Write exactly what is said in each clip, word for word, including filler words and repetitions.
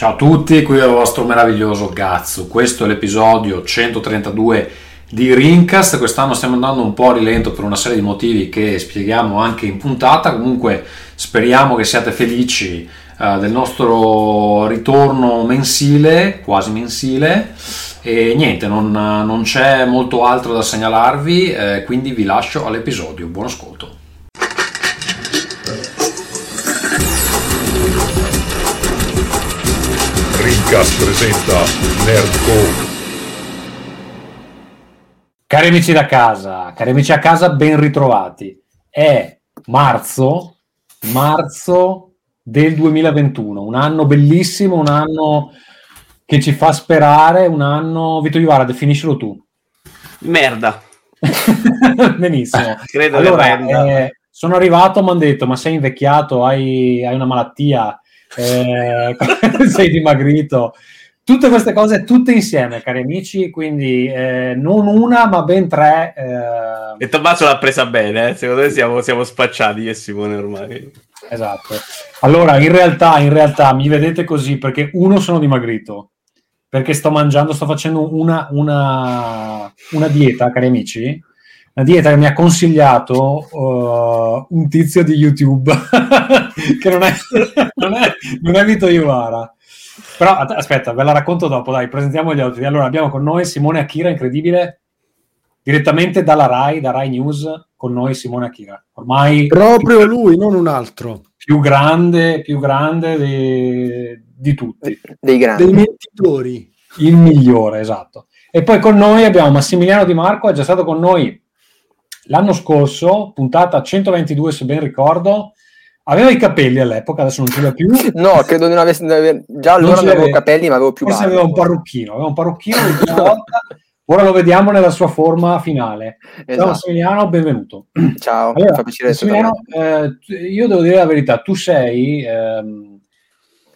Ciao a tutti, qui è il vostro meraviglioso Gazzo. Questo è l'episodio centotrentadue di Rincast. Quest'anno stiamo andando un po' a rilento per una serie di motivi che spieghiamo anche in puntata. Comunque speriamo che siate felici uh, del nostro ritorno mensile, quasi mensile. E niente, non, non c'è molto altro da segnalarvi, eh, quindi vi lascio all'episodio. Buon ascolto. Rincast presenta Nerdcore. Cari amici da casa, cari amici a casa, ben ritrovati. È marzo, marzo del duemilaventuno, un anno bellissimo, un anno che ci fa sperare, un anno... Vito Iuvara, definiscilo tu. Merda. Benissimo. Credo allora, merda. Eh, sono arrivato, mi hanno detto, ma sei invecchiato, hai, hai una malattia... Eh, sei dimagrito, tutte queste cose tutte insieme, cari amici, quindi eh, non una ma ben tre eh... e Tommaso l'ha presa bene, eh? Secondo me siamo, siamo spacciati io e Simone ormai. Esatto, allora in realtà, in realtà mi vedete così perché uno sono dimagrito, perché sto mangiando, sto facendo una, una, una dieta, cari amici, una dieta che mi ha consigliato uh, un tizio di YouTube che non è, non, è, non è Vito Iuvara, però aspetta, ve la racconto dopo, dai, presentiamo gli altri. Allora abbiamo con noi Simone Akira, incredibile, direttamente dalla Rai, da Rai News, con noi Simone Akira, ormai proprio più, lui, non un altro, più grande, più grande de, di tutti, dei grandi, dei mentitori, il migliore, esatto. E poi con noi abbiamo Massimiliano Di Marco, è già stato con noi l'anno scorso, puntata centoventidue se ben ricordo, aveva i capelli all'epoca, adesso non ce li ha più. No, credo di non avessi, già allora non, non avevo capelli ma avevo più barba. Forse aveva un parrucchino, aveva un parrucchino l'ultima volta, ora lo vediamo nella sua forma finale. Esatto. Ciao Massimiliano, benvenuto. Ciao, allora, fa piacere Massimiliano, eh, io devo dire la verità, tu sei... Ehm,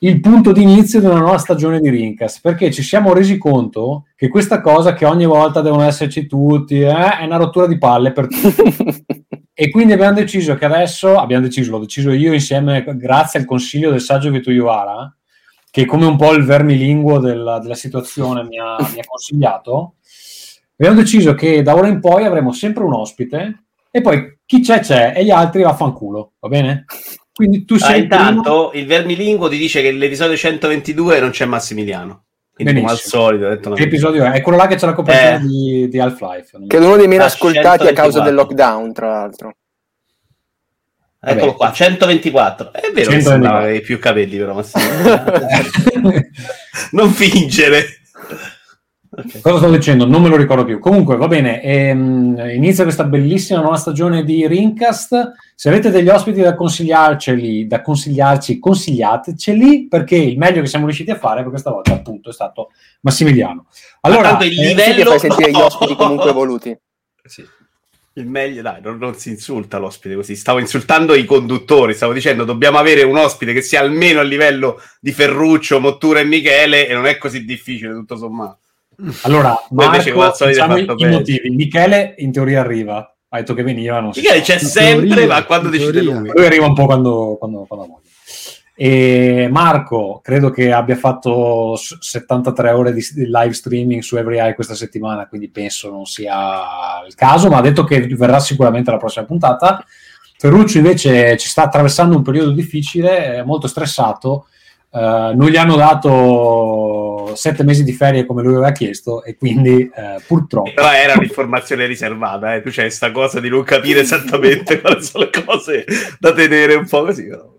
il punto di inizio di una nuova stagione di Rincast, perché ci siamo resi conto che questa cosa che ogni volta devono esserci tutti, eh, è una rottura di palle per tutti. E quindi abbiamo deciso che adesso, abbiamo deciso, l'ho deciso io insieme, grazie al consiglio del saggio Vito Iuvara, che come un po' il vermilinguo della, della situazione mi ha, mi ha consigliato, abbiamo deciso che da ora in poi avremo sempre un ospite e poi chi c'è c'è e gli altri vaffanculo, va bene? Quindi tu sei ah, intanto il, il vermilingo ti dice che l'episodio centoventidue non c'è Massimiliano. Quindi, come al solito, detto una... che episodio è? È quello là che c'è la copertina eh. di, di Half-Life, che è uno dei meno ah, ascoltati centoventiquattro. A causa del lockdown, tra l'altro. Vabbè. Eccolo qua, centoventiquattro. È vero che sembrava che più capelli, però Massimiliano. Non fingere. Okay. Cosa sto dicendo? Non me lo ricordo più. Comunque, va bene, ehm, inizia questa bellissima nuova stagione di Rincast. Se avete degli ospiti da consigliarceli, da consigliarci, consigliateceli, perché il meglio che siamo riusciti a fare per questa volta, appunto, è stato Massimiliano. Allora, tanto il livello... eh, fai sentire gli ospiti comunque voluti. Sì. Il meglio, dai, non, non si insulta l'ospite così. Stavo insultando i conduttori, stavo dicendo dobbiamo avere un ospite che sia almeno a livello di Ferruccio, Mottura e Michele, e non è così difficile, tutto sommato. Allora, Marco, diciamo i bene. Motivi. Michele in teoria arriva, ha detto che veniva, non Michele so. C'è sempre, teoria, ma quando decide lui. Lui arriva un po' quando, quando, quando voglia. E Marco, credo che abbia fatto settantatré ore di live streaming su EveryEye questa settimana, quindi penso non sia il caso, ma ha detto che verrà sicuramente alla prossima puntata. Ferruccio invece ci sta attraversando un periodo difficile, molto stressato. Uh, non gli hanno dato sette mesi di ferie come lui aveva chiesto e quindi uh, purtroppo però era un'informazione riservata, eh. Tu c'è questa cosa di non capire esattamente quali sono le cose da tenere un po' così, però.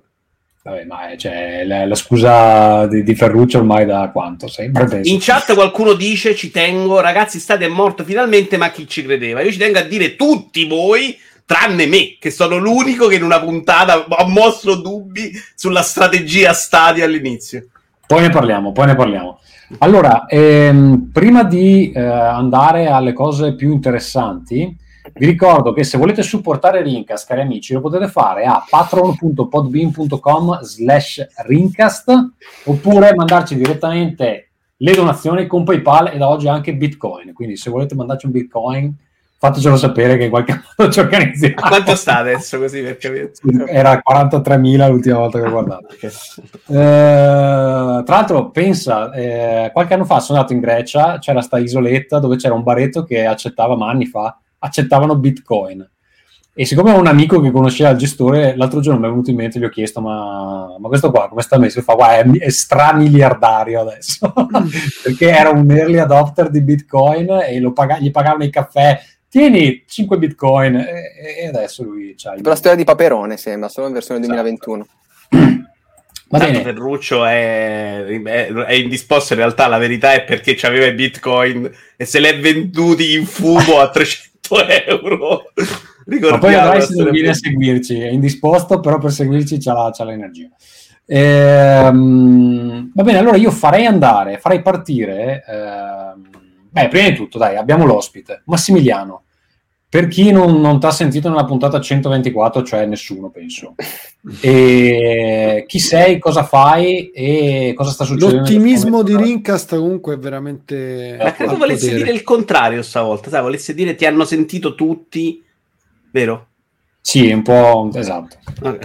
Vabbè, ma cioè, la, la scusa di, di Ferruccio ormai da quanto? Sempre penso. In chat qualcuno dice, ci tengo, ragazzi Stadia è morto finalmente, ma chi ci credeva? Io ci tengo a dire tutti voi tranne me, che sono l'unico che in una puntata ha mosso dubbi sulla strategia Stadia all'inizio. Poi ne parliamo, poi ne parliamo. Allora, ehm, prima di eh, andare alle cose più interessanti, vi ricordo che se volete supportare Rincast, cari amici, lo potete fare a patreon.podbean.com slash Rincast, oppure mandarci direttamente le donazioni con PayPal e da oggi anche Bitcoin. Quindi se volete mandarci un Bitcoin... fatecelo sapere che in qualche modo ci organizziamo. A quanto sta adesso così per capire? Era quarantatremila l'ultima volta che ho guardato. Eh, Tra l'altro, pensa, eh, qualche anno fa sono andato in Grecia, c'era sta isoletta dove c'era un baretto che accettava, ma anni fa, accettavano Bitcoin. E siccome ho un amico che conosceva il gestore, l'altro giorno mi è venuto in mente e gli ho chiesto, ma, ma questo qua come sta messo? E fa, guarda, è, è stramiliardario adesso, perché era un early adopter di Bitcoin e lo pag- gli pagavano i caffè, tieni cinque Bitcoin, e, e adesso lui c'ha... Tipo la storia di Paperone, sembra, solo in versione esatto. duemilaventuno. Va bene. Tanto Ferruccio è, è, è indisposto, in realtà la verità è perché c'aveva i Bitcoin e se li è venduti in fumo a trecento euro. Ma poi andrai se non viene a seguirci, è indisposto, però per seguirci c'ha, la, c'ha l'energia. Ehm, va bene, allora io farei andare, farei partire. Ehm, beh, prima di tutto, dai, abbiamo l'ospite, Massimiliano. Per chi non, non ti ha sentito nella puntata centoventiquattro, cioè nessuno, penso. E chi sei, cosa fai e cosa sta succedendo? L'ottimismo di Rincast comunque è veramente... Ma credo volesse dire il contrario stavolta, sai? Volesse dire ti hanno sentito tutti... Vero? Sì, un po'... Esatto. Okay.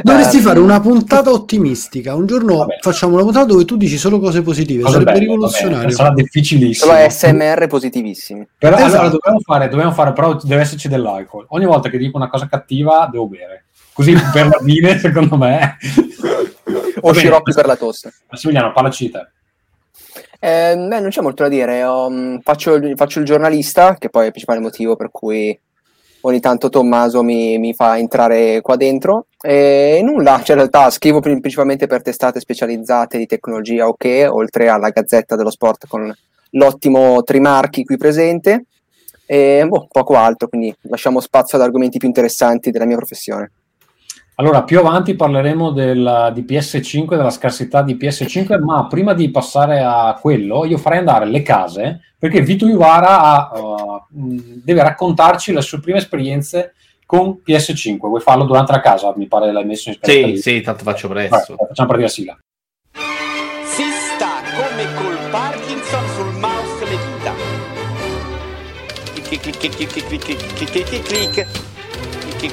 Dovresti uh, fare una puntata ottimistica. Un giorno facciamo una puntata dove tu dici solo cose positive. Cosa sarebbe bello, rivoluzionario. Sarà difficilissimo. Solo A S M R positivissimi. Però, esatto. Allora, dobbiamo fare, dobbiamo fare, però deve esserci dell'alcol. Ogni volta che dico una cosa cattiva, devo bere. Così per la fine, secondo me... o sciroppi per la tosse. Massimiliano, parlaci di te. Eh, beh, non c'è molto da dire. Um, faccio, faccio il giornalista, che poi è il principale motivo per cui... ogni tanto Tommaso mi, mi fa entrare qua dentro e nulla, cioè in realtà scrivo principalmente per testate specializzate di tecnologia, ok, oltre alla Gazzetta dello Sport con l'ottimo Trimarchi qui presente e boh, poco altro, quindi lasciamo spazio ad argomenti più interessanti della mia professione. Allora, più avanti parleremo del, di P S cinque, della scarsità di P S cinque, ma prima di passare a quello, io farei andare le case, perché Vito Iuvara ha, uh, deve raccontarci le sue prime esperienze con P S cinque. Vuoi farlo durante la casa? Mi pare l'hai messo in scarica. Sì, lì. Sì, tanto faccio presto. Vabbè, facciamo partire la sigla. Si sta come col Parkinson sul mouse le dita. Clic, clic, clic, clic, clic, clic, clic, clic. Clic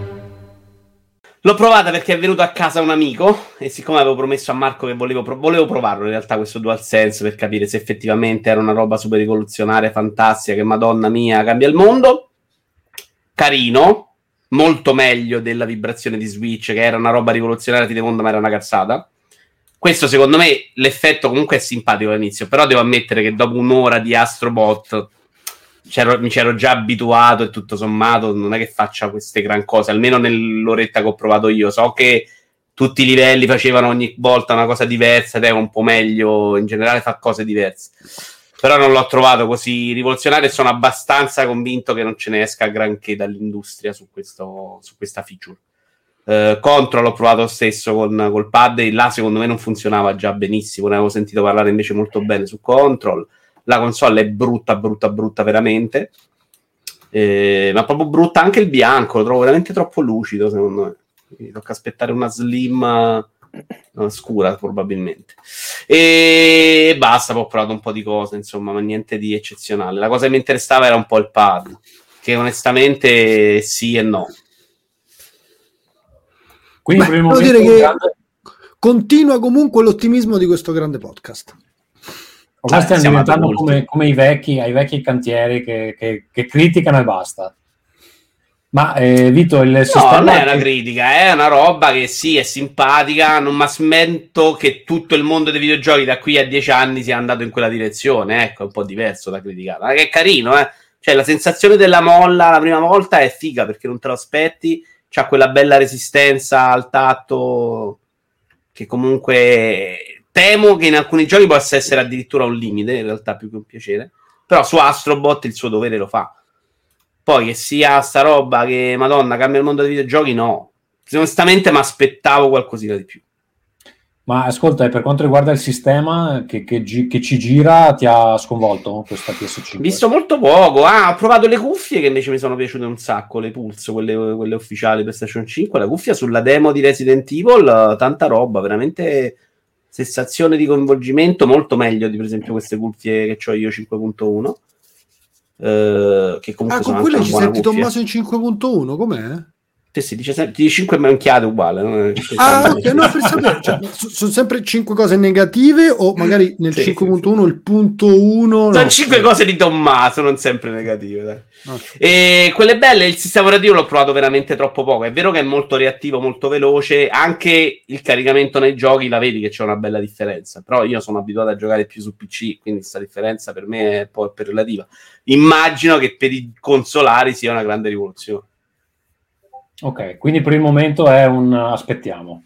L'ho provata perché è venuto a casa un amico e siccome avevo promesso a Marco che volevo, pro- volevo provarlo in realtà questo DualSense per capire se effettivamente era una roba super rivoluzionaria, fantastica, che madonna mia cambia il mondo, carino, molto meglio della vibrazione di Switch che era una roba rivoluzionaria, ti devo, ma era una cazzata. Questo secondo me l'effetto comunque è simpatico all'inizio, però devo ammettere che dopo un'ora di Astrobot... C'ero, mi c'ero già abituato e tutto sommato non è che faccia queste gran cose, almeno nell'oretta che ho provato io. So che tutti i livelli facevano ogni volta una cosa diversa ed è un po' meglio, in generale fa cose diverse, però non l'ho trovato così rivoluzionario e sono abbastanza convinto che non ce ne esca granché dall'industria su, questo, su questa feature. eh, Control l'ho provato stesso con, col pad e là secondo me non funzionava già benissimo, ne avevo sentito parlare invece molto bene su Control. La console è brutta, brutta, brutta veramente, eh, ma proprio brutta anche il bianco, lo trovo veramente troppo lucido secondo me. Quindi tocca aspettare una slim uh, scura probabilmente e basta, poi ho provato un po' di cose insomma, ma niente di eccezionale. La cosa che mi interessava era un po' il pad, che onestamente sì e no. Quindi beh, devo dire che grande... continua comunque l'ottimismo di questo grande podcast. Ormai stiamo diventando come, come i vecchi, ai vecchi cantieri che, che, che criticano e basta. Ma eh, Vito, il no, sistema... non è una critica, è una roba che sì, è simpatica, non mi smetto che tutto il mondo dei videogiochi da qui a dieci anni sia andato in quella direzione, ecco, è un po' diverso da criticare, ma che è carino, eh? Cioè la sensazione della molla la prima volta è figa, perché non te lo aspetti, c'ha quella bella resistenza al tatto che comunque... Temo che in alcuni giochi possa essere addirittura un limite, in realtà più che un piacere. Però su Astrobot il suo dovere lo fa. Poi che sia sta roba che, madonna, cambia il mondo dei videogiochi, no. Onestamente mi aspettavo qualcosina di più. Ma ascolta, e per quanto riguarda il sistema che, che, che ci gira, ti ha sconvolto questa P S cinque? Visto molto poco. Ah, ho provato le cuffie che invece mi sono piaciute un sacco, le Pulse, quelle, quelle ufficiali PlayStation cinque, la cuffia sulla demo di Resident Evil, tanta roba, veramente sensazione di coinvolgimento, molto meglio di per esempio queste cuffie che ho io cinque punto uno. Eh, che comunque ah, sono con quelle ci senti cuffia. Tommaso in cinque punto uno, com'è? Te si dice sempre cinque manchiate uguale, no? Ah, okay, no, per sapere, cioè, sono sempre cinque cose negative o magari nel sì, cinque punto uno sì, il punto uno sono no, cinque sì. Cose di Tommaso non sempre negative, dai. Okay. E quelle belle, il sistema operativo l'ho provato veramente troppo poco, è vero che è molto reattivo, molto veloce, anche il caricamento nei giochi la vedi che c'è una bella differenza, però io sono abituato a giocare più su P C, quindi questa differenza per me è poi per relativa. Immagino che per i consolari sia una grande rivoluzione. Ok, quindi per il momento è un aspettiamo.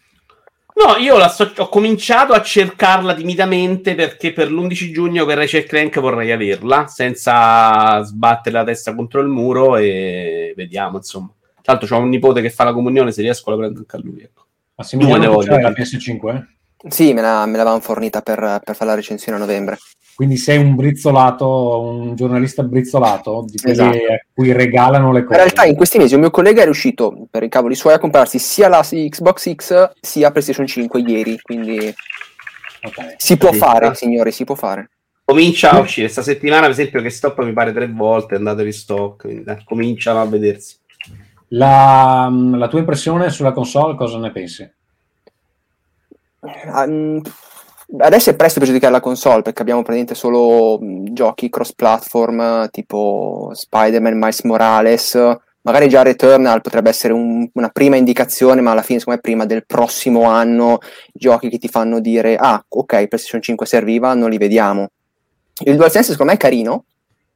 No, io la so- ho cominciato a cercarla timidamente perché per l'undici giugno per Ratchet and Clank vorrei averla senza sbattere la testa contro il muro e vediamo, insomma. Tra l'altro c'ho un nipote che fa la comunione, se riesco la prendo anche a lui, ecco. Ma se mi vuole c'è la P S cinque? Eh? Sì, me la, me l'avevano fornita per, per fare la recensione a novembre. Quindi sei un brizzolato, un giornalista brizzolato di quelli esatto. A cui regalano le cose. In realtà in questi mesi un mio collega è riuscito, per i cavoli suoi, a comprarsi sia la Xbox X sia PlayStation cinque ieri, quindi okay. Si può sì, fare, sì. Signori, si può fare. Comincia a uscire, sta settimana per esempio che GameStop mi pare tre volte è andato in stock, quindi eh, cominciano a vedersi. La, la tua impressione sulla console, cosa ne pensi? Um, Adesso è presto per giudicare la console perché abbiamo praticamente solo giochi cross-platform tipo Spider-Man, Miles Morales, magari già Returnal potrebbe essere un, una prima indicazione, ma alla fine secondo me prima del prossimo anno giochi che ti fanno dire ah ok PlayStation cinque serviva, non li vediamo. Il DualSense secondo me è carino,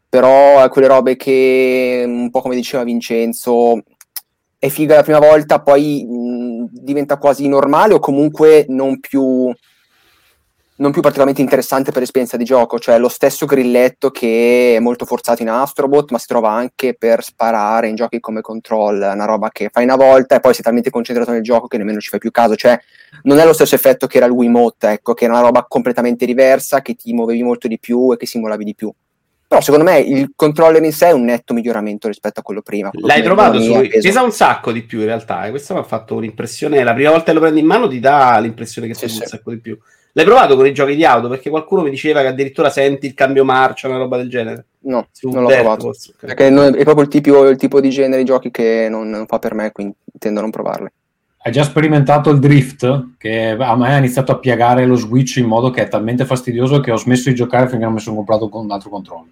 però è quelle robe che un po' come diceva Vincenzo è figa la prima volta, poi mh, diventa quasi normale o comunque non più... non più particolarmente interessante per esperienza di gioco, cioè lo stesso grilletto che è molto forzato in Astrobot, ma si trova anche per sparare in giochi come Control, una roba che fai una volta e poi sei talmente concentrato nel gioco che nemmeno ci fai più caso, cioè non è lo stesso effetto che era il Wiimote, ecco, che era una roba completamente diversa, che ti muovevi molto di più e che simulavi di più. Però secondo me il controller in sé è un netto miglioramento rispetto a quello prima. Quello l'hai provato su... Pesa un sacco di più in realtà, eh. Questo mi ha fatto un'impressione, la prima volta che lo prendi in mano ti dà l'impressione che sì, pesa sì. Un sacco di più. L'hai provato con i giochi di auto? Perché qualcuno mi diceva che addirittura senti il cambio marcia, una roba del genere. No, su non l'ho Death provato. Forse, okay. Perché non è proprio il tipo, il tipo di genere di giochi che non, non fa per me, quindi tendo a non provarle. Hai già sperimentato il drift? Che a me ha iniziato a piegare lo Switch in modo che è talmente fastidioso che ho smesso di giocare finché non mi sono comprato con un altro controllo.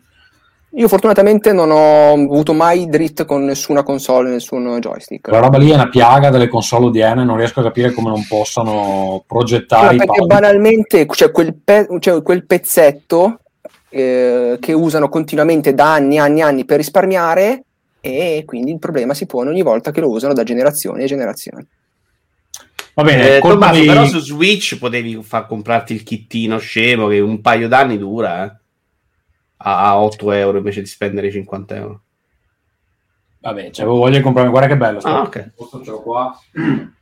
Io fortunatamente non ho avuto mai drift con nessuna console, nessun joystick. La roba lì è una piaga delle console odierne, non riesco a capire come non possano progettare. No, perché i banalmente cioè quel, pe- cioè quel pezzetto eh, che usano continuamente da anni e anni e anni per risparmiare e quindi il problema si pone ogni volta che lo usano da generazione e generazione. Va bene, eh, Tommaso, di... però su Switch potevi far comprarti il kittino scemo che un paio d'anni dura, eh. A otto euro invece di spendere cinquanta euro. Vabbè, cioè, voglio di comprarmi, guarda che bello. Ah, ok. Questo qua.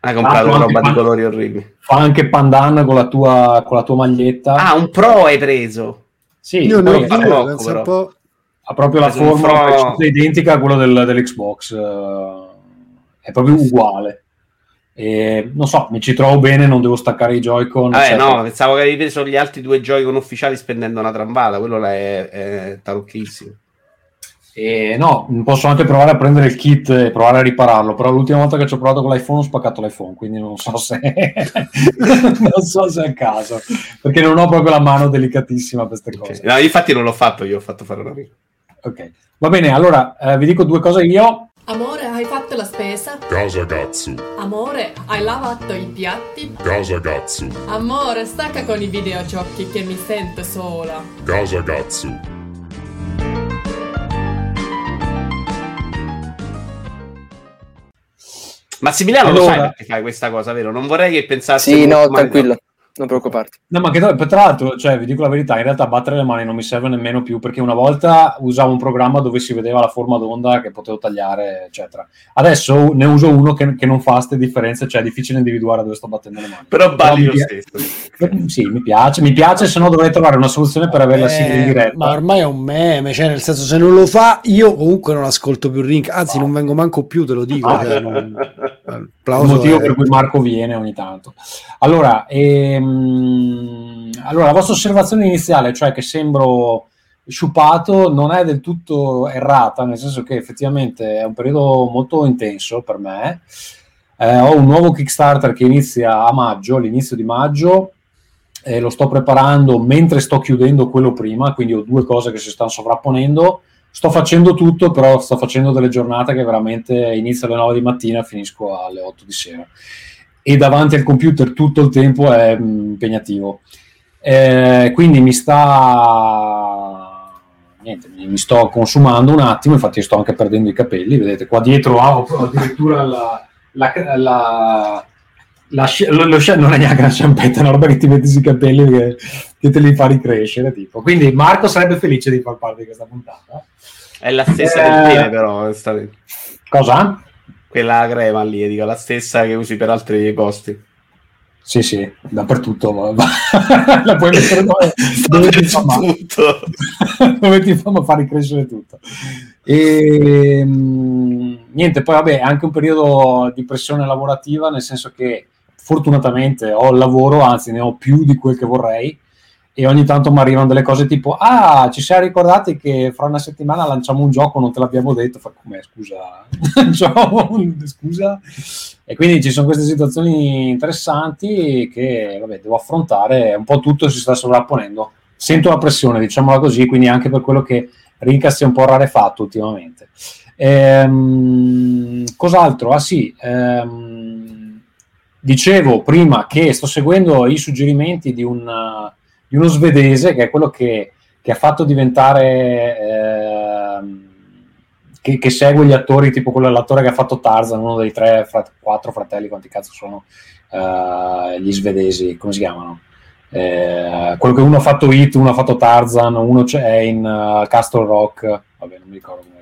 Hai comprato ah, roba pan- di colori orribili. Fa anche pandan con la tua con la tua maglietta. Ah, un pro hai preso. Sì, io non ho fatto un po'. Ha proprio la forma pro... identica a quella del, dell'Xbox. È proprio uguale. E, non so, mi ci trovo bene, non devo staccare i Joy-Con. Ah, eh, no, pensavo che avevi preso gli altri due Joy-Con ufficiali spendendo una trambata, quello là è, è tarocchissimo. E no, posso anche provare a prendere il kit e provare a ripararlo, però l'ultima volta che ci ho provato con l'iPhone ho spaccato l'iPhone, quindi non so se non so se è a caso, perché non ho proprio la mano delicatissima per queste cose. Okay. No, infatti non l'ho fatto, io ho fatto fare un amico. Ok, va bene, allora eh, vi dico due cose io. Amore, hai fatto la spesa? Casa Gazzo. Amore, hai lavato i piatti? Casa Gazzo. Amore, stacca con i videogiochi che mi sento sola. Casa Gazzo. Massimiliano allora... lo sai perché fai questa cosa, vero? Non vorrei che pensassi... Sì, no, tranquillo. non preoccuparti. No, ma che tra l'altro, cioè, vi dico la verità, in realtà battere le mani non mi serve nemmeno più, perché una volta usavo un programma dove si vedeva la forma d'onda che potevo tagliare, eccetera. Adesso ne uso uno che, che non fa queste differenze, cioè è difficile individuare dove sto battendo le mani. Però balli lo stesso. Sì, mi piace, mi piace, se no dovrei trovare una soluzione per averla eh, in diretta. Ma ormai è un meme, cioè nel senso, se non lo fa, io comunque non ascolto più il Rink, anzi, ah. non vengo manco più, te lo dico. Ah. Cioè, non... Il motivo è... per cui Marco viene ogni tanto. Allora, ehm... Allora, la vostra osservazione iniziale, cioè che sembro sciupato, non è del tutto errata, nel senso che effettivamente è un periodo molto intenso per me. Eh, ho un nuovo Kickstarter che inizia a maggio, all'inizio di maggio, e lo sto preparando mentre sto chiudendo quello prima, quindi ho due cose che si stanno sovrapponendo. Sto facendo tutto, però sto facendo delle giornate che veramente inizio alle nove di mattina e finisco alle otto di sera. E davanti al computer tutto il tempo è impegnativo. Eh, quindi mi sta... Niente, mi sto consumando un attimo, infatti sto anche perdendo i capelli, vedete, qua dietro ah, ho addirittura la... la, la, la lo, lo, non è neanche una sciampetta, è una roba che ti metti sui capelli che, che te li fa ricrescere, tipo. Quindi Marco sarebbe felice di far parte di questa puntata. È la stessa eh, del pene, però. Cosa? Quella crema lì, dico, la stessa che usi per altri costi. Sì, sì, dappertutto. La puoi mettere dove, dove ti fa male. Dove ti fa far ricrescere tutto. E, niente, poi vabbè, è anche un periodo di pressione lavorativa, nel senso che fortunatamente ho il lavoro, anzi ne ho più di quel che vorrei, e ogni tanto mi arrivano delle cose tipo ah, ci siamo ricordati che fra una settimana lanciamo un gioco, non te l'abbiamo detto. Fa come, scusa, scusa. E quindi ci sono queste situazioni interessanti che vabbè, devo affrontare, un po' tutto si sta sovrapponendo. Sento la pressione, diciamola così, quindi anche per quello che Rincast è un po' rarefatto ultimamente. Ehm, cos'altro? Ah sì, ehm, dicevo prima che sto seguendo i suggerimenti di un... di uno svedese che è quello che, che ha fatto diventare eh, che, che segue gli attori, tipo quello l'attore che ha fatto Tarzan, uno dei tre, frat- quattro fratelli, quanti cazzo sono eh, gli svedesi, come si chiamano? Eh, quello che uno ha fatto It, uno ha fatto Tarzan, uno è in uh, Castle Rock, vabbè non mi ricordo come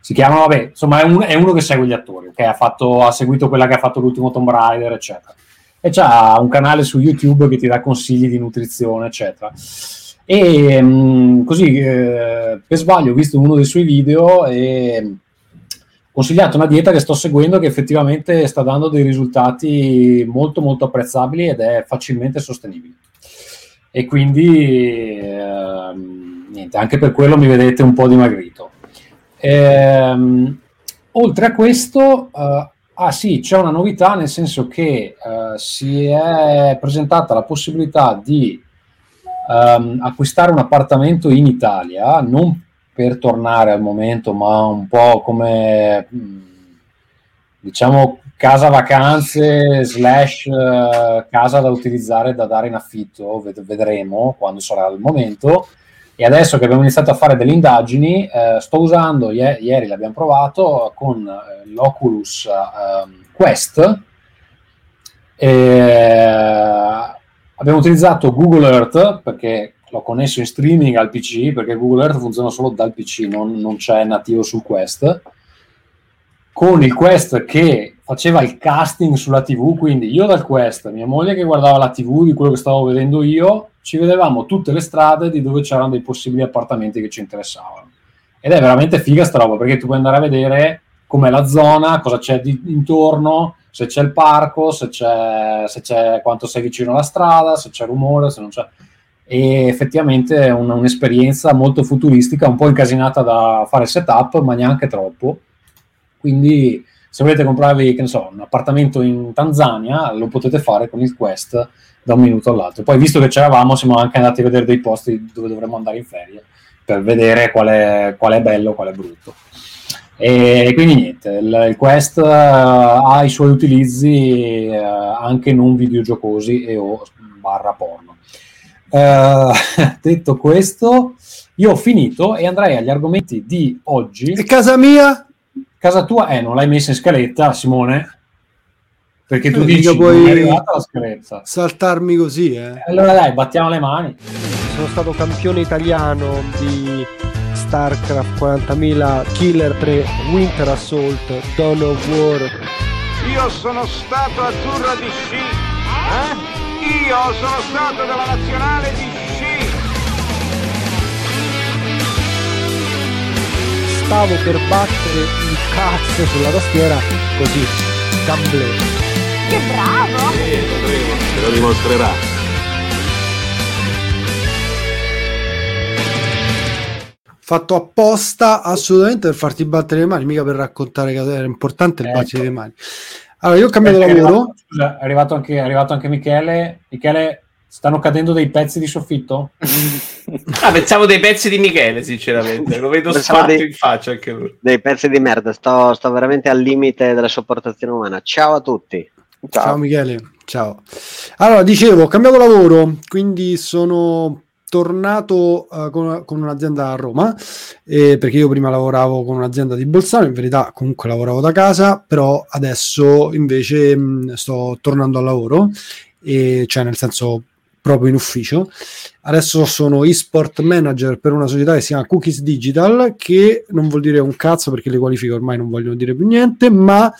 si chiamano, vabbè, insomma è, un, è uno che segue gli attori, okay? ha, fatto, ha seguito quella che ha fatto l'ultimo Tomb Raider, eccetera. E c'ha un canale su YouTube che ti dà consigli di nutrizione, eccetera. E mh, così, eh, per sbaglio, ho visto uno dei suoi video e ho consigliato una dieta che sto seguendo che effettivamente sta dando dei risultati molto, molto apprezzabili ed è facilmente sostenibile. E quindi, eh, niente, anche per quello mi vedete un po' dimagrito. Ehm, oltre a questo... Eh, Ah sì, c'è una novità, nel senso che uh, si è presentata la possibilità di um, acquistare un appartamento in Italia, non per tornare al momento, ma un po' come, diciamo, casa vacanze slash uh, casa da utilizzare, da dare in affitto, ved- vedremo quando sarà il momento. E adesso che abbiamo iniziato a fare delle indagini, eh, sto usando, i- ieri l'abbiamo provato, con l'Oculus eh, Quest, eh, abbiamo utilizzato Google Earth, perché l'ho connesso in streaming al P C, perché Google Earth funziona solo dal P C, non, non c'è nativo sul Quest, con il Quest che faceva il casting sulla tivù, quindi io dal Quest, mia moglie che guardava la tivù di quello che stavo vedendo io, ci vedevamo tutte le strade di dove c'erano dei possibili appartamenti che ci interessavano. Ed è veramente figa sta roba, perché tu puoi andare a vedere com'è la zona, cosa c'è di, intorno, se c'è il parco, se c'è, se c'è quanto sei vicino alla strada, se c'è rumore, se non c'è... E effettivamente è un, un'esperienza molto futuristica, un po' incasinata da fare setup, ma neanche troppo. Quindi se volete comprarvi, che ne so, un appartamento in Tanzania, lo potete fare con il Quest da un minuto all'altro. Poi, visto che c'eravamo, siamo anche andati a vedere dei posti dove dovremmo andare in ferie per vedere qual è, qual è bello, qual è brutto. E quindi niente, il, il Quest uh, ha i suoi utilizzi uh, anche non videogiocosi e o barra porno. Uh, detto questo, io ho finito e andrei agli argomenti di oggi. E casa mia? Casa tua? Eh, non l'hai messa in scaletta, Simone? Perché tu eh, dici, non è arrivata la scadenza. Saltarmi così, eh. Allora dai, battiamo le mani. Sono stato campione italiano di StarCraft quarantamila, Killer tre, Winter Assault, Dawn of War. Io sono stato azzurro di sci, eh? Io sono stato della nazionale di sci. Stavo per battere il cazzo sulla tastiera così, gamble. Che bravo! Sì, prego, te lo dimostrerà. Fatto apposta assolutamente per farti battere le mani, mica per raccontare che era importante il bacio delle mani. Allora, io ho cambiato è lavoro. Arrivato, scusa, è arrivato anche, è arrivato anche Michele. Michele, stanno cadendo dei pezzi di soffitto? Ah, pensavo dei pezzi di Michele, sinceramente. Lo vedo sfatto in faccia anche lui. Dei pezzi di merda, sto, sto veramente al limite della sopportazione umana. Ciao a tutti. Ciao. Ciao Michele, ciao. Allora, dicevo, ho cambiato lavoro, quindi sono tornato uh, con, con un'azienda a Roma, eh, perché io prima lavoravo con un'azienda di Bolzano, in verità comunque lavoravo da casa, però adesso invece mh, sto tornando al lavoro, e, cioè nel senso proprio in ufficio. Adesso sono eSport Manager per una società che si chiama Cookies Digital, che non vuol dire un cazzo perché le qualifiche ormai non vogliono dire più niente, ma...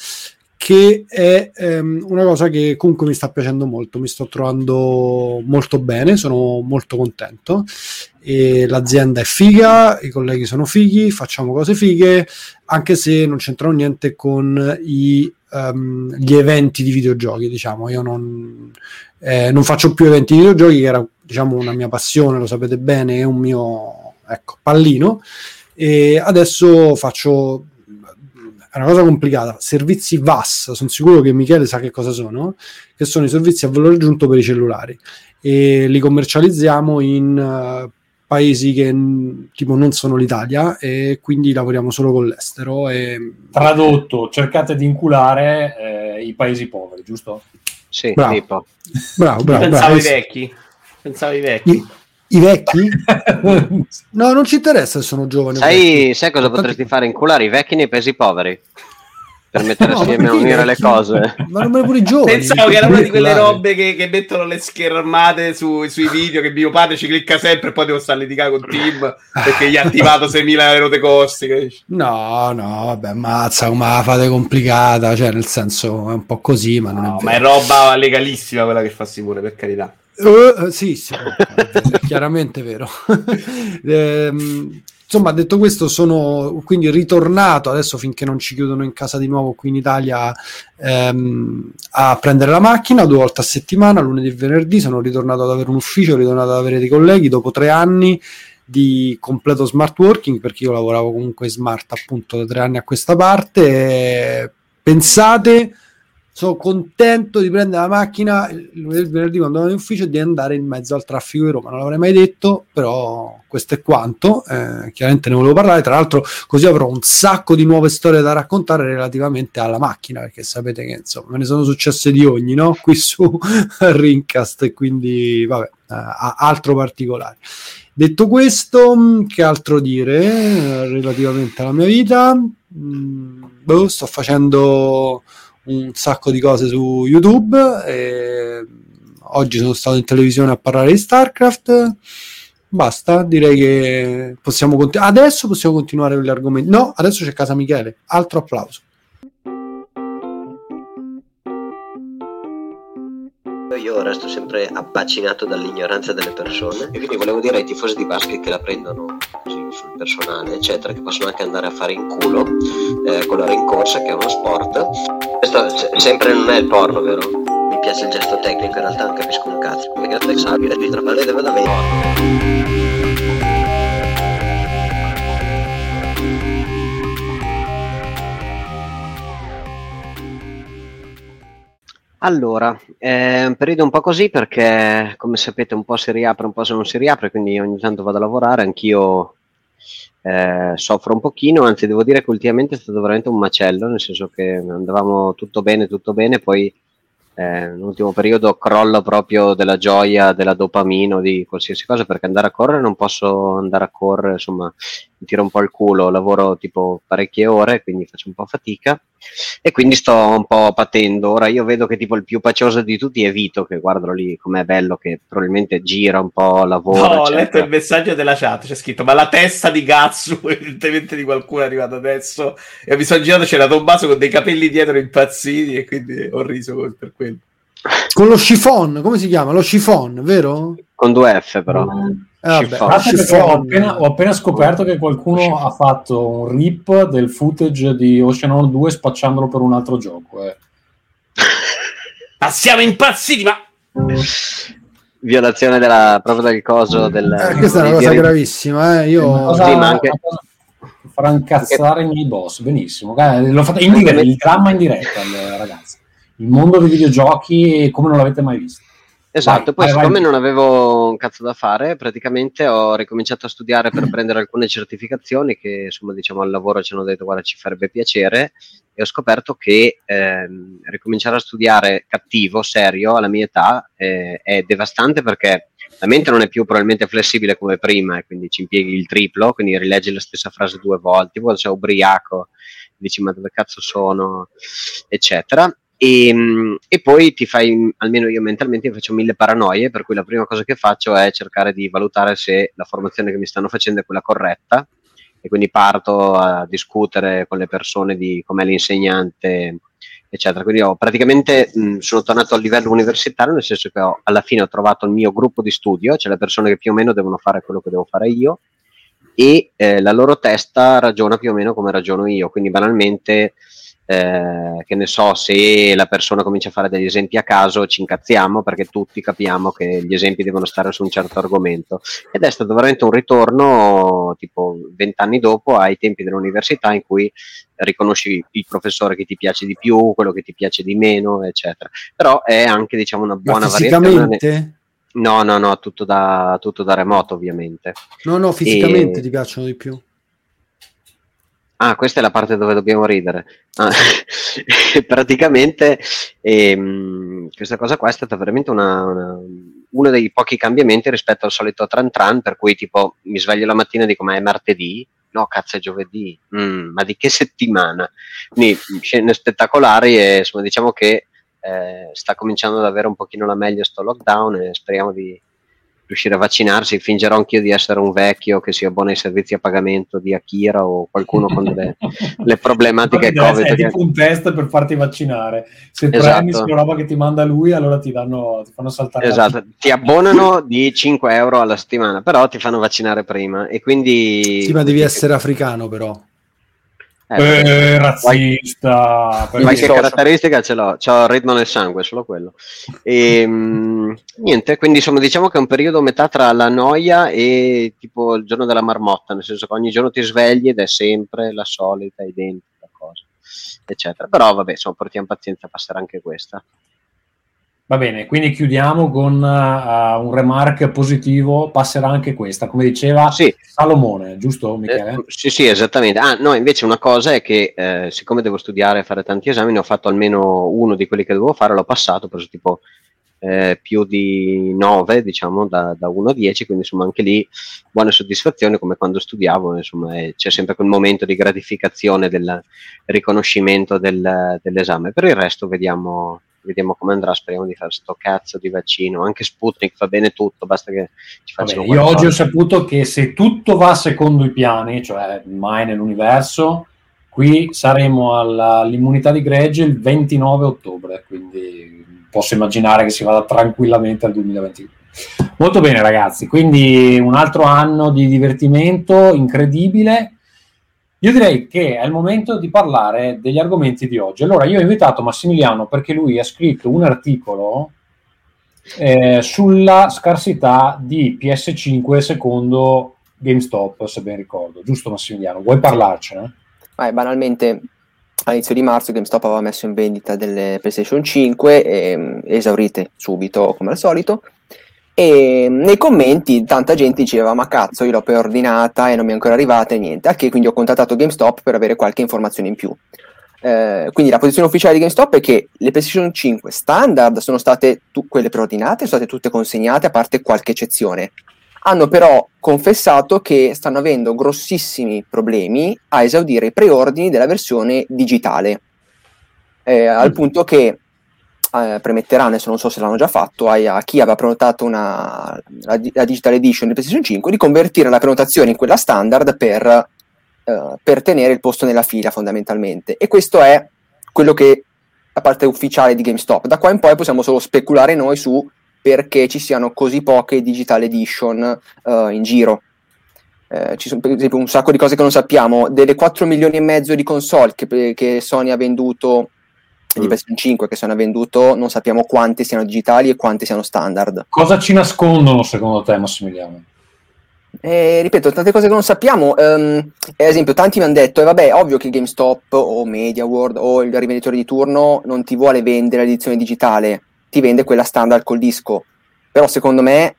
che è ehm, una cosa che comunque mi sta piacendo molto, mi sto trovando molto bene, sono molto contento, e l'azienda è figa, i colleghi sono fighi, facciamo cose fighe, anche se non c'entrano niente con i, um, gli eventi di videogiochi, diciamo. Io non, eh, non faccio più eventi di videogiochi, che era, diciamo, una mia passione, lo sapete bene, è un mio, ecco, pallino, e adesso faccio... È una cosa complicata. Servizi V A S, sono sicuro che Michele sa che cosa sono, che sono i servizi a valore aggiunto per i cellulari, e li commercializziamo in uh, paesi che n- tipo non sono l'Italia, e quindi lavoriamo solo con l'estero. E... Tradotto, cercate di inculare eh, i paesi poveri, giusto? Sì, bravo, tipo. bravo, bravo. Pensavo ai vecchi. Pensavo ai vecchi. I- I vecchi? No, non ci interessa se sono giovani. Sai, sai cosa potresti fare? Inculare i vecchi nei paesi poveri, per mettere no, assieme a unire le cose. Ma non me pure i giovani. Pensavo che era una di quelle robe che, che mettono le schermate su, sui video, che mio padre ci clicca sempre e poi devo stare a litigare con Tim perché gli ha attivato seimila euro di costi. Capisci? No, no, vabbè, mazza, ma fate complicata, cioè nel senso è un po' così, ma non no, è vero. Ma è roba legalissima quella che fa Simone, per carità. Uh, sì, sì, è chiaramente vero. eh, insomma, detto questo, sono quindi ritornato adesso, finché non ci chiudono in casa di nuovo qui in Italia, ehm, a prendere la macchina due volte a settimana, lunedì e venerdì. Sono ritornato ad avere un ufficio, ritornato ad avere dei colleghi dopo tre anni di completo smart working, perché io lavoravo comunque smart appunto da tre anni a questa parte. E pensate, sono contento di prendere la macchina il venerdì quando andavo in ufficio e di andare in mezzo al traffico di Roma. Non l'avrei mai detto, però questo è quanto. Eh, chiaramente ne volevo parlare, tra l'altro così avrò un sacco di nuove storie da raccontare relativamente alla macchina, perché sapete che insomma me ne sono successe di ogni, no? Qui su Rincast, e quindi vabbè, eh, altro particolare. Detto questo, che altro dire eh, relativamente alla mia vita? Mm, boh, sto facendo... un sacco di cose su YouTube, e oggi sono stato in televisione a parlare di StarCraft. Basta, direi che possiamo continuare adesso possiamo continuare con gli argomenti. No, adesso c'è casa Michele, altro applauso. Io resto sempre abbaccinato dall'ignoranza delle persone, e quindi volevo dire ai tifosi di basket che la prendono così sul personale eccetera, che possono anche andare a fare in culo eh, con la rincorsa, che è uno sport. Questo c- sempre non è il porno, vero? Mi piace il gesto tecnico, in realtà non capisco un cazzo. Mi grazie Xavier, di traballo deve da me. Allora, è un periodo un po' così perché, come sapete, un po' si riapre, un po' se non si riapre, quindi ogni tanto vado a lavorare, anch'io eh, soffro un pochino, anzi devo dire che ultimamente è stato veramente un macello, nel senso che andavamo tutto bene, tutto bene, poi eh, nell'ultimo periodo crollo proprio della gioia, della dopamina, di qualsiasi cosa, perché andare a correre non posso andare a correre, insomma, mi tiro un po' il culo, lavoro tipo parecchie ore, quindi faccio un po' fatica e quindi sto un po' patendo. Ora io vedo che tipo il più pacioso di tutti è Vito, che guardalo lì com'è bello, che probabilmente gira un po', lavora. No, eccetera. Ho letto il messaggio della chat, c'è scritto ma la testa di Gazzo evidentemente di qualcuno è arrivata adesso, e mi sono girato, c'era Tommaso con dei capelli dietro impazziti e quindi ho riso per quello. Con lo chiffon, come si chiama? Lo chiffon, vero? Con due F però. Mm. Eh, vabbè, ho, appena, ho appena scoperto che qualcuno ha fatto un rip del footage di Oceanhorn due spacciandolo per un altro gioco. Eh. Ma siamo impazziti, ma... Violazione della, proprio del coso... Del, eh, questa è una cosa di... gravissima, eh. Io... Una cosa, sì, ma anche... una cosa... farà incazzare anche... i miei boss, benissimo. Eh, l'ho fatto in diretta, il dramma in diretta, ragazzi. Il mondo dei videogiochi come non l'avete mai visto. Esatto, vai, poi vai, siccome vai. Non avevo un cazzo da fare, praticamente ho ricominciato a studiare per prendere alcune certificazioni che, insomma, diciamo al lavoro ci hanno detto guarda ci farebbe piacere, e ho scoperto che ehm, ricominciare a studiare cattivo, serio, alla mia età eh, è devastante, perché la mente non è più probabilmente flessibile come prima e quindi ci impieghi il triplo, quindi rileggi la stessa frase due volte, tipo sei ubriaco, dici ma dove cazzo sono, eccetera. E, e poi ti fai, almeno io mentalmente faccio mille paranoie, per cui la prima cosa che faccio è cercare di valutare se la formazione che mi stanno facendo è quella corretta, e quindi parto a discutere con le persone di com'è l'insegnante, eccetera. Quindi ho praticamente mh, sono tornato al livello universitario, nel senso che ho, alla fine ho trovato il mio gruppo di studio, cioè le persone che più o meno devono fare quello che devo fare io, e eh, la loro testa ragiona più o meno come ragiono io, quindi banalmente... Eh, che ne so, se la persona comincia a fare degli esempi a caso ci incazziamo, perché tutti capiamo che gli esempi devono stare su un certo argomento, ed è stato veramente un ritorno tipo vent'anni dopo ai tempi dell'università, in cui riconosci il professore che ti piace di più, quello che ti piace di meno, eccetera. Però è anche, diciamo, una buona variazione. No, no, no, tutto da, tutto da remoto ovviamente. No, no, fisicamente e... ti piacciono di più. Ah, questa è la parte dove dobbiamo ridere. Ah, praticamente ehm, questa cosa qua è stata veramente una, una, uno dei pochi cambiamenti rispetto al solito tran tran, per cui tipo mi sveglio la mattina e dico ma è martedì? No, cazzo è giovedì. Mm, ma di che settimana? Quindi scene spettacolari e insomma diciamo che eh, sta cominciando ad avere un pochino la meglio sto lockdown, e speriamo di riuscire a vaccinarsi. Fingerò anch'io di essere un vecchio che si abbona ai servizi a pagamento di Akira o qualcuno con delle, le problematiche Covid. È tipo un test per farti vaccinare, se esatto. premi sulla roba che ti manda lui, allora ti danno, ti fanno saltare, esatto, ti abbonano di cinque euro alla settimana, però ti fanno vaccinare prima, e quindi sì, ma devi essere africano però. Eh, eh, razzista, qualche caratteristica ce l'ho, c'ho il ritmo nel sangue, solo quello. E, mh, niente, quindi insomma diciamo che è un periodo metà tra la noia e tipo il giorno della marmotta, nel senso che ogni giorno ti svegli ed è sempre la solita identica cosa, eccetera. Però vabbè, insomma, portiamo pazienza, passerà anche questa. Va bene, quindi chiudiamo con uh, un remark positivo, passerà anche questa, come diceva sì. Salomone, giusto Michele? Eh, sì, sì, esattamente. Ah, no, invece una cosa è che eh, siccome devo studiare e fare tanti esami, ne ho fatto almeno uno di quelli che dovevo fare, l'ho passato, ho preso tipo eh, più di nove, diciamo, da, da uno a dieci, quindi insomma anche lì buona soddisfazione, come quando studiavo, insomma eh, c'è sempre quel momento di gratificazione del riconoscimento del, dell'esame. Per il resto vediamo... vediamo come andrà, speriamo di fare sto cazzo di vaccino, anche Sputnik va bene tutto, basta che ci facciano. Vabbè, io oggi ho saputo che se tutto va secondo i piani, cioè mai nell'universo, qui saremo alla, all'immunità di gregge il ventinove ottobre, quindi posso immaginare che si vada tranquillamente al duemilaventidue. Molto bene ragazzi, quindi un altro anno di divertimento incredibile. Io direi che è il momento di parlare degli argomenti di oggi. Allora, io ho invitato Massimiliano perché lui ha scritto un articolo eh, sulla scarsità di P S cinque secondo GameStop, se ben ricordo. Giusto Massimiliano? Vuoi parlarcene? Eh, banalmente, all'inizio di marzo GameStop aveva messo in vendita delle PlayStation cinque, eh, esaurite subito come al solito. E nei commenti tanta gente diceva ma cazzo io l'ho preordinata e non mi è ancora arrivata e niente, a che quindi ho contattato GameStop per avere qualche informazione in più. Eh, quindi la posizione ufficiale di GameStop è che le PlayStation cinque standard sono state tu- quelle preordinate, sono state tutte consegnate a parte qualche eccezione. Hanno però confessato che stanno avendo grossissimi problemi a esaudire i preordini della versione digitale, eh, al punto che eh, premetteranno, adesso non so se l'hanno già fatto, a, a chi aveva prenotato una, la, la Digital Edition del PlayStation cinque di convertire la prenotazione in quella standard per, eh, per tenere il posto nella fila, fondamentalmente. E questo è quello che la parte ufficiale di GameStop. Da qua in poi possiamo solo speculare noi su perché ci siano così poche Digital Edition uh, in giro. Eh, ci sono per esempio un sacco di cose che non sappiamo. Delle quattro milioni e mezzo di console che, che Sony ha venduto, mm. di P S cinque che Sony ha venduto, non sappiamo quante siano digitali e quante siano standard. Cosa ci nascondono secondo te, Massimiliano? Eh, ripeto, tante cose che non sappiamo. Um, ad esempio, tanti mi hanno detto: eh, vabbè, ovvio che GameStop o Media World o il rivenditore di turno non ti vuole vendere l'edizione digitale, ti vende quella standard col disco. Però secondo me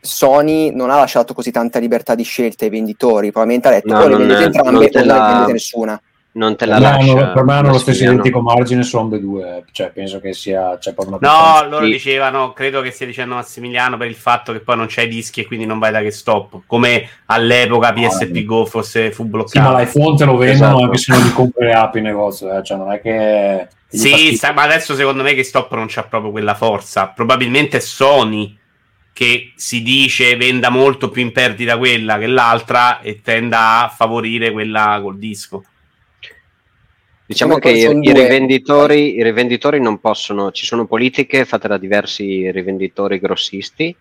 Sony non ha lasciato così tanta libertà di scelta ai venditori, probabilmente ha detto no, non, è, entrambe, non te la non vendete nessuna, non te la lascia. Per me hanno lo stesso identico margine su ambedue due, cioè penso che sia c'è proprio una no potenza. Loro sì. dicevano, credo che stia dicendo Massimiliano, per il fatto che poi non c'hai dischi e quindi non vai da GameStop, come all'epoca P S P ah, Go fosse fu bloccato. Sì, ma l'iPhone te lo vendono esatto. anche se non li compri app in negozio, eh? Cioè non è che sì, sa, ma adesso secondo me che GameStop non c'ha proprio quella forza. Probabilmente Sony, che si dice venda molto più in perdita quella che l'altra, e tenda a favorire quella col disco. Diciamo che i, i, rivenditori, i rivenditori non possono, ci sono politiche fatte da diversi rivenditori grossisti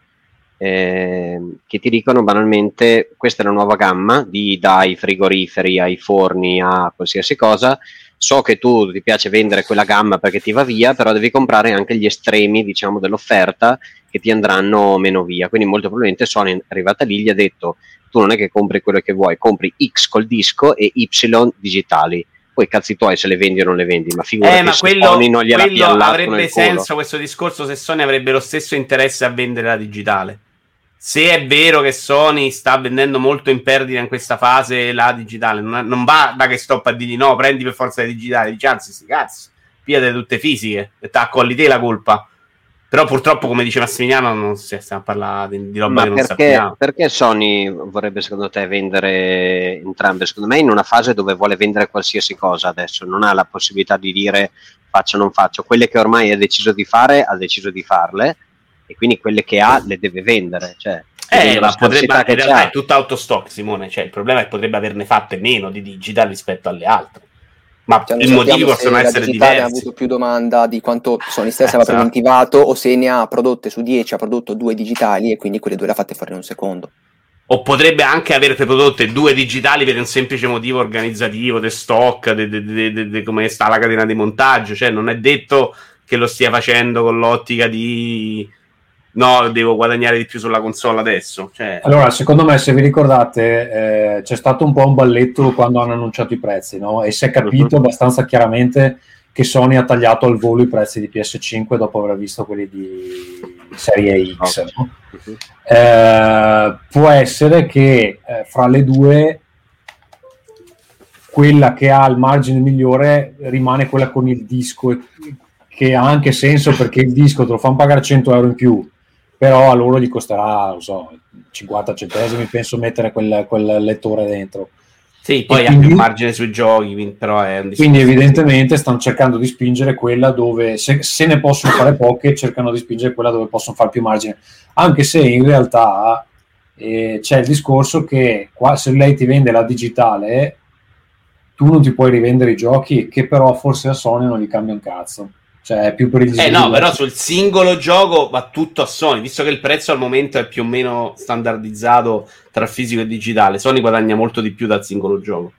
eh, che ti dicono banalmente: questa è una nuova gamma di dai frigoriferi ai forni a qualsiasi cosa. So che tu ti piace vendere quella gamma perché ti va via, però devi comprare anche gli estremi, diciamo, dell'offerta che ti andranno meno via. Quindi molto probabilmente Sony è arrivata lì, gli ha detto: tu non è che compri quello che vuoi, compri X col disco e Y digitali, poi cazzi tuoi se le vendi o non le vendi, ma figurati eh, ma quello, Sony non gliela piallato nel culo. Avrebbe senso questo discorso se Sony avrebbe lo stesso interesse a vendere la digitale. Se è vero che Sony sta vendendo molto in perdita in questa fase la digitale, non, non va da GameStop a dirgli no, prendi per forza la digitale, dici anzi sti cazzo, pigliate tutte fisiche e t'accolli te la colpa. Però purtroppo, come dice Massimiliano, non si sta parlando di roba ma che non perché, sappiamo. Perché Sony vorrebbe secondo te vendere entrambe? Secondo me in una fase dove vuole vendere qualsiasi cosa adesso, non ha la possibilità di dire faccio o non faccio, quelle che ormai ha deciso di fare, ha deciso di farle, e quindi quelle che ha le deve vendere, cioè eh, ma potrebbe, che in realtà c'ha. È tutta autostock, Simone, cioè il problema è che potrebbe averne fatte meno di digitale rispetto alle altre, ma cioè, i motivi possono essere diversi. Ha avuto più domanda di quanto Sony stessa eh, aveva preventivato, o se ne ha prodotte su dieci ha prodotto due digitali e quindi quelle due le ha fatte fare in un secondo, o potrebbe anche aver prodotte due digitali per un semplice motivo organizzativo de stock, de, de, de, de, de come sta la catena di montaggio, cioè non è detto che lo stia facendo con l'ottica di no, devo guadagnare di più sulla console adesso. Cioè... Allora, secondo me, se vi ricordate, eh, c'è stato un po' un balletto quando hanno annunciato i prezzi, no? E si è capito abbastanza chiaramente che Sony ha tagliato al volo i prezzi di P S cinque dopo aver visto quelli di Serie X. No? Eh, può essere che eh, fra le due quella che ha il margine migliore rimane quella con il disco, e che ha anche senso perché il disco te lo fanno pagare cento euro in più, però a loro gli costerà, non so, cinquanta centesimi penso mettere quel, quel lettore dentro. Sì, poi e anche il margine sui giochi, però è un quindi evidentemente stanno cercando di spingere quella dove, se, se ne possono fare poche, cercano di spingere quella dove possono fare più margine, anche se in realtà eh, c'è il discorso che qua, se lei ti vende la digitale tu non ti puoi rivendere i giochi, che però forse a Sony non gli cambia un cazzo. Cioè è più per il eh no, però sul singolo gioco va tutto a Sony, visto che il prezzo al momento è più o meno standardizzato tra fisico e digitale. Sony guadagna molto di più dal singolo gioco,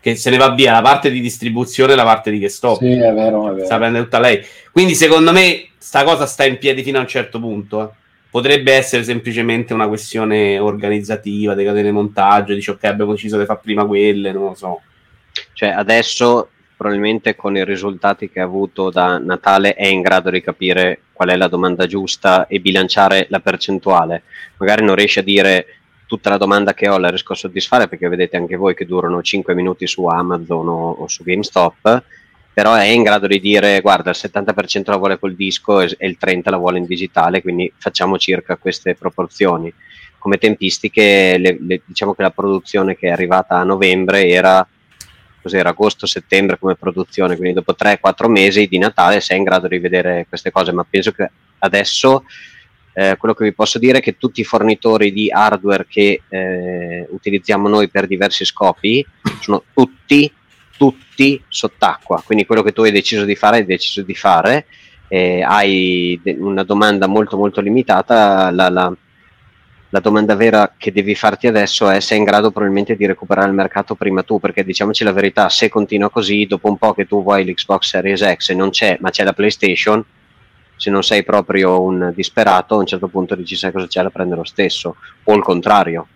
che se ne va via la parte di distribuzione e la parte di GameStop. Sì, è vero, è vero. Sta prendendo tutta lei. Quindi secondo me sta cosa sta in piedi fino a un certo punto. Eh. Potrebbe essere semplicemente una questione organizzativa, dei catene montaggio, dice ok, abbiamo deciso di fare prima quelle, non lo so. Cioè adesso probabilmente con i risultati che ha avuto da Natale è in grado di capire qual è la domanda giusta e bilanciare la percentuale. Magari non riesce a dire tutta la domanda che ho la riesco a soddisfare, perché vedete anche voi che durano cinque minuti su Amazon o, o su GameStop, però è in grado di dire guarda il settanta per cento la vuole col disco e, e il trenta per cento la vuole in digitale, quindi facciamo circa queste proporzioni. come tempistiche le, le, diciamo che la produzione che è arrivata a novembre era cos'era agosto-settembre come produzione, quindi dopo tre quattro mesi di Natale sei in grado di vedere queste cose, ma penso che adesso eh, quello che vi posso dire è che tutti i fornitori di hardware che eh, utilizziamo noi per diversi scopi sono tutti tutti sott'acqua, quindi quello che tu hai deciso di fare hai deciso di fare, eh, hai de- una domanda molto molto limitata, la, la, la domanda vera che devi farti adesso è se è in grado probabilmente di recuperare il mercato prima tu, perché diciamoci la verità, se continua così dopo un po' che tu vuoi l'Xbox Series X e non c'è, ma c'è la PlayStation, se non sei proprio un disperato a un certo punto dici sai cosa c'è, la prendo lo stesso, o il contrario.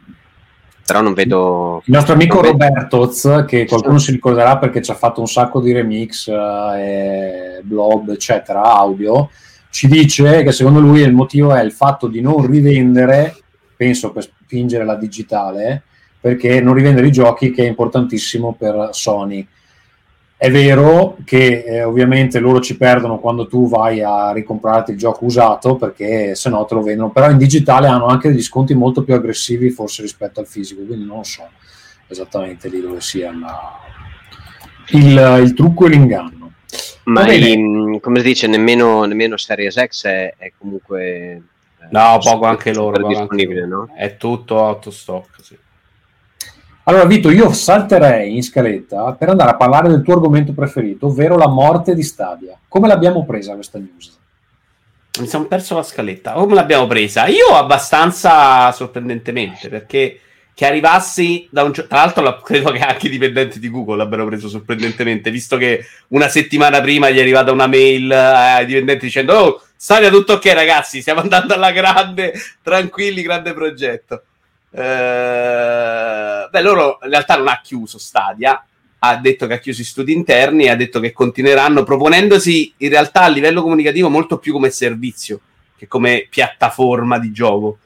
Però non vedo... Il nostro amico vedo... Robertoz, che qualcuno si ricorderà perché ci ha fatto un sacco di remix, eh, blog, eccetera, audio, ci dice che secondo lui il motivo è il fatto di non rivendere, penso per spingere la digitale, perché non rivendere i giochi, che è importantissimo per Sony. È vero che eh, ovviamente loro ci perdono quando tu vai a ricomprarti il gioco usato, perché se no te lo vendono, però in digitale hanno anche degli sconti molto più aggressivi forse rispetto al fisico, quindi non so esattamente lì dove sia la... il, il trucco e l'inganno. Ma il, come si dice, nemmeno, nemmeno Series X è, è comunque no, poco anche loro disponibile, anche... no? È tutto out of stock, sì. Allora Vito, io salterei in scaletta per andare a parlare del tuo argomento preferito, ovvero la morte di Stadia. Come l'abbiamo presa questa news? Mi sono perso la scaletta. Come l'abbiamo presa? Io abbastanza sorprendentemente, perché che arrivassi da un... Tra l'altro la... credo che anche i dipendenti di Google l'abbiano preso sorprendentemente, visto che una settimana prima gli è arrivata una mail ai dipendenti dicendo «Oh, Stadia tutto ok ragazzi, stiamo andando alla grande, tranquilli, grande progetto». Eh, beh, loro in realtà non ha chiuso Stadia, ha detto che ha chiuso i studi interni, ha detto che continueranno proponendosi in realtà a livello comunicativo molto più come servizio che come piattaforma di gioco.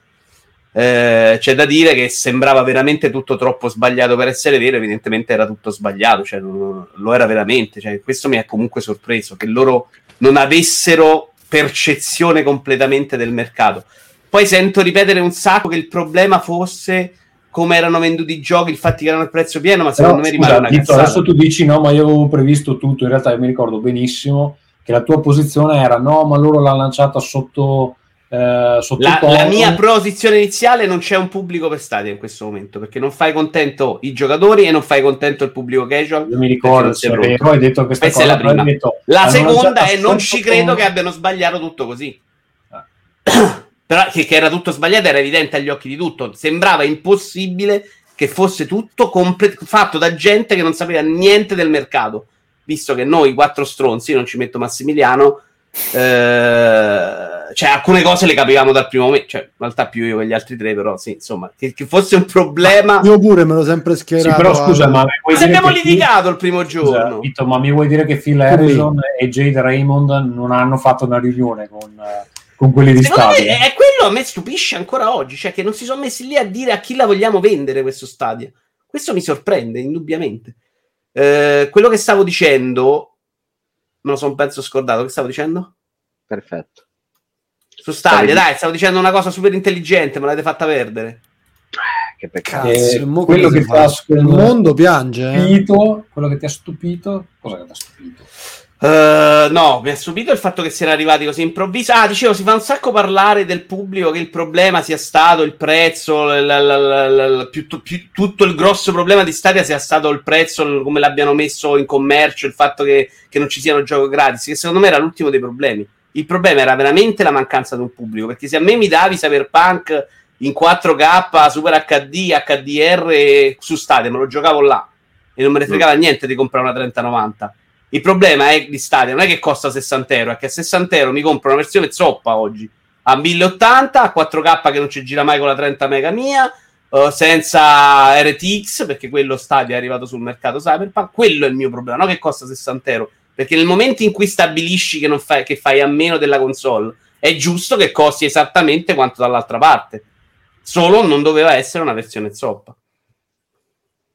Eh, c'è da dire che sembrava veramente tutto troppo sbagliato per essere vero, evidentemente era tutto sbagliato, cioè lo, lo era veramente, cioè, questo mi ha comunque sorpreso che loro non avessero percezione completamente del mercato. Poi sento ripetere un sacco che il problema fosse come erano venduti i giochi, il fatto che erano al prezzo pieno, ma secondo no, me rimane una cazzata. Adesso tu dici no, ma io avevo previsto tutto, in realtà io mi ricordo benissimo che la tua posizione era no, ma loro l'hanno lanciata sotto... Eh, sotto la, la mia posizione iniziale: non c'è un pubblico per Stadia in questo momento, perché non fai contento i giocatori e non fai contento il pubblico casual. Io mi ricordo, cioè, vero, hai detto questa questa cosa, è la prima. Detto, la seconda è non ci credo con... che abbiano sbagliato tutto così. Ah. Però che, che era tutto sbagliato, era evidente agli occhi di tutto, sembrava impossibile che fosse tutto comple- fatto da gente che non sapeva niente del mercato, visto che noi quattro stronzi, non ci metto Massimiliano, eh, cioè alcune cose le capivamo dal primo momento, cioè in realtà più io che gli altri tre, però sì, insomma, che, che fosse un problema. Io pure me l'ho sempre schierato. Sì, però scusa, ma se abbiamo litigato il primo giorno. Vito, ma mi vuoi dire che Phil Harrison e Jade Raymond non hanno fatto una riunione con... con quelli di Stadia? È quello, a me stupisce ancora oggi, cioè che non si sono messi lì a dire a chi la vogliamo vendere questo Stadia. Questo mi sorprende indubbiamente. Eh, quello che stavo dicendo me lo sono penso scordato, che stavo dicendo? Perfetto. Su Stadia, dai, stavo dicendo una cosa super intelligente, me l'avete fatta perdere. Che peccato. Eh, quello che fa il mondo piange, stupito, quello che ti ha stupito, cosa che ti ha stupito? Uh, no, mi ha stupito il fatto che si era arrivati così improvviso. Ah, dicevo, si fa un sacco parlare del pubblico, che il problema sia stato il prezzo, l- l- l- più, più, tutto il grosso problema di Stadia sia stato il prezzo, l- come l'abbiano messo in commercio, il fatto che, che non ci siano giochi gratis, che secondo me era l'ultimo dei problemi. Il problema era veramente la mancanza di un pubblico, perché se a me mi davi Cyberpunk in quattro K, Super acca di, acca di erre su Stadia, me lo giocavo là e non me ne fregava mm. niente di comprare una trenta novanta. Il problema è di Stadia non è che costa sessanta euro, è che a sessanta euro mi compro una versione zoppa oggi, a mille ottanta, a quattro K che non ci gira mai con la trenta mega mia, uh, senza R T X, perché quello Stadia è arrivato sul mercato Cyberpunk. Quello è il mio problema, non che costa sessanta euro, perché nel momento in cui stabilisci che, non fai, che fai a meno della console, è giusto che costi esattamente quanto dall'altra parte, solo non doveva essere una versione zoppa.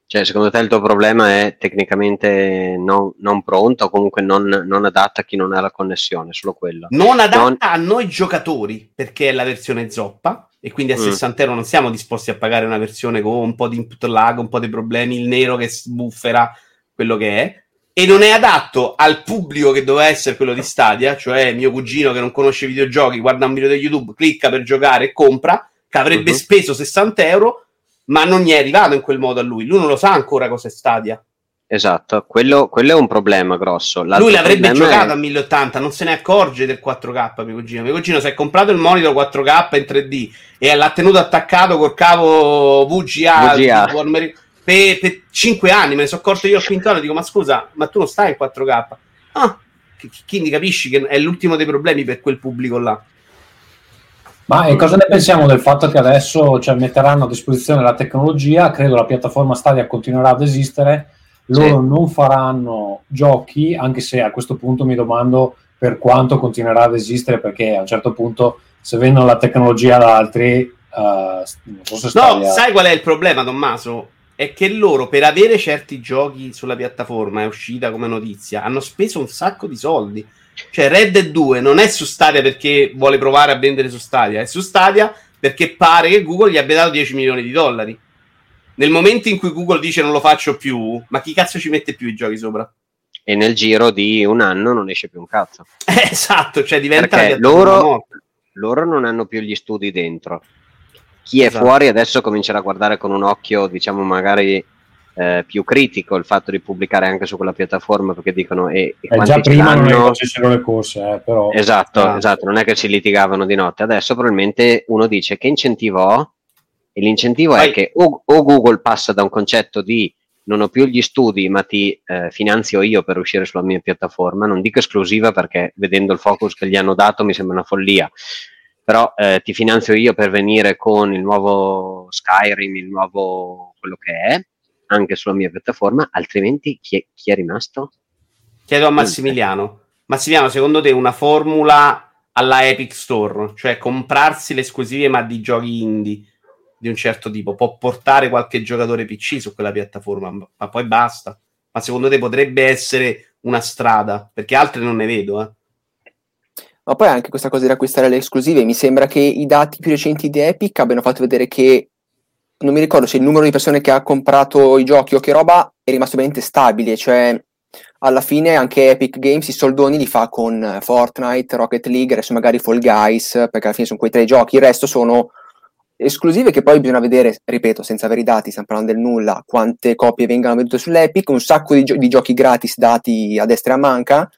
Cioè, secondo te il tuo problema è tecnicamente non, non pronta o comunque non, non adatta a chi non ha la connessione, solo quella. Non adatta non... a noi giocatori, perché è la versione zoppa e quindi a mm. sessanta euro non siamo disposti a pagare una versione con un po' di input lag, un po' di problemi, il nero che sbuffera, quello che è. E non è adatto al pubblico che doveva essere quello di Stadia, cioè mio cugino che non conosce videogiochi, guarda un video di YouTube, clicca per giocare e compra, che avrebbe uh-huh. speso sessanta euro, ma non gli è arrivato in quel modo a lui. Lui non lo sa ancora cos'è Stadia. Esatto, quello, quello è un problema grosso. L'altro lui l'avrebbe giocato è... a mille e ottanta, non se ne accorge del quattro K, mio cugino. Mio cugino si è comprato il monitor quattro K in tre D e l'ha tenuto attaccato col cavo V G A, V G A. Per, per cinque anni, me ne sono accorto io al quinto anno, dico ma scusa, ma tu non stai in quattro K? Ah, quindi capisci che è l'ultimo dei problemi per quel pubblico là. Ma e cosa ne pensiamo del fatto che adesso, cioè, metteranno a disposizione la tecnologia? Credo la piattaforma Stadia continuerà ad esistere, loro sì. non faranno giochi, anche se a questo punto mi domando per quanto continuerà ad esistere, perché a un certo punto se vendono la tecnologia ad altri uh, forse Stadia... No, sai qual è il problema, Tommaso? È che loro, per avere certi giochi sulla piattaforma, è uscita come notizia, hanno speso un sacco di soldi. Cioè Red Dead due non è su Stadia perché vuole provare a vendere su Stadia, è su Stadia perché pare che Google gli abbia dato dieci milioni di dollari. Nel momento in cui Google dice non lo faccio più, ma chi cazzo ci mette più i giochi sopra? E nel giro di un anno non esce più un cazzo. Esatto, cioè diventa perché loro, loro non hanno più gli studi dentro. Chi è esatto. fuori adesso comincerà a guardare con un occhio, diciamo, magari Eh, più critico il fatto di pubblicare anche su quella piattaforma, perché dicono e, e eh, già prima non facessero le corse eh, però esatto, ah. esatto, non è che si litigavano di notte. Adesso probabilmente uno dice che incentivo ho, e l'incentivo Vai. è che o, o Google passa da un concetto di non ho più gli studi ma ti eh, finanzio io per uscire sulla mia piattaforma, non dico esclusiva perché vedendo il focus che gli hanno dato mi sembra una follia, però eh, ti finanzio io per venire con il nuovo Skyrim, il nuovo quello che è, anche sulla mia piattaforma, altrimenti chi è, chi è rimasto? Chiedo a Massimiliano. Massimiliano, secondo te una formula alla Epic Store, cioè comprarsi le esclusive ma di giochi indie di un certo tipo, può portare qualche giocatore P C su quella piattaforma, ma poi basta? Ma secondo te potrebbe essere una strada? Perché altre non ne vedo, eh. Ma poi anche questa cosa di acquistare le esclusive, mi sembra che i dati più recenti di Epic abbiano fatto vedere che non mi ricordo se il numero di persone che ha comprato i giochi o che roba è rimasto veramente stabile, cioè alla fine anche Epic Games i soldoni li fa con Fortnite, Rocket League, adesso magari Fall Guys, perché alla fine sono quei tre giochi, il resto sono esclusive che poi bisogna vedere, ripeto, senza avere i dati, stiamo parlando del nulla, quante copie vengano vendute sull'Epic, un sacco di, gio- di giochi gratis dati a destra e a manca.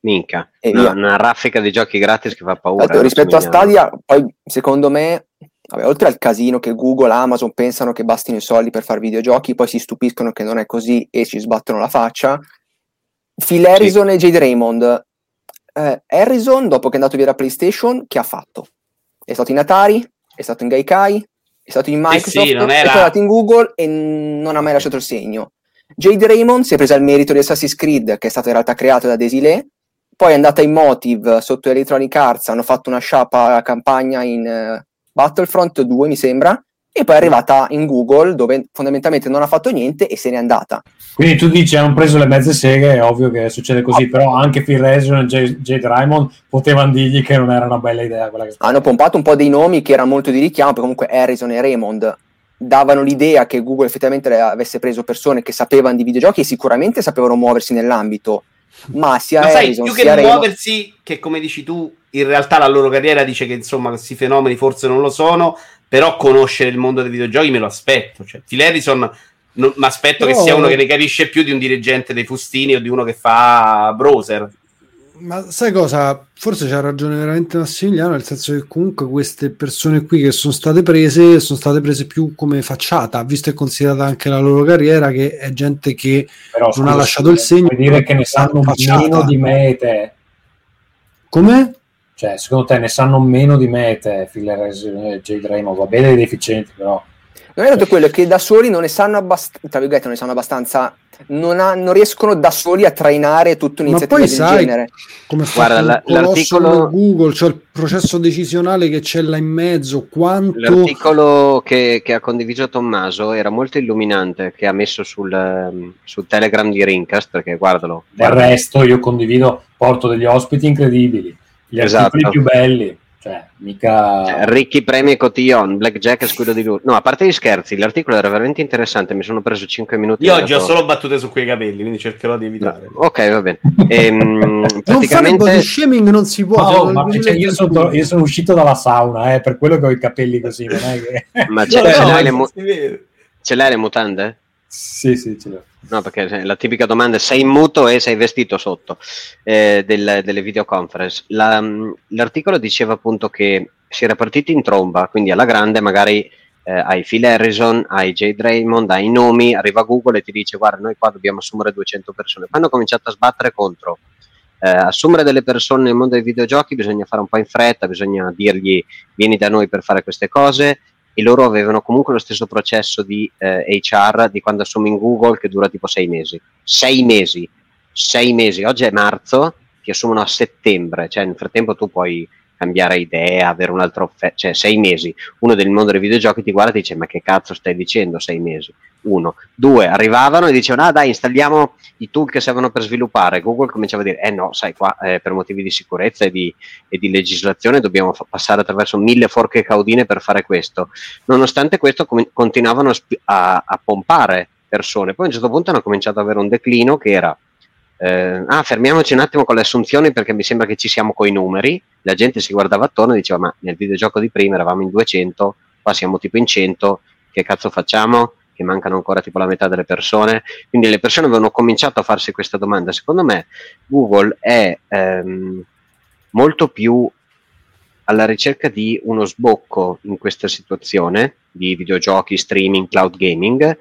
Minca, e no, una raffica di giochi gratis che fa paura. Allora, rispetto a Stadia, poi secondo me... Vabbè, oltre al casino che Google, Amazon pensano che bastino i soldi per fare videogiochi, poi si stupiscono che non è così e ci sbattono la faccia. Phil Harrison sì. e Jade Raymond. Eh, Harrison, dopo che è andato via da PlayStation, che ha fatto? È stato in Atari, è stato in Gaikai, è stato in Microsoft, eh sì, non era... è poi andato in Google e non ha mai lasciato il segno. Jade Raymond si è presa il merito di Assassin's Creed, che è stato in realtà creato da Desilé. Poi è andata in Motive, sotto Electronic Arts, hanno fatto una sciapa campagna in... Battlefront due mi sembra, e poi è arrivata in Google dove fondamentalmente non ha fatto niente e se n'è andata. Quindi tu dici hanno preso le mezze seghe, è ovvio che succede così, oh. però anche Phil Harrison e Jade Raymond potevano dirgli che non era una bella idea quella che hanno pompato un po' dei nomi che erano molto di richiamo, perché comunque Harrison e Raymond davano l'idea che Google effettivamente avesse preso persone che sapevano di videogiochi e sicuramente sapevano muoversi nell'ambito, ma sia ma sai, Harrison, più che Raymond... muoversi, che come dici tu in realtà la loro carriera dice che insomma questi fenomeni forse non lo sono, però conoscere il mondo dei videogiochi me lo aspetto, cioè Phil Harrison mi aspetto no. che sia uno che ne capisce più di un dirigente dei fustini o di uno che fa browser. Ma sai cosa? Forse c'ha ragione veramente Massimiliano, nel senso che comunque queste persone qui che sono state prese sono state prese più come facciata, visto e considerata anche la loro carriera, che è gente che però, non scusa, ha lasciato il segno. Vuol dire che ne sanno meno di me e te. Come? Cioè, secondo te ne sanno meno di me e te, Phil Harrison e Jade Raymond, va bene, è deficiente, però... Non è tanto quello, è che da soli non ne sanno abbastanza, tra virgolette, non ne sanno abbastanza, non, ha, non riescono da soli a trainare tutta un'iniziativa del sai, genere. Come guarda, la, l'articolo Google, cioè il processo decisionale che c'è là in mezzo, quanto... L'articolo che, che ha condiviso Tommaso era molto illuminante, che ha messo sul, sul Telegram di Rincast, perché guardalo. Del resto io condivido, porto degli ospiti incredibili, gli esatto. articoli più belli. Cioè, mica... Cioè, ricchi premi e cotillon, blackjack e squillo di lui. No, a parte gli scherzi, l'articolo era veramente interessante, mi sono preso cinque minuti. Io oggi ho solo battute su quei capelli, quindi cercherò di evitare. No. Ok, va bene. Ehm, praticamente... Non fare shaming, non si può. No, no, ma, cioè, io, sono, io sono uscito dalla sauna, eh, per quello che ho i capelli così. Non è che... Ma ce, no, ce, no, l'hai no, mu- ce l'hai le mutande? Sì, sì, ce l'ho. No, perché la tipica domanda è sei muto e sei vestito sotto eh, del, delle videoconference. La, l'articolo diceva appunto che si era partiti in tromba, quindi alla grande magari eh, hai Phil Harrison, hai Jay Draymond, hai nomi, arriva Google e ti dice guarda noi qua dobbiamo assumere duecento persone. Quando ho cominciato a sbattere contro eh, assumere delle persone nel mondo dei videogiochi bisogna fare un po' in fretta, bisogna dirgli vieni da noi per fare queste cose, e loro avevano comunque lo stesso processo di eh, acca erre di quando assumi in Google che dura tipo sei mesi, sei mesi, sei mesi, oggi è marzo, ti assumono a settembre, cioè nel frattempo tu puoi cambiare idea, avere un'altra offerta, cioè sei mesi, uno del mondo dei videogiochi ti guarda e ti dice ma che cazzo stai dicendo sei mesi, uno, due, arrivavano e dicevano ah dai installiamo i tool che servono per sviluppare, Google cominciava a dire eh no sai qua eh, per motivi di sicurezza e di, e di legislazione dobbiamo fa- passare attraverso mille forche e caudine per fare questo, nonostante questo com- continuavano a, sp- a-, a pompare persone, poi a un certo punto hanno cominciato ad avere un declino che era Eh, ah, fermiamoci un attimo con le assunzioni perché mi sembra che ci siamo coi numeri. La gente si guardava attorno e diceva ma nel videogioco di prima eravamo in duecento, qua siamo tipo in cento, che cazzo facciamo? Che mancano ancora tipo la metà delle persone. Quindi le persone avevano cominciato a farsi questa domanda. Secondo me Google è ehm, molto più alla ricerca di uno sbocco in questa situazione di videogiochi, streaming, cloud gaming,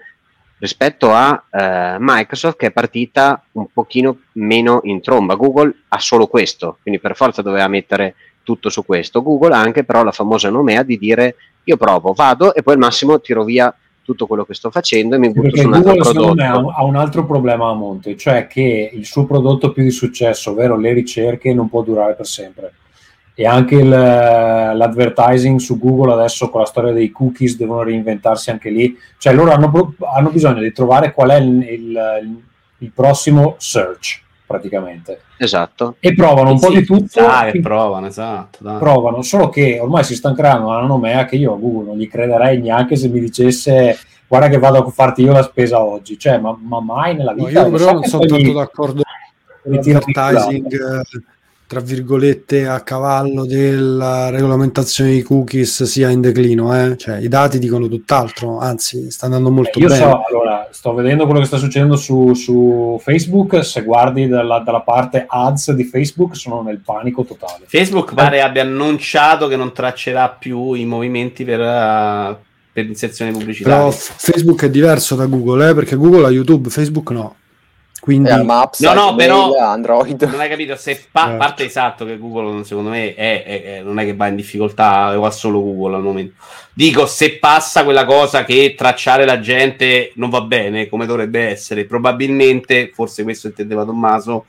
rispetto a eh, Microsoft che è partita un pochino meno in tromba. Google ha solo questo, quindi per forza doveva mettere tutto su questo. Google ha anche però la famosa nomea di dire io provo, vado e poi al massimo tiro via tutto quello che sto facendo e mi butto perché su un Google, altro prodotto. Perché Google ha un altro problema a monte, cioè che il suo prodotto più di successo, ovvero le ricerche, non può durare per sempre. E anche il, l'advertising su Google adesso con la storia dei cookies devono reinventarsi anche lì, cioè loro hanno, hanno bisogno di trovare qual è il, il, il prossimo search praticamente, esatto, e provano un sì, po' di tutto dai, e provano, esatto, dai. provano, solo che ormai si stancheranno alla nomea che io a Google non gli crederei neanche se mi dicesse guarda che vado a farti io la spesa oggi, cioè ma, ma mai nella vita. No, io però non sono tanto gli... d'accordo con l'advertising tra virgolette a cavallo della regolamentazione dei cookies sia in declino, eh? Cioè, i dati dicono tutt'altro, anzi sta andando molto eh, io bene. Io so, allora, sto vedendo quello che sta succedendo su, su Facebook, se guardi dalla, dalla parte ads di Facebook sono nel panico totale. Facebook pare abbia annunciato che non traccerà più i movimenti per... Uh... per inserzione pubblicitaria. Però Facebook è diverso da Google, eh? Perché Google ha YouTube, Facebook no. Quindi... Eh, Maps, no, no, però Android. Non hai capito se pa- eh. parte esatto che Google secondo me è, è, è, non è che va in difficoltà, va solo Google al momento. Dico, se passa quella cosa che tracciare la gente non va bene come dovrebbe essere, probabilmente, forse questo intendeva Tommaso,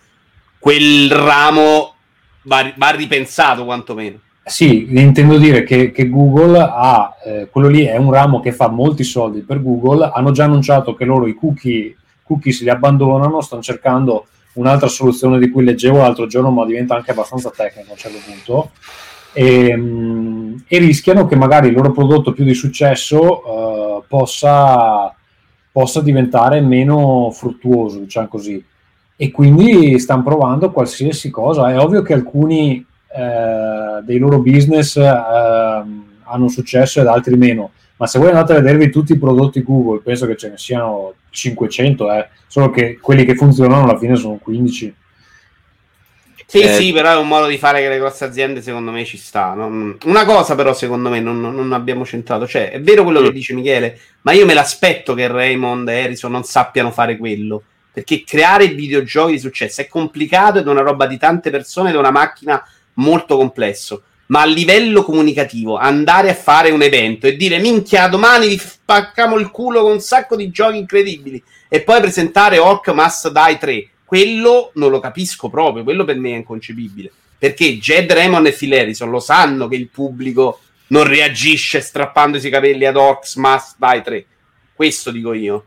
quel ramo va, va ripensato quantomeno. Sì, intendo dire che, che Google ha, eh, quello lì è un ramo che fa molti soldi per Google, hanno già annunciato che loro i cookie cookies li abbandonano, stanno cercando un'altra soluzione di cui leggevo l'altro giorno, ma diventa anche abbastanza tecnico a un certo punto, e, e rischiano che magari il loro prodotto più di successo eh, possa, possa diventare meno fruttuoso, diciamo così, e quindi stanno provando qualsiasi cosa. È ovvio che alcuni eh, dei loro business eh, hanno successo ed altri meno, ma se voi andate a vedervi tutti i prodotti Google, penso che ce ne siano cinquecento, eh, solo che quelli che funzionano alla fine sono quindici. Sì, eh. sì, però è un modo di fare che le grosse aziende secondo me ci sta. No? Una cosa però secondo me non, non abbiamo centrato, cioè è vero quello mm. che dice Michele, ma io me l'aspetto che Raymond e Harrison non sappiano fare quello, perché creare videogiochi di successo è complicato ed è una roba di tante persone ed è una macchina molto complesso. ma a livello comunicativo, andare a fare un evento e dire minchia domani vi spaccamo il culo con un sacco di giochi incredibili e poi presentare Orcs Must Die tre, quello non lo capisco proprio, quello per me è inconcepibile, perché Jed Raymond e Phil Harrison lo sanno che il pubblico non reagisce strappandosi i capelli ad Orcs Must Die tre, questo dico io.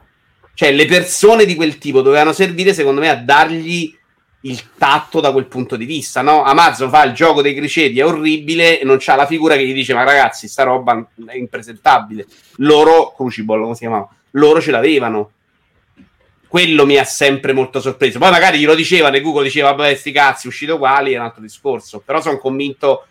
Cioè, le persone di quel tipo dovevano servire, secondo me, a dargli il tatto da quel punto di vista, no? Amazon fa il gioco dei criceti, è orribile, e non c'ha la figura che gli dice ma ragazzi, sta roba è impresentabile. Loro, Crucible, come si chiamava? Loro ce l'avevano. Quello mi ha sempre molto sorpreso. Poi magari glielo dicevano e Google diceva vabbè, sti cazzi, uscito quali, è un altro discorso. Però sono convinto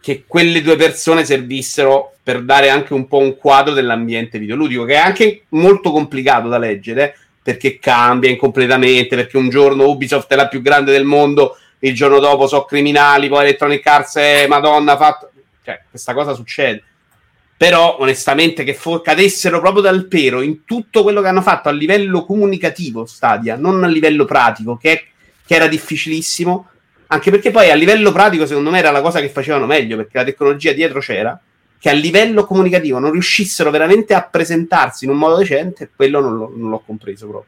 che quelle due persone servissero per dare anche un po' un quadro dell'ambiente videoludico, che è anche molto complicato da leggere, perché cambia incompletamente, perché un giorno Ubisoft è la più grande del mondo, il giorno dopo so criminali, poi Electronic Arts è Madonna, fatto... Cioè, questa cosa succede. Però, onestamente, che for- cadessero proprio dal pero in tutto quello che hanno fatto a livello comunicativo Stadia, non a livello pratico, che, è- che era difficilissimo, anche perché poi a livello pratico, secondo me, era la cosa che facevano meglio, perché la tecnologia dietro c'era, che a livello comunicativo non riuscissero veramente a presentarsi in un modo decente, quello non, lo, non l'ho compreso proprio.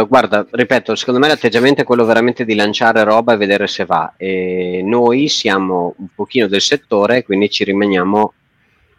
Uh, guarda, ripeto, secondo me l'atteggiamento è quello veramente di lanciare roba e vedere se va, e noi siamo un pochino del settore, quindi ci rimaniamo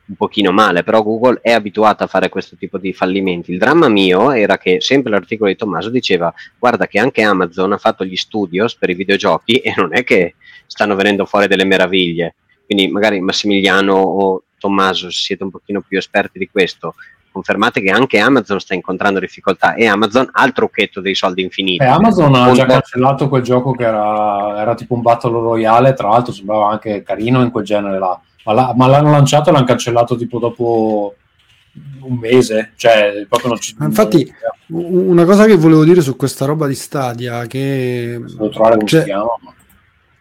un pochino male, però Google è abituata a fare questo tipo di fallimenti. Il dramma mio era che sempre l'articolo di Tommaso diceva guarda che anche Amazon ha fatto gli studios per i videogiochi e non è che stanno venendo fuori delle meraviglie. Quindi magari Massimiliano o Tommaso, se siete un pochino più esperti di questo, confermate che anche Amazon sta incontrando difficoltà, e Amazon ha il trucchetto dei soldi infiniti. Eh, Amazon ha già cancellato quel gioco che era, era tipo un battle royale, tra l'altro sembrava anche carino in quel genere là, ma, la, ma l'hanno lanciato e l'hanno cancellato tipo dopo un mese, cioè proprio non ci... Infatti una cosa che volevo dire su questa roba di Stadia, che... Devo trovare come si chiama.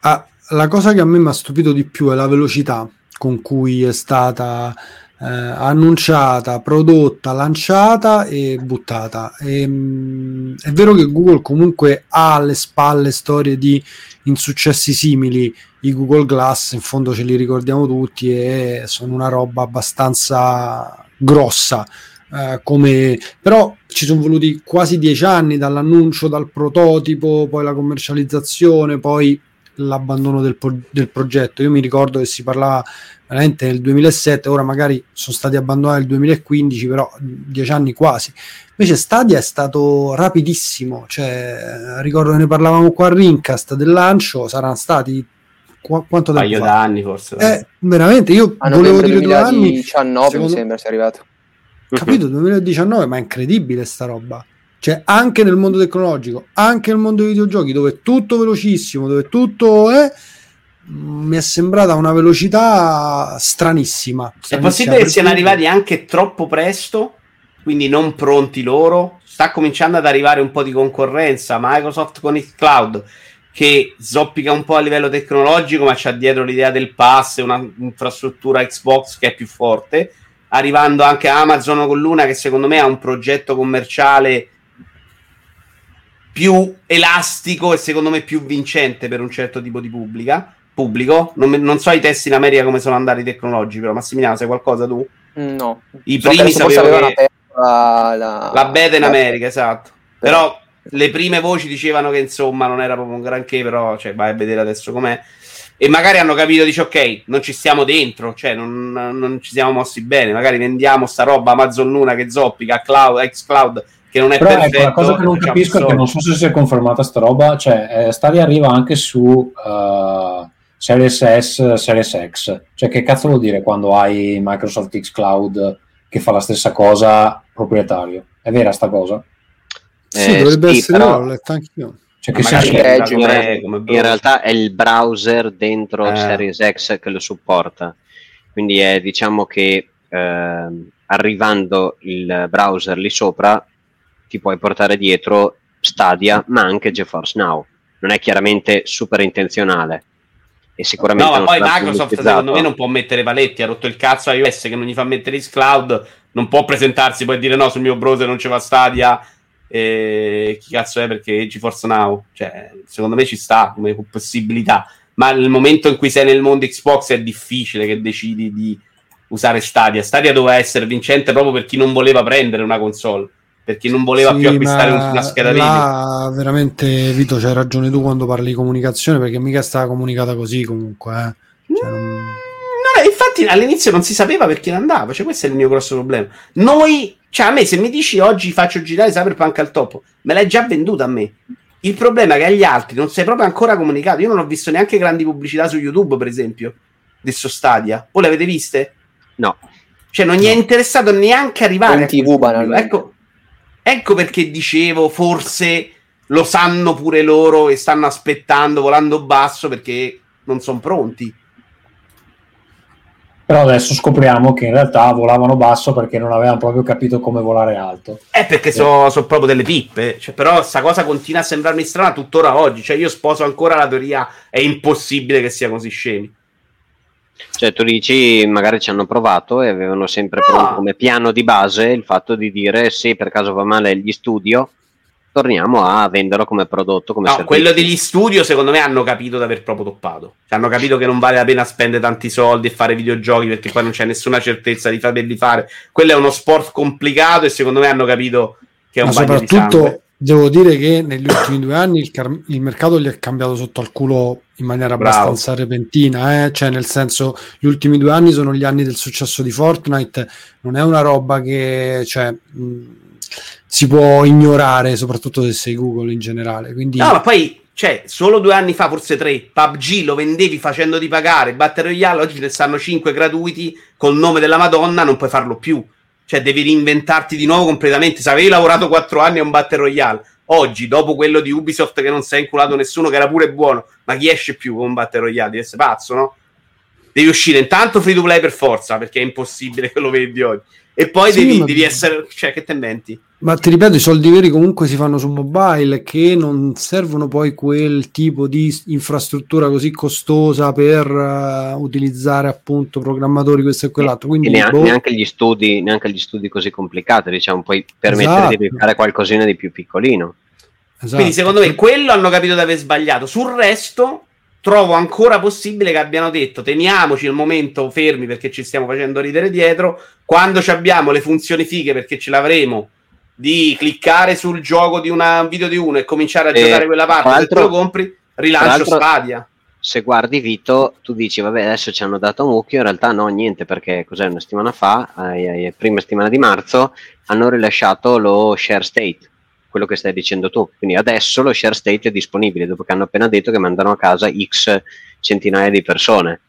Ah, la cosa che a me mi ha stupito di più è la velocità con cui è stata eh, annunciata, prodotta, lanciata e buttata. E, mh, è vero che Google comunque ha alle spalle storie di insuccessi simili, i Google Glass in fondo ce li ricordiamo tutti e sono una roba abbastanza grossa. Uh, come però ci sono voluti quasi dieci anni dall'annuncio, dal prototipo, poi la commercializzazione, poi l'abbandono del, po- del progetto. Io mi ricordo che si parlava veramente nel duemilasette, ora magari sono stati abbandonati nel duemilaquindici, però dieci anni quasi. Invece Stadia è stato rapidissimo, cioè ricordo che ne parlavamo qua a Rincast del lancio, saranno stati qu- quanto tempo? Un paio d'anni forse. Eh, veramente, io a volevo dire due anni. duemiladiciannove secondo... mi sembra sia arrivato. Capito, duemiladiciannove, ma è incredibile sta roba. Cioè, anche nel mondo tecnologico, anche nel mondo dei videogiochi, dove è tutto velocissimo, dove tutto è, mi è sembrata una velocità stranissima. stranissima. È possibile che siano arrivati anche troppo presto, quindi non pronti loro. Sta cominciando ad arrivare un po' di concorrenza. Microsoft con il cloud, che zoppica un po' a livello tecnologico, ma c'ha dietro l'idea del pass e un'infrastruttura Xbox che è più forte. Arrivando anche Amazon con l'una che secondo me ha un progetto commerciale più elastico e secondo me più vincente per un certo tipo di pubblica, pubblico. Non, non so i test in America come sono andati tecnologici, però Massimiliano sai qualcosa tu? No. I so primi sapevano che... La, la... la beta in America, esatto. Però le prime voci dicevano che insomma non era proprio un granché, però cioè, vai a vedere adesso com'è. E magari hanno capito, dice ok, non ci stiamo dentro, cioè non, non ci siamo mossi bene, magari vendiamo sta roba Amazon Luna che zoppica, cloud, ex cloud che non è però perfetto. Ecco, la cosa che non capisco è che non so se si è confermata sta roba, cioè eh, Stadia arriva anche su uh, Series S, Series X, cioè che cazzo vuol dire quando hai Microsoft X Cloud che fa la stessa cosa proprietario? È vera sta cosa? Eh, sì, dovrebbe sì, essere, però... l'ho letta anch'io. Cioè che si legge, come, come in realtà è il browser dentro eh. Series X che lo supporta, quindi è diciamo che eh, arrivando il browser lì sopra ti puoi portare dietro Stadia ma anche GeForce Now, non è chiaramente super intenzionale e sicuramente no, ma poi Microsoft secondo me non può mettere paletti, ha rotto il cazzo a iOS che non gli fa mettere in cloud, non può presentarsi poi e dire no sul mio browser non c'è Stadia. E chi cazzo è perché GeForce Now, cioè secondo me ci sta come possibilità, ma nel momento in cui sei nel mondo Xbox è difficile che decidi di usare Stadia. Stadia doveva essere vincente proprio per chi non voleva prendere una console, per chi non voleva sì, più acquistare una scheda video. Veramente, Vito, c'hai ragione tu quando parli di comunicazione, perché mica stava comunicata così comunque, eh. Cioè, non... No, infatti all'inizio non si sapeva per chi andava, cioè questo è il mio grosso problema. Noi, cioè a me se mi dici oggi faccio girare Cyberpunk al top, me l'hai già venduta a me. Il problema è che agli altri non sei proprio ancora comunicato. Io non ho visto neanche grandi pubblicità su YouTube, per esempio, di sto Stadia. Voi le avete viste? No. Cioè non gli è interessato neanche arrivare. T V, banalmente. Ecco, ecco perché dicevo, forse lo sanno pure loro e stanno aspettando, volando basso, perché non sono pronti. Però adesso scopriamo che in realtà volavano basso perché non avevano proprio capito come volare alto. È perché sono so proprio delle pippe. Cioè, però sta cosa continua a sembrarmi strana tuttora oggi. Cioè, io sposo ancora la teoria, è impossibile che sia così scemi. Cioè, tu dici, magari ci hanno provato e avevano sempre no. come piano di base il fatto di dire, se per caso va male gli studio, torniamo a venderlo come prodotto, come no, servizio. Quello degli studio secondo me hanno capito di aver proprio toppato, cioè, hanno capito che non vale la pena spendere tanti soldi e fare videogiochi perché poi non c'è nessuna certezza di farli fare. Quello è uno sport complicato e secondo me hanno capito che è un bagno di sangue. Ma soprattutto devo dire che negli ultimi due anni il, car- il mercato gli è cambiato sotto al culo in maniera abbastanza Bravo. repentina, eh? Cioè nel senso, gli ultimi due anni sono gli anni del successo di Fortnite, non è una roba che cioè mh, si può ignorare, soprattutto se sei Google in generale. Quindi... No, ma poi, cioè, solo due anni fa, forse tre, P U B G lo vendevi facendoti pagare, Battle Royale, oggi ne stanno cinque gratuiti, col nome della Madonna, non puoi farlo più. Cioè, devi reinventarti di nuovo completamente. Se avevi lavorato quattro anni a un Battle Royale, oggi, dopo quello di Ubisoft che non si è inculato nessuno, che era pure buono, ma chi esce più con un Battle Royale? Devi essere pazzo, no? Devi uscire intanto free to play per forza, perché è impossibile che lo vendi oggi. E poi sì, devi, ma... devi essere... Cioè, che te menti? Ma ti ripeto, i soldi veri comunque si fanno su mobile, che non servono poi quel tipo di infrastruttura così costosa per uh, utilizzare appunto programmatori, questo e quell'altro. Quindi, e neanche, boh... neanche gli studi neanche gli studi così complicati, diciamo, puoi permettere di fare qualcosina di più piccolino. Esatto. Quindi secondo me quello hanno capito di aver sbagliato. Sul resto... trovo ancora possibile che abbiano detto teniamoci il momento fermi perché ci stiamo facendo ridere dietro, quando ci abbiamo le funzioni fighe perché ce l'avremo di cliccare sul gioco di un video di uno e cominciare a eh, giocare quella parte, se te lo compri rilancio Stadia. Se guardi Vito, tu dici vabbè adesso ci hanno dato mucchio, in realtà no, niente, perché cos'è, una settimana fa, eh, prima settimana di marzo hanno rilasciato lo share state, quello che stai dicendo tu, quindi adesso lo share state è disponibile dopo che hanno appena detto che mandano a casa X centinaia di persone,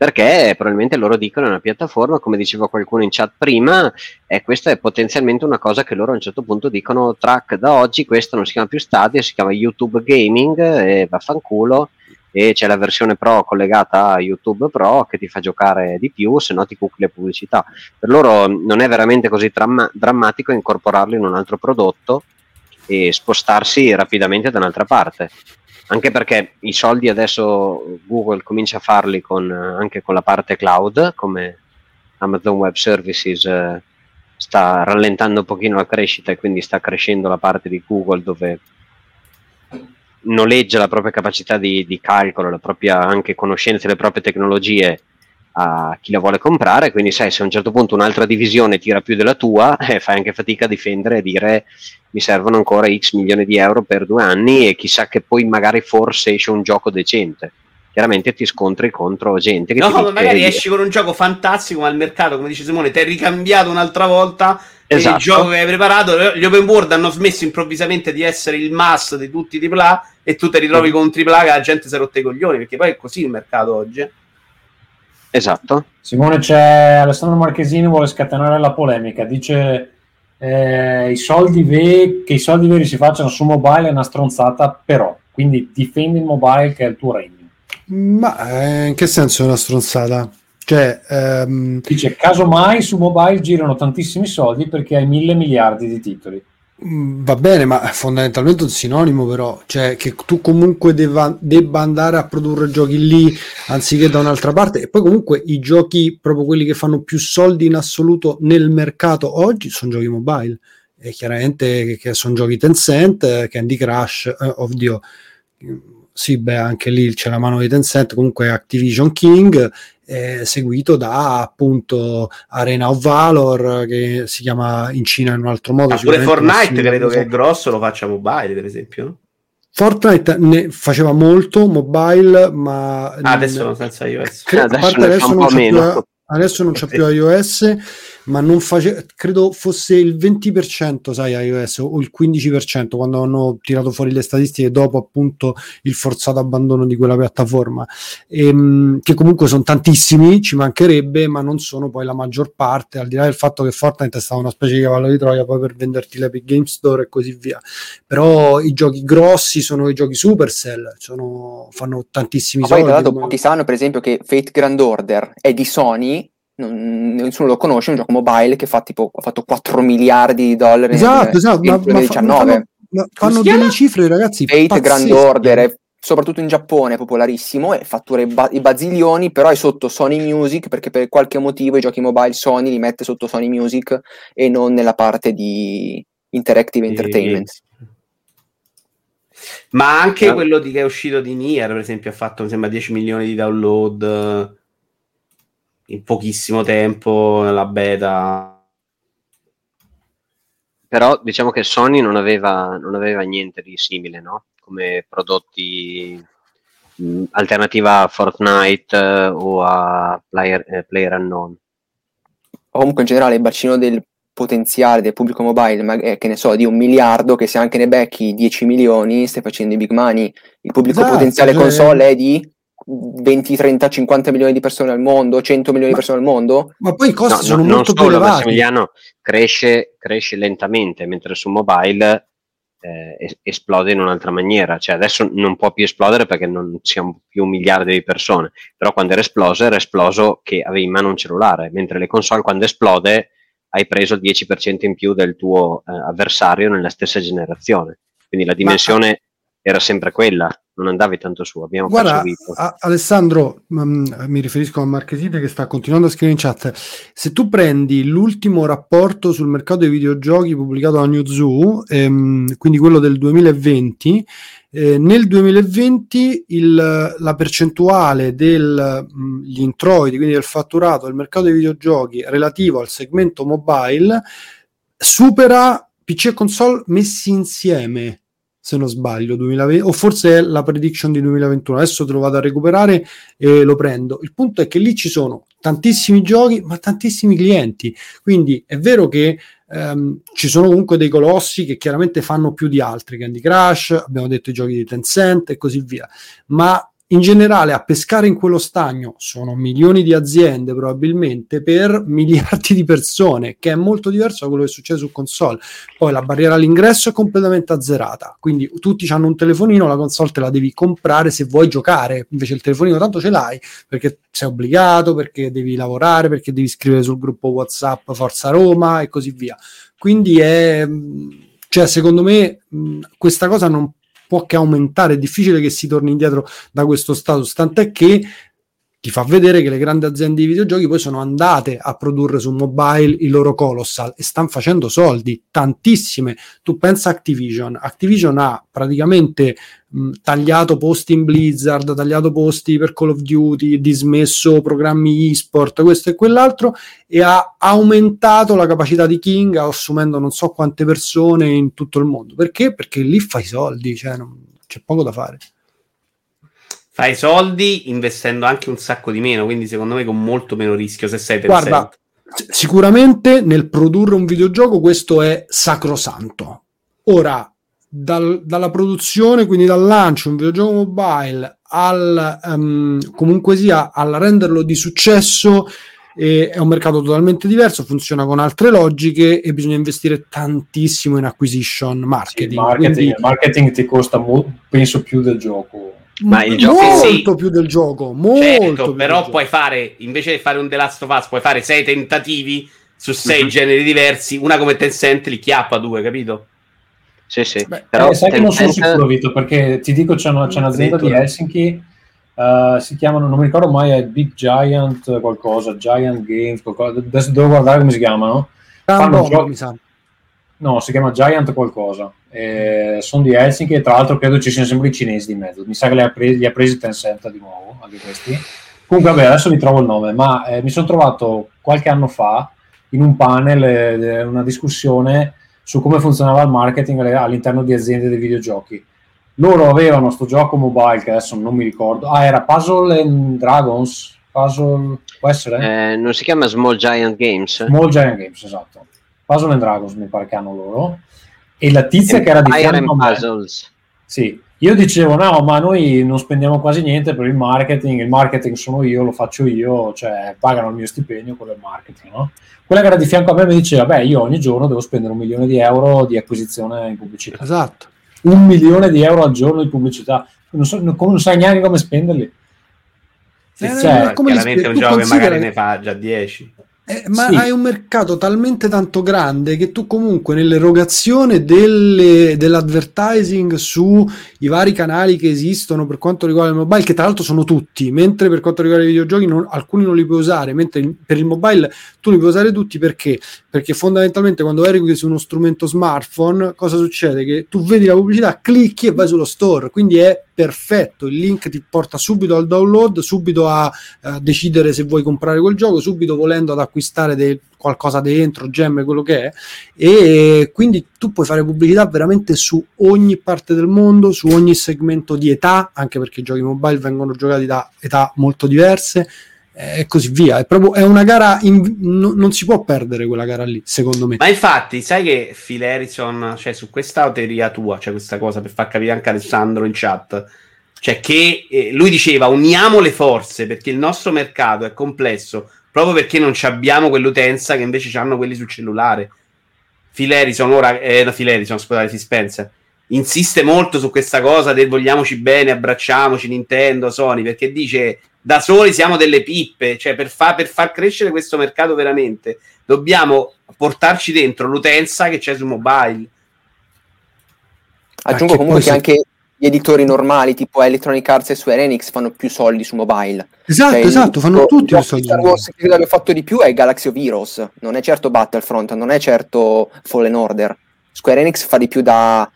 perché probabilmente loro dicono è una piattaforma, come diceva qualcuno in chat prima, e questa è potenzialmente una cosa che loro a un certo punto dicono track da oggi, questo non si chiama più Stadia, si chiama YouTube Gaming e vaffanculo, e c'è la versione Pro collegata a YouTube Pro che ti fa giocare di più, se no ti cucchi le pubblicità. Per loro non è veramente così dramma- drammatico incorporarlo in un altro prodotto e spostarsi rapidamente da un'altra parte, anche perché i soldi adesso Google comincia a farli con, anche con la parte cloud, come Amazon Web Services eh, sta rallentando un pochino la crescita e quindi sta crescendo la parte di Google dove noleggia la propria capacità di, di calcolo, la propria anche conoscenza delle proprie tecnologie a chi la vuole comprare, quindi sai, se a un certo punto un'altra divisione tira più della tua eh, fai anche fatica a difendere e dire mi servono ancora X milioni di euro per due anni e chissà che poi magari forse esce un gioco decente. Chiaramente ti scontri contro gente che no, ma magari esci con un gioco fantastico ma al mercato, come dice Simone, ti è ricambiato un'altra volta. Esatto. Il gioco che hai preparato, gli open world hanno smesso improvvisamente di essere il mass di tutti i tripla A e tu ti ritrovi mm. con un tripla A che la gente si è rotta i coglioni, perché poi è così il mercato oggi. Esatto. Simone, c'è Alessandro Marchesini, vuole scatenare la polemica, dice eh, i soldi ve- che i soldi veri si facciano su mobile è una stronzata, però quindi difendi il mobile che è il tuo regno. Ma eh, in che senso è una stronzata? Cioè, ehm... dice casomai su mobile girano tantissimi soldi perché hai mille miliardi di titoli. Va bene, ma fondamentalmente è un sinonimo, però, cioè che tu comunque debba, debba andare a produrre giochi lì anziché da un'altra parte. E poi comunque i giochi, proprio quelli che fanno più soldi in assoluto nel mercato oggi, sono giochi mobile, e chiaramente che, che sono giochi Tencent, Candy Crush, eh, ovvio sì, beh, anche lì c'è la mano di Tencent, comunque Activision King, eh, seguito da appunto Arena of Valor, che si chiama in Cina in un altro modo. Ah, pure Fortnite credo che è grosso, lo faccia mobile per esempio. Fortnite ne faceva molto mobile, ma ah, adesso non, senza iOS cre- adesso, a parte adesso, non più, adesso non c'è più iOS, ma non face- credo fosse il venti per cento sai iOS o il quindici per cento quando hanno tirato fuori le statistiche dopo appunto il forzato abbandono di quella piattaforma, e, che comunque sono tantissimi, ci mancherebbe, ma non sono poi la maggior parte, al di là del fatto che Fortnite è stata una specie di cavallo di Troia poi per venderti l'Epic Games Store e così via. Però i giochi grossi sono i giochi Supercell, sono, fanno tantissimi ma soldi. Poi tra l'altro come... pochi sanno per esempio che Fate Grand Order è di Sony, non, nessuno lo conosce, è un gioco mobile che fa tipo ha fatto quattro miliardi di dollari esatto, nel esatto, duemiladiciannove. Ma, ma fanno delle cifre ragazzi, Fate Grand Order è, soprattutto in Giappone, è popolarissimo e fattura i, ba- i bazilioni, però è sotto Sony Music perché per qualche motivo i giochi mobile Sony li mette sotto Sony Music e non nella parte di Interactive Entertainment. E... ma anche no. Quello di, che è uscito di Nier per esempio ha fatto mi sembra dieci milioni di download in pochissimo tempo nella beta. Però diciamo che Sony non aveva non aveva niente di simile, no? Come prodotti mh, alternativa a Fortnite eh, o a Player, eh, PlayerUnknown. Comunque in generale il bacino del potenziale del pubblico mobile, ma, eh, che ne so, di un miliardo, che se anche ne becchi dieci milioni stai facendo i big money. Il pubblico esatto, potenziale cioè... console è di venti, trenta, cinquanta milioni di persone al mondo, cento milioni ma, di persone al mondo, ma poi i costi no, sono no, molto più elevati. Massimiliano cresce, cresce lentamente, mentre su mobile eh, esplode in un'altra maniera. Cioè adesso non può più esplodere perché non siamo più un miliardo di persone, però quando era esploso era esploso che avevi in mano un cellulare, mentre le console quando esplode hai preso il dieci per cento in più del tuo eh, avversario nella stessa generazione, quindi la dimensione ma... era sempre quella, non andavi tanto su. Abbiamo guarda a, Alessandro mh, mi riferisco a Marcheside che sta continuando a scrivere in chat. Se tu prendi l'ultimo rapporto sul mercato dei videogiochi pubblicato da New Zoo, ehm, quindi quello del duemilaventi, eh, nel duemilaventi il, la percentuale degli introiti, quindi del fatturato del mercato dei videogiochi relativo al segmento mobile supera P C e console messi insieme, se non sbaglio, duemilaventi, o forse è la prediction di duemilaventuno, adesso te lo vado a recuperare e lo prendo. Il punto è che lì ci sono tantissimi giochi ma tantissimi clienti, quindi è vero che ehm, ci sono comunque dei colossi che chiaramente fanno più di altri, Candy Crush, abbiamo detto i giochi di Tencent e così via, ma in generale a pescare in quello stagno sono milioni di aziende probabilmente per miliardi di persone, che è molto diverso da quello che succede su console. Poi la barriera all'ingresso è completamente azzerata, quindi tutti hanno un telefonino, la console te la devi comprare se vuoi giocare, invece il telefonino tanto ce l'hai perché sei obbligato, perché devi lavorare, perché devi scrivere sul gruppo WhatsApp Forza Roma e così via. Quindi è, cioè secondo me mh, questa cosa non può che aumentare, è difficile che si torni indietro da questo status, tant'è che ti fa vedere che le grandi aziende di videogiochi poi sono andate a produrre su mobile i loro colossal e stanno facendo soldi, tantissime. Tu pensa Activision, Activision ha praticamente mh, tagliato posti in Blizzard, tagliato posti per Call of Duty, dismesso programmi e-sport, questo e quell'altro, e ha aumentato la capacità di King assumendo non so quante persone in tutto il mondo. Perché? Perché lì fai soldi, cioè non, c'è poco da fare. Fai soldi investendo anche un sacco di meno, quindi secondo me con molto meno rischio se sei Tencent. Guarda, sicuramente nel produrre un videogioco questo è sacrosanto. Ora, dal, dalla produzione, quindi dal lancio un videogioco mobile, al um, comunque sia, al renderlo di successo, eh, è un mercato totalmente diverso, funziona con altre logiche e bisogna investire tantissimo in acquisition marketing. Sì, marketing, quindi... marketing ti costa molto, penso più del gioco. Ma il gioco molto sì, più del gioco, molto certo, però puoi gioco. fare invece di fare un The Last of Us puoi fare sei tentativi su sei mm-hmm. generi diversi, una come Tencent li chiappa due, capito? Sì, sì. Beh, però eh, sai Tencent... che non sono sicuro, Vito, perché ti dico c'è, una, c'è un'azienda di Helsinki, uh, si chiamano, non mi ricordo mai, è Big Giant qualcosa, Giant Games qualcosa, adesso devo guardare come si chiamano. Fanno giochi, mi sa. No, si chiama Giant qualcosa. Eh, sono di Helsinki e tra l'altro credo ci siano sempre i cinesi di mezzo. Mi sa che li ha presi, li ha presi Tencent di nuovo, anche questi. Comunque, vabbè, adesso vi trovo il nome, ma eh, mi sono trovato qualche anno fa in un panel, eh, una discussione su come funzionava il marketing all'interno di aziende dei videogiochi. Loro avevano sto gioco mobile che adesso non mi ricordo. Ah, era Puzzle and Dragons? Puzzle... Può essere? Eh, non si chiama Small Giant Games? Small Giant Games, esatto. Puzzle and Dragons mi pare che hanno loro. E la tizia and che era di fianco a me, sì, io dicevo no, ma noi non spendiamo quasi niente per il marketing, il marketing sono io, lo faccio io, cioè pagano il mio stipendio, quello è il marketing, no? Quella che era di fianco a me mi diceva, beh, io ogni giorno devo spendere un milione di euro di acquisizione in pubblicità. Esatto. Un milione di euro al giorno di pubblicità. Non, so, non, non sai neanche come spenderli. Eh, cioè, no, come chiaramente un gioco che magari ne fa già dieci. Eh, ma sì. Hai un mercato talmente tanto grande che tu comunque nell'erogazione delle, dell'advertising sui vari canali che esistono per quanto riguarda il mobile, che tra l'altro sono tutti, mentre per quanto riguarda i videogiochi non, alcuni non li puoi usare, mentre in, per il mobile tu li puoi usare tutti. Perché? Perché fondamentalmente quando arrivi su uno strumento smartphone, cosa succede? Che tu vedi la pubblicità, clicchi e vai sullo store, quindi è perfetto, il link ti porta subito al download, subito a, a decidere se vuoi comprare quel gioco, subito volendo ad acquistare de- qualcosa dentro, gemme, quello che è, e quindi tu puoi fare pubblicità veramente su ogni parte del mondo, su ogni segmento di età, anche perché i giochi mobile vengono giocati da età molto diverse e così via. È proprio è una gara in, no, non si può perdere quella gara lì, secondo me. Ma infatti sai che Phil Harrison, cioè su questa teoria tua, cioè questa cosa per far capire anche Alessandro in chat, cioè che eh, lui diceva uniamo le forze perché il nostro mercato è complesso proprio perché non ci abbiamo quell'utenza che invece hanno quelli sul cellulare. Phil Harrison ora eh, no, Phil Harrison, scusate, Phil Spencer insiste molto su questa cosa del vogliamoci bene, abbracciamoci Nintendo, Sony, perché dice da soli siamo delle pippe, cioè per, fa- per far crescere questo mercato veramente dobbiamo portarci dentro l'utenza che c'è su mobile. Aggiungo comunque che anche gli editori normali tipo Electronic Arts e Square Enix fanno più soldi su mobile. Esatto, cioè, esatto, fanno tutti i soldi. Star Wars che ha fatto di più è Galaxy of Heroes, non è certo Battlefront, non è certo Fallen Order. Square Enix fa di più da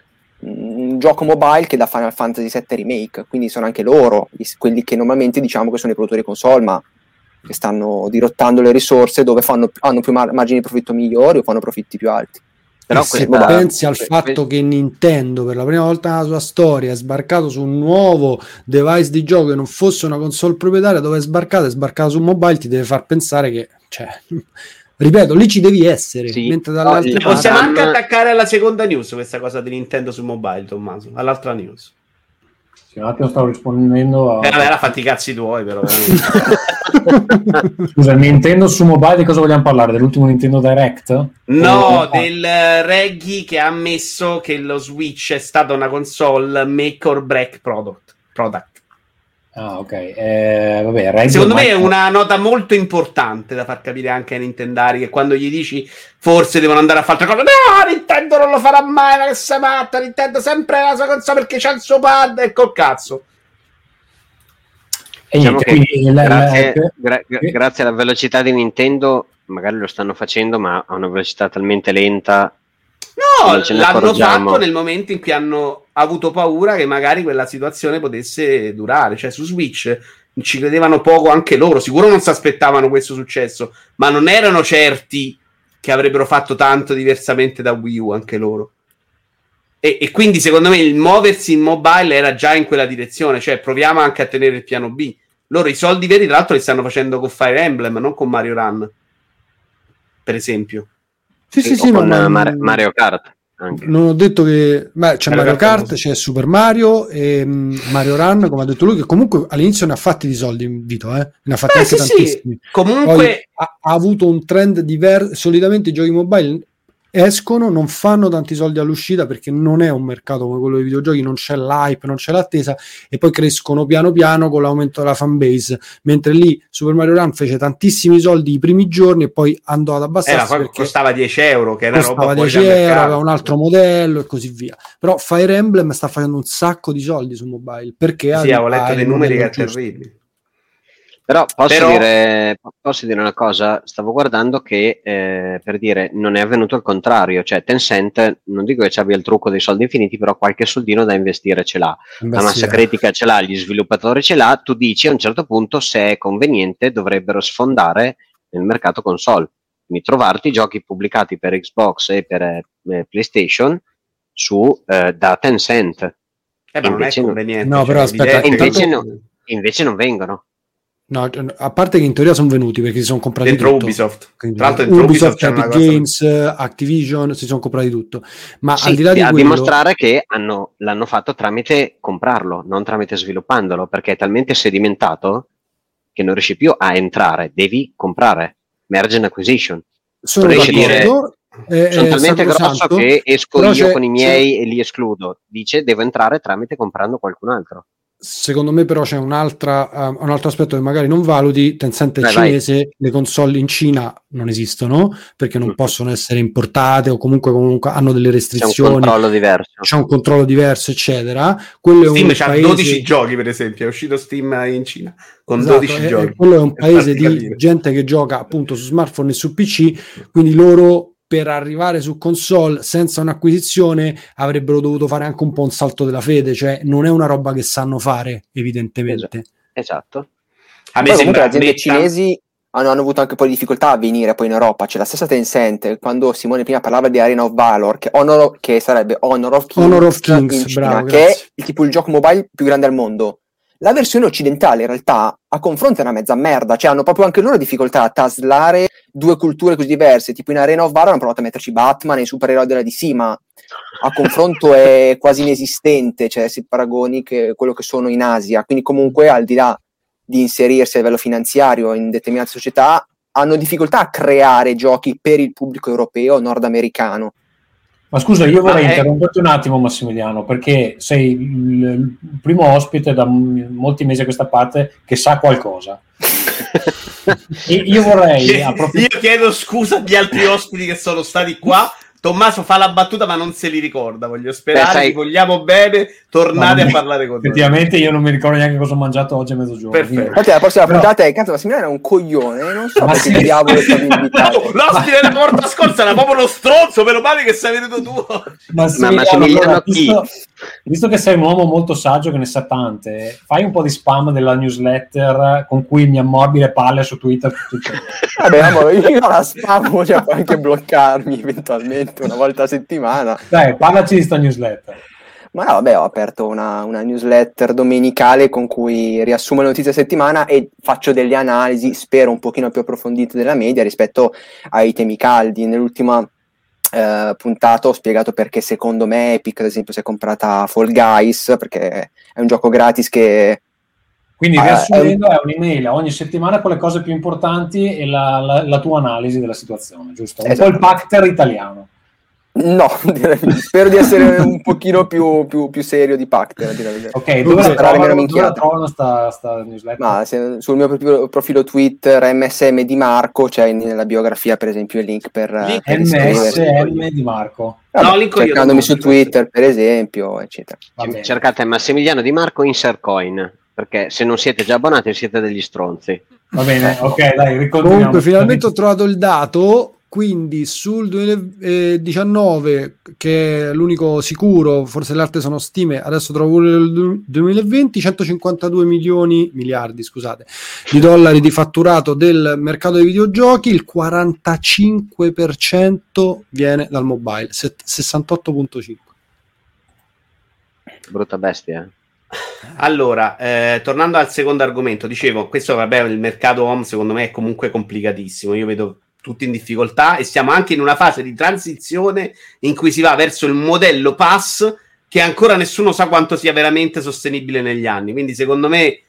un gioco mobile che da Final Fantasy sette Remake, quindi sono anche loro quelli che normalmente diciamo che sono i produttori console, ma che stanno dirottando le risorse dove fanno, hanno più mar- margini di profitto migliori o fanno profitti più alti. Però se questa... pensi al fatto che Nintendo per la prima volta nella sua storia è sbarcato su un nuovo device di gioco che non fosse una console proprietaria, dove è sbarcato, è sbarcato su mobile, ti deve far pensare che... cioè... ripeto, lì ci devi essere, sì. Mentre dall'altra no, parte... possiamo anche attaccare alla seconda news questa cosa di Nintendo su mobile, Tommaso, all'altra news. Sì, un attimo stavo rispondendo a... Eh, vabbè, era fatti i cazzi tuoi, però. Scusa, Nintendo su mobile di cosa vogliamo parlare? Dell'ultimo Nintendo Direct? No, eh, del Reggie che ha ammesso che lo Switch è stata una console make or break product. product. Ah, ok. Eh, vabbè, secondo me è una nota molto importante da far capire anche ai nintendari che quando gli dici forse devono andare a fare altre cose, no, Nintendo non lo farà mai, ma che sei matta, Nintendo sempre la sua console perché c'ha il suo pad e col cazzo. E diciamo che che grazie, gra- gra- grazie alla velocità di Nintendo magari lo stanno facendo, ma a una velocità talmente lenta. No, l'hanno fatto nel momento in cui hanno avuto paura che magari quella situazione potesse durare, cioè su Switch ci credevano poco anche loro, sicuro non si aspettavano questo successo, ma non erano certi che avrebbero fatto tanto diversamente da Wii U anche loro, e, e quindi secondo me il muoversi in mobile era già in quella direzione, cioè proviamo anche a tenere il piano B. Loro i soldi veri tra l'altro li stanno facendo con Fire Emblem, non con Mario Run per esempio. Sì, sì, sì, con ma, Mario, Mario Kart anche. Non ho detto che beh, c'è Mario, Mario Kart, Kart, c'è Super Mario e Mario Run, come ha detto lui, che comunque all'inizio ne ha fatti di soldi, Vito, eh? Ne ha fatti eh, anche sì, tantissimi. Sì. Comunque poi ha, ha avuto un trend diverso. Solitamente i giochi mobile escono, non fanno tanti soldi all'uscita perché non è un mercato come quello dei videogiochi, non c'è l'hype, non c'è l'attesa, e poi crescono piano piano con l'aumento della fanbase, mentre lì Super Mario Run fece tantissimi soldi i primi giorni e poi andò ad abbassarsi, eh, costava dieci euro, che era roba dieci euro, aveva un altro modello e così via. Però Fire Emblem sta facendo un sacco di soldi su mobile perché sì, avevo letto dei numeri che terribili. Però posso, Però... Dire, posso dire una cosa, stavo guardando che eh, per dire non è avvenuto il contrario, cioè Tencent, non dico che ci abbia il trucco dei soldi infiniti, però qualche soldino da investire ce l'ha, Beh, la massa sì. critica ce l'ha, gli sviluppatori ce l'ha, tu dici a un certo punto se è conveniente dovrebbero sfondare nel mercato console, quindi trovarti giochi pubblicati per Xbox e per eh, PlayStation su eh, da Tencent. Eh, ma non è conveniente. No, cioè, però aspetta, invece, intanto... no, invece non vengono. No, a parte che in teoria sono venuti perché si sono comprati dentro tutto. Ubisoft, Quindi, tra l'altro dentro Ubisoft, Ubisoft Epic Games, cosa... Activision, si sono comprati tutto. Ma sì, al di là di a quello... dimostrare che hanno, l'hanno fatto tramite comprarlo, non tramite sviluppandolo, perché è talmente sedimentato che non riesci più a entrare, devi comprare. Merge and acquisition. Sono d'accordo. Dire... Eh, sono talmente grosso santo, che esco io con i miei c'è... e li escludo. Dice devo entrare tramite comprando qualcun altro. Secondo me però c'è un'altra, uh, un altro aspetto che magari non valuti. Tencent è cinese, vai. Le console in Cina non esistono perché non mm. possono essere importate o comunque, comunque hanno delle restrizioni, c'è un controllo diverso, c'è un controllo diverso eccetera. Quello Steam è un c'ha paese... dodici giochi, per esempio è uscito Steam in Cina con esatto, dodici è, giochi. Quello è un paese di capire. Gente che gioca appunto su smartphone e su P C, quindi loro per arrivare su console senza un'acquisizione avrebbero dovuto fare anche un po' un salto della fede, cioè non è una roba che sanno fare evidentemente. Esatto. A me poi, sembra comunque, le aziende cinesi hanno, hanno avuto anche poi difficoltà a venire poi in Europa, c'è la stessa Tencent, quando Simone prima parlava di Arena of Valor, che, honor of, che sarebbe Honor of Kings, honor of Kings in Cina, bravo, che è tipo il gioco mobile più grande al mondo. La versione occidentale in realtà a confronto è una mezza merda, cioè hanno proprio anche loro difficoltà a traslare due culture così diverse, tipo in Arena of Valor hanno provato a metterci Batman e i supereroi della D C, ma a confronto è quasi inesistente, cioè se paragoni che quello che sono in Asia, quindi comunque al di là di inserirsi a livello finanziario in determinate società hanno difficoltà a creare giochi per il pubblico europeo nordamericano. Ma scusa, io vorrei ah, interromperti un attimo, Massimiliano, perché sei il primo ospite da molti mesi a questa parte che sa qualcosa. E io vorrei approfitt- Io chiedo scusa agli altri ospiti che sono stati qua. Tommaso fa la battuta ma non se li ricorda, voglio sperare, Beh, sai... vi vogliamo bene, tornate no, a parlare con noi. Effettivamente io non mi ricordo neanche cosa ho mangiato oggi a mezzogiorno. Perfetto. Infatti la prossima Però... puntata è, cazzo, Massimiliano era un coglione, non so perché sì. diavolo è stato invitato. No, l'ospite della volta scorsa era proprio uno stronzo, meno male che sei venuto tu. Massimiliano, visto, visto che sei un uomo molto saggio che ne sa tante, fai un po' di spam della newsletter con cui mi ammorbi le palle su Twitter. Vabbè, amore, io la spammo, cioè puoi anche bloccarmi eventualmente. Una volta a settimana. Dai, parlaci di sta newsletter. Ma no, vabbè, ho aperto una, una newsletter domenicale con cui riassumo le notizie a settimana e faccio delle analisi, spero un pochino più approfondite della media rispetto ai temi caldi. Nell'ultima eh, puntata ho spiegato perché secondo me Epic, ad esempio, si è comprata Fall Guys, perché è un gioco gratis che... Quindi riassumendo è un'email ogni settimana con le cose più importanti e la, la, la tua analisi della situazione, giusto? Un esatto. po' il Pacter italiano. No, spero di essere un pochino più, più, più serio di Pacter. Ok, dove la trovano, dove trovano sta, sta newsletter? Ma, se, sul mio profilo Twitter M S M Di Marco, c'è cioè nella biografia per esempio il link per... Link per M S M Di Marco. Vabbè, no, cercandomi su Twitter per esempio, eccetera. Cercate Massimiliano Di Marco in Sercoin, perché se non siete già abbonati siete degli stronzi. Va bene, ok, dai, ricordiamo. Comunque finalmente ho trovato il dato, quindi sul duemiladiciannove, che è l'unico sicuro, forse le altre sono stime, adesso trovo il duemilaventi, centocinquantadue milioni, miliardi, scusate, di dollari di fatturato del mercato dei videogiochi, il quarantacinque per cento viene dal mobile, sessantotto virgola cinque. Brutta bestia, eh? Allora, eh, tornando al secondo argomento, dicevo, questo vabbè, il mercato home secondo me è comunque complicatissimo, io vedo tutti in difficoltà e siamo anche in una fase di transizione in cui si va verso il modello pass che ancora nessuno sa quanto sia veramente sostenibile negli anni, quindi secondo me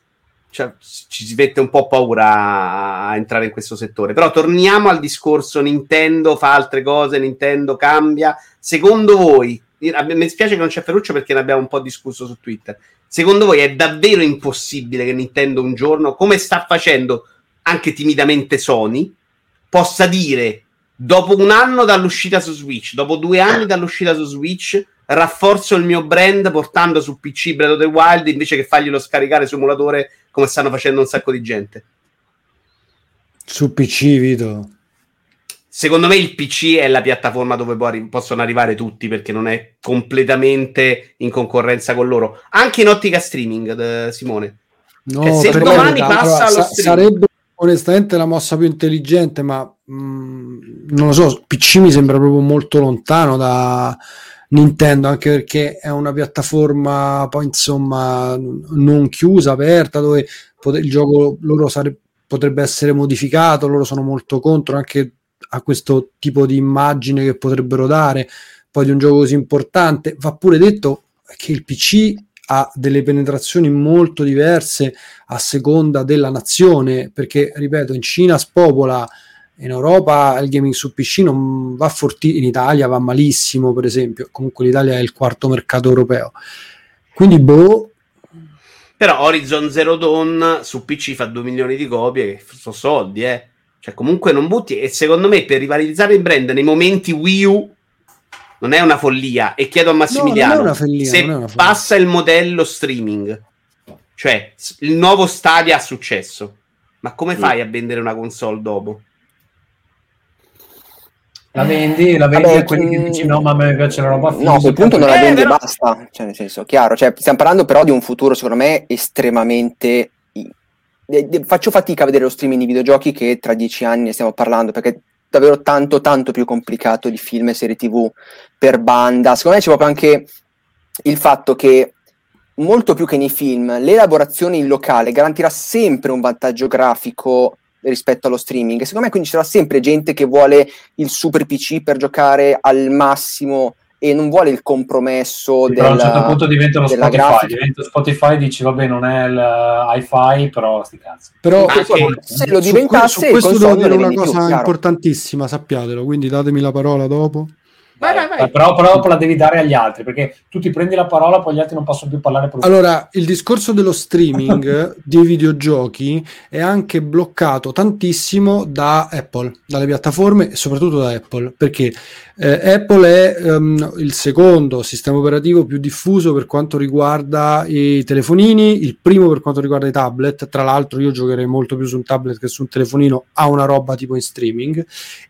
cioè, ci si mette un po' paura a entrare in questo settore. Però torniamo al discorso Nintendo fa altre cose, Nintendo cambia. Secondo voi, mi spiace che non c'è Ferruccio perché ne abbiamo un po' discusso su Twitter, secondo voi è davvero impossibile che Nintendo un giorno, come sta facendo anche timidamente Sony, possa dire dopo un anno dall'uscita su Switch, dopo due anni dall'uscita su Switch, rafforzo il mio brand portando su P C Breath of the Wild invece che farglielo scaricare su emulatore come stanno facendo un sacco di gente? Su P C, Vito. Secondo me il P C è la piattaforma dove arri- possono arrivare tutti, perché non è completamente in concorrenza con loro. Anche in ottica streaming, eh, Simone. No, se domani me, passa allo sa- sarebbe onestamente la mossa più intelligente, ma mh, non lo so, P C mi sembra proprio molto lontano da Nintendo, anche perché è una piattaforma poi insomma non chiusa, aperta, dove pot- il gioco loro sare- potrebbe essere modificato, loro sono molto contro anche a questo tipo di immagine che potrebbero dare poi di un gioco così importante. Va pure detto che il P C ha delle penetrazioni molto diverse a seconda della nazione, perché ripeto, in Cina spopola, in Europa il gaming su P C non va fortissimo, in Italia va malissimo, per esempio. Comunque l'Italia è il quarto mercato europeo, quindi boh. Però Horizon Zero Dawn su P C fa due milioni di copie, che sono soldi, eh. Cioè, comunque non butti, e secondo me per rivalizzare il brand nei momenti Wii U non è una follia. E chiedo a Massimiliano, no, follia, se passa il modello streaming, cioè il nuovo Stadia ha successo, ma come fai a vendere una console dopo? La vendi, la vendi Vabbè, a quelli che dici no, ma a me piace la roba fisica. No, a quel punto non la vendi eh, però... e basta, cioè nel senso, chiaro, cioè, stiamo parlando però di un futuro secondo me estremamente... Faccio fatica a vedere lo streaming di videogiochi che tra dieci anni ne stiamo parlando, perché è davvero tanto tanto più complicato di film e serie tv per banda. Secondo me c'è proprio anche il fatto che molto più che nei film l'elaborazione in locale garantirà sempre un vantaggio grafico rispetto allo streaming, e secondo me quindi ci sarà sempre gente che vuole il super P C per giocare al massimo e non vuole il compromesso, sì, della, però a un certo punto diventa lo Spotify grafica. Diventa Spotify, dici vabbè non è il hi-fi, però sti cazzo. Però ah, che, se lo diventasse, su questo, su questo devo dire una cosa più, importantissima, sappiatelo, quindi datemi la parola dopo. Vai, vai, vai. Però, però la devi dare agli altri, perché tu ti prendi la parola, poi gli altri non possono più parlare. Per... Allora, il discorso dello streaming dei videogiochi è anche bloccato tantissimo da Apple, dalle piattaforme e soprattutto da Apple, perché eh, Apple è um, il secondo sistema operativo più diffuso per quanto riguarda i telefonini, il primo per quanto riguarda i tablet. Tra l'altro io giocherei molto più su un tablet che su un telefonino a una roba tipo in streaming,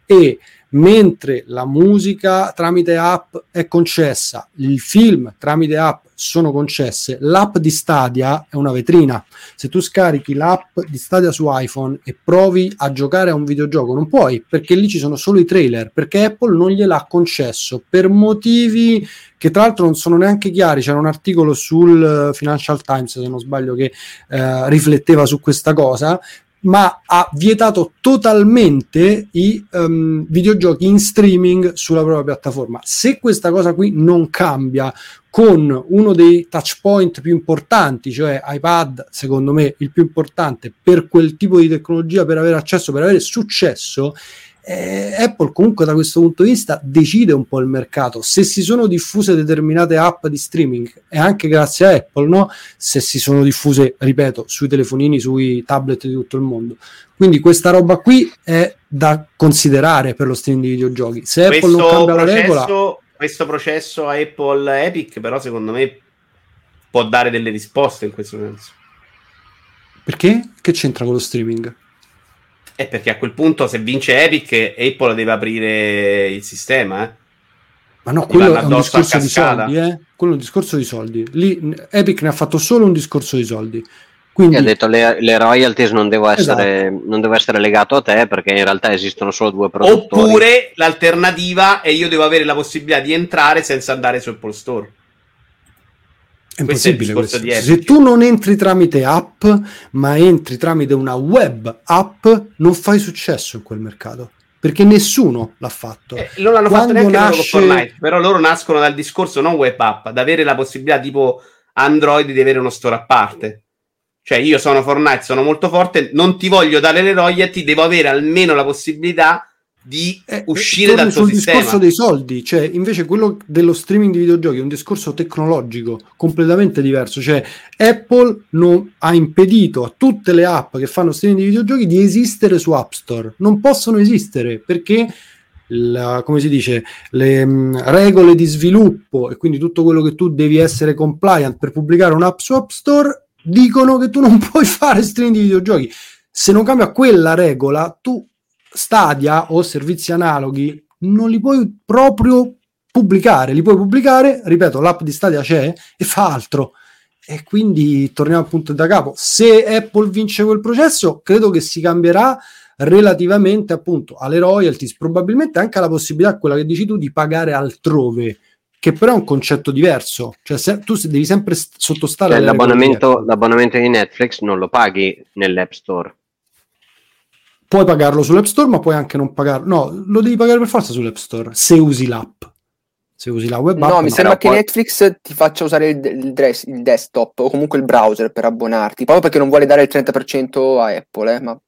e mentre la musica tramite app è concessa, il film tramite app sono concesse, l'app di Stadia è una vetrina. Se tu scarichi l'app di Stadia su iPhone e provi a giocare a un videogioco, non puoi, perché lì ci sono solo i trailer, perché Apple non gliel'ha concesso per motivi che tra l'altro non sono neanche chiari. C'era un articolo sul Financial Times, se non sbaglio, che eh, rifletteva su questa cosa, ma ha vietato totalmente i um, videogiochi in streaming sulla propria piattaforma. Se questa cosa qui non cambia con uno dei touch point più importanti, cioè iPad, secondo me il più importante per quel tipo di tecnologia, per avere accesso, per avere successo, eh, Apple comunque da questo punto di vista decide un po' il mercato. Se si sono diffuse determinate app di streaming è anche grazie a Apple, no? Se si sono diffuse, ripeto, sui telefonini, sui tablet di tutto il mondo. Quindi questa roba qui è da considerare per lo streaming di videogiochi. Se questo Apple non cambia processo, la regola... Questo processo a Apple Epic però secondo me può dare delle risposte in questo senso. Perché? Che c'entra con lo streaming? Eh, perché a quel punto se vince Epic, Apple deve aprire il sistema, eh? Ma no, quello è un discorso di soldi, eh? Quello è un discorso di soldi. Lì Epic ne ha fatto solo un discorso di soldi. Quindi ha detto le, le royalties non devo essere, esatto, non devo essere legato a te, perché in realtà esistono solo due produttori. Oppure l'alternativa è io devo avere la possibilità di entrare senza andare su Apple Store. È impossibile questo. Se tu non entri tramite app, ma entri tramite una web app, non fai successo in quel mercato, perché nessuno l'ha fatto. Eh, loro l'hanno fatto neanche nasce... loro con Fortnite, però loro nascono dal discorso non web app, ad avere la possibilità tipo Android di avere uno store a parte. Cioè io sono Fortnite, sono molto forte, non ti voglio dare le royalty, devo avere almeno la possibilità di eh, uscire dal tuo sistema. Discorso dei soldi, cioè invece quello dello streaming di videogiochi è un discorso tecnologico completamente diverso. Cioè Apple non ha impedito a tutte le app che fanno streaming di videogiochi di esistere su App Store, non possono esistere perché la, come si dice, le mh, regole di sviluppo e quindi tutto quello che tu devi essere compliant per pubblicare un'app su App Store dicono che tu non puoi fare streaming di videogiochi. se non cambia quella regola, tu Stadia o servizi analoghi non li puoi proprio pubblicare, li puoi pubblicare, ripeto, l'app di Stadia c'è e fa altro. E quindi torniamo al punto da capo. Se Apple vince quel processo, credo che si cambierà relativamente appunto alle royalties, probabilmente anche alla possibilità, quella che dici tu, di pagare altrove, che però è un concetto diverso, cioè se, tu se devi sempre st- sottostare, cioè, l'abbonamento, l'abbonamento di Netflix non lo paghi nell'App Store, puoi pagarlo sull'App Store ma puoi anche non pagarlo, no, lo devi pagare per forza sull'App Store se usi l'app, se usi la web app, no, mi no. sembra che Netflix ti faccia usare il, il, dress, il desktop o comunque il browser per abbonarti, proprio perché non vuole dare il trenta per cento a Apple, eh, ma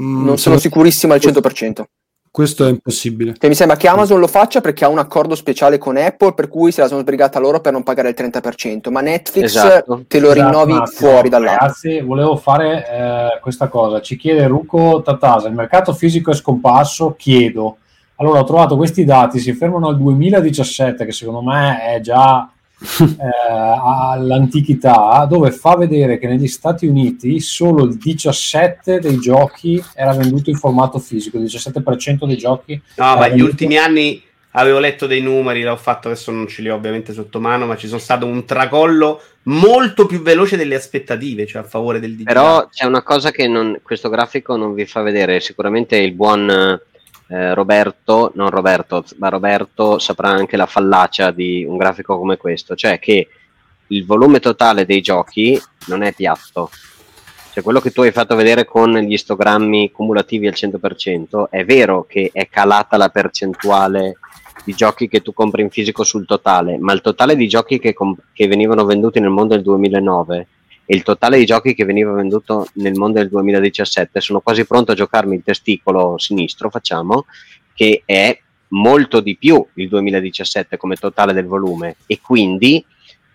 mm, non sono sicurissimo al cento per cento. Questo è impossibile. Che mi sembra che Amazon lo faccia perché ha un accordo speciale con Apple, per cui se la sono sbrigata loro per non pagare il trenta per cento, ma Netflix esatto. te lo esatto, rinnovi Massimo, fuori dall'app. Ragazzi, volevo fare eh, questa cosa. Ci chiede Ruco Tatasa, il mercato fisico è scomparso? Chiedo. Allora, ho trovato questi dati, si fermano al duemiladiciassette, che secondo me è già eh, all'antichità, dove fa vedere che negli Stati Uniti solo il diciassette per cento dei giochi era venduto in formato fisico, il diciassette per cento dei giochi. No, ma gli ultimi anni avevo letto dei numeri, l'ho fatto, adesso non ce li ho ovviamente sotto mano, ma ci sono stato un tracollo molto più veloce delle aspettative, cioè a favore del digitale. Però c'è una cosa che non, questo grafico non vi fa vedere, sicuramente il buon eh, Roberto, non Roberto, ma Roberto saprà anche la fallacia di un grafico come questo, cioè che il volume totale dei giochi non è piatto, cioè quello che tu hai fatto vedere con gli istogrammi cumulativi al cento per cento, è vero che è calata la percentuale di giochi che tu compri in fisico sul totale, ma il totale di giochi che, comp- che venivano venduti nel mondo del duemilanove e il totale di giochi che veniva venduto nel mondo del duemiladiciassette, sono quasi pronto a giocarmi il testicolo sinistro, facciamo, che è molto di più il duemiladiciassette come totale del volume, e quindi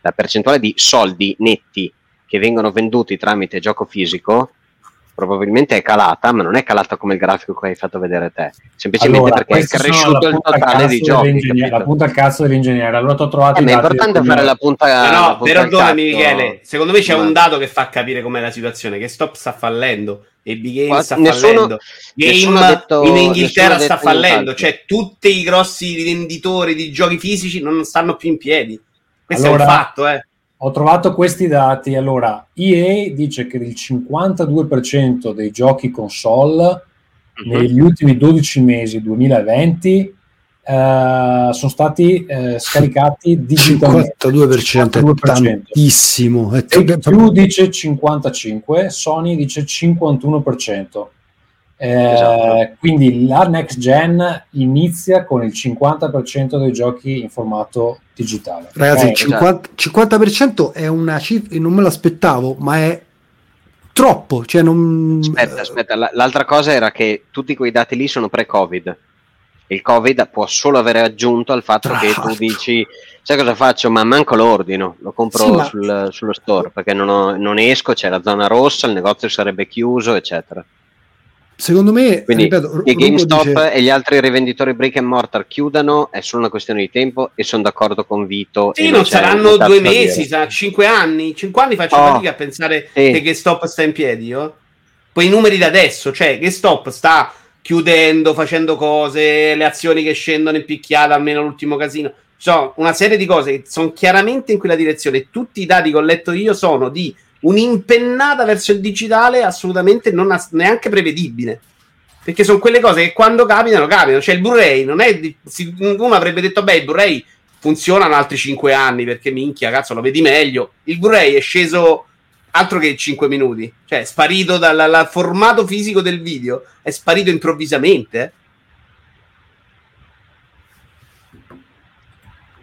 la percentuale di soldi netti che vengono venduti tramite gioco fisico probabilmente è calata, ma non è calata come il grafico che hai fatto vedere te, semplicemente allora, perché è cresciuto il totale di giochi. La punta al cazzo dell'ingegnere, allora ti ho trovato eh, ma è importante fare la punta, no, la punta perdonami Michele, secondo me c'è ma... un dato che fa capire com'è la situazione, che Stop sta fallendo, Epic Games sta fallendo, Game detto, in Inghilterra sta fallendo, cioè tutti i grossi venditori di giochi fisici non stanno più in piedi, questo allora... è un fatto, eh. Ho trovato questi dati, allora E A dice che il cinquantadue per cento dei giochi console mm-hmm. negli ultimi dodici mesi duemilaventi eh, sono stati eh, scaricati digitalmente. cinquantadue per cento, cinquantadue per cento. È tantissimo. E più dice cinquantacinque per cento, Sony dice cinquantuno per cento. Eh, esatto. Quindi la next gen inizia con il cinquanta per cento dei giochi in formato digitale. Ragazzi, il eh, cinquanta, cinquanta per cento è una cifra che non me l'aspettavo, ma è troppo. Cioè non... Aspetta, aspetta. L'altra cosa era che tutti quei dati lì sono pre-Covid. Il Covid può solo avere aggiunto al fatto Tra che fatto. tu dici, sai cosa faccio? Ma manco lo ordino, lo compro sì, ma... sul, sullo store perché non, ho, non esco, c'è la zona rossa, il negozio sarebbe chiuso, eccetera. Secondo me, quindi, ripeto, i GameStop dice... e gli altri rivenditori brick and mortar chiudano, è solo una questione di tempo, e sono d'accordo con Vito. Sì, non saranno due mesi, sa, cinque anni. Cinque anni faccio oh, fatica a pensare sì. che GameStop sta in piedi. Oh. Quei numeri da adesso, cioè GameStop sta chiudendo, facendo cose, le azioni che scendono in picchiata, almeno l'ultimo casino. Sono una serie di cose che sono chiaramente in quella direzione. Tutti i dati che ho letto io sono di un'impennata verso il digitale assolutamente non as- neanche prevedibile, perché sono quelle cose che quando capitano capitano, cioè il Blu-ray non è di- si- uno avrebbe detto beh il Blu-ray funziona altri cinque anni perché minchia cazzo lo vedi meglio, il Blu-ray è sceso altro che cinque minuti, cioè è sparito dal la- formato fisico del video, è sparito improvvisamente.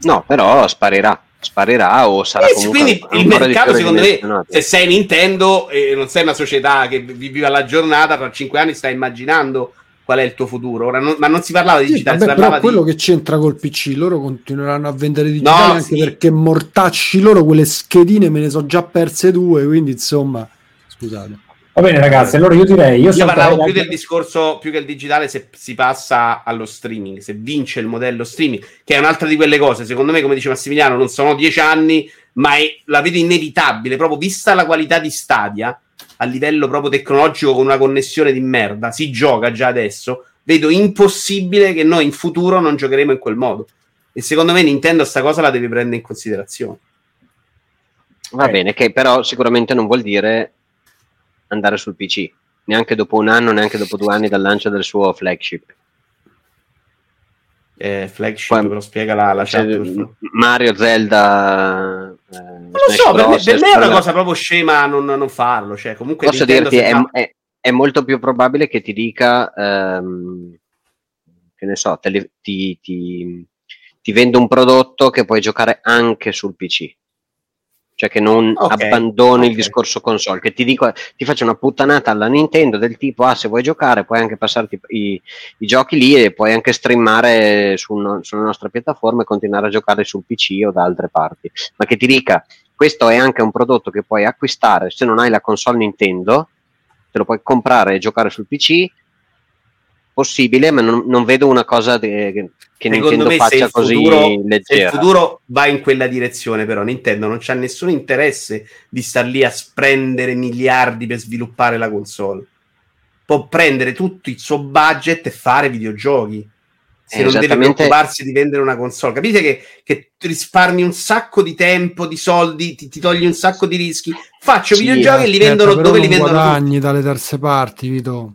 No, però sparirà sparirà o sarà eh, comunque quindi il mercato secondo me, se sei Nintendo e eh, non sei una società che vive alla giornata, fra cinque anni stai immaginando qual è il tuo futuro. Ora non, ma non si parlava di sì, digitale, vabbè, si parlava però di... quello che c'entra col P C, loro continueranno a vendere digitale, no, anche sì. perché mortacci loro quelle schedine me ne sono già perse due, quindi insomma scusate. Va bene ragazzi, allora io direi io, io parlavo più anche... del discorso, più che il digitale, se si passa allo streaming, se vince il modello streaming, che è un'altra di quelle cose, secondo me, come dice Massimiliano, non sono dieci anni, ma è, la vedo inevitabile, proprio vista la qualità di Stadia, a livello proprio tecnologico, con una connessione di merda, si gioca già adesso, vedo impossibile che noi in futuro non giocheremo in quel modo. E secondo me Nintendo sta cosa la deve prendere in considerazione. Va eh. bene, che però sicuramente non vuol dire andare sul P C, neanche dopo un anno, neanche dopo due anni dal lancio del suo flagship. Eh, flagship, Quando, però spiega la, la chat, Mario, Zelda, eh, non lo so, per me, per me è una cosa proprio scema non, non farlo, cioè, comunque posso dirti, è, fa... è, è molto più probabile che ti dica ehm, che ne so, te, ti, ti, ti vendo un prodotto che puoi giocare anche sul P C, cioè che non okay, abbandoni okay. il discorso console, che ti dico, ti faccio una puttanata alla Nintendo del tipo, ah, se vuoi giocare puoi anche passarti i, i giochi lì e puoi anche streamare su no, sulla nostra piattaforma e continuare a giocare sul P C o da altre parti, ma che ti dica, questo è anche un prodotto che puoi acquistare, se non hai la console Nintendo te lo puoi comprare e giocare sul P C, possibile, ma non, non vedo una cosa de, che Nintendo faccia così leggera. Il futuro va in quella direzione, però Nintendo non c'ha nessun interesse di star lì a spendere miliardi per sviluppare la console, può prendere tutto il suo budget e fare videogiochi, se eh, non deve preoccuparsi di vendere una console. Capite che, che risparmi un sacco di tempo, di soldi, ti, ti togli un sacco di rischi, faccio sì, videogiochi eh, e li vendono certo, dove li vendono guadagni tutti. Dalle terze parti, Vito.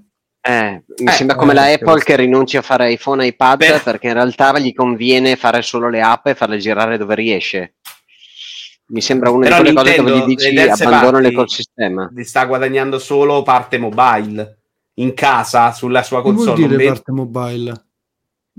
Eh, mi eh, sembra come eh, la Apple che rinuncia a fare iPhone e iPad beh. perché in realtà gli conviene fare solo le app e farle girare dove riesce. Mi sembra una però di quelle Nintendo, cose dove gli dici le abbandono l'ecosistema. Ti sta guadagnando solo parte mobile in casa sulla sua console. Vuol dire parte mobile?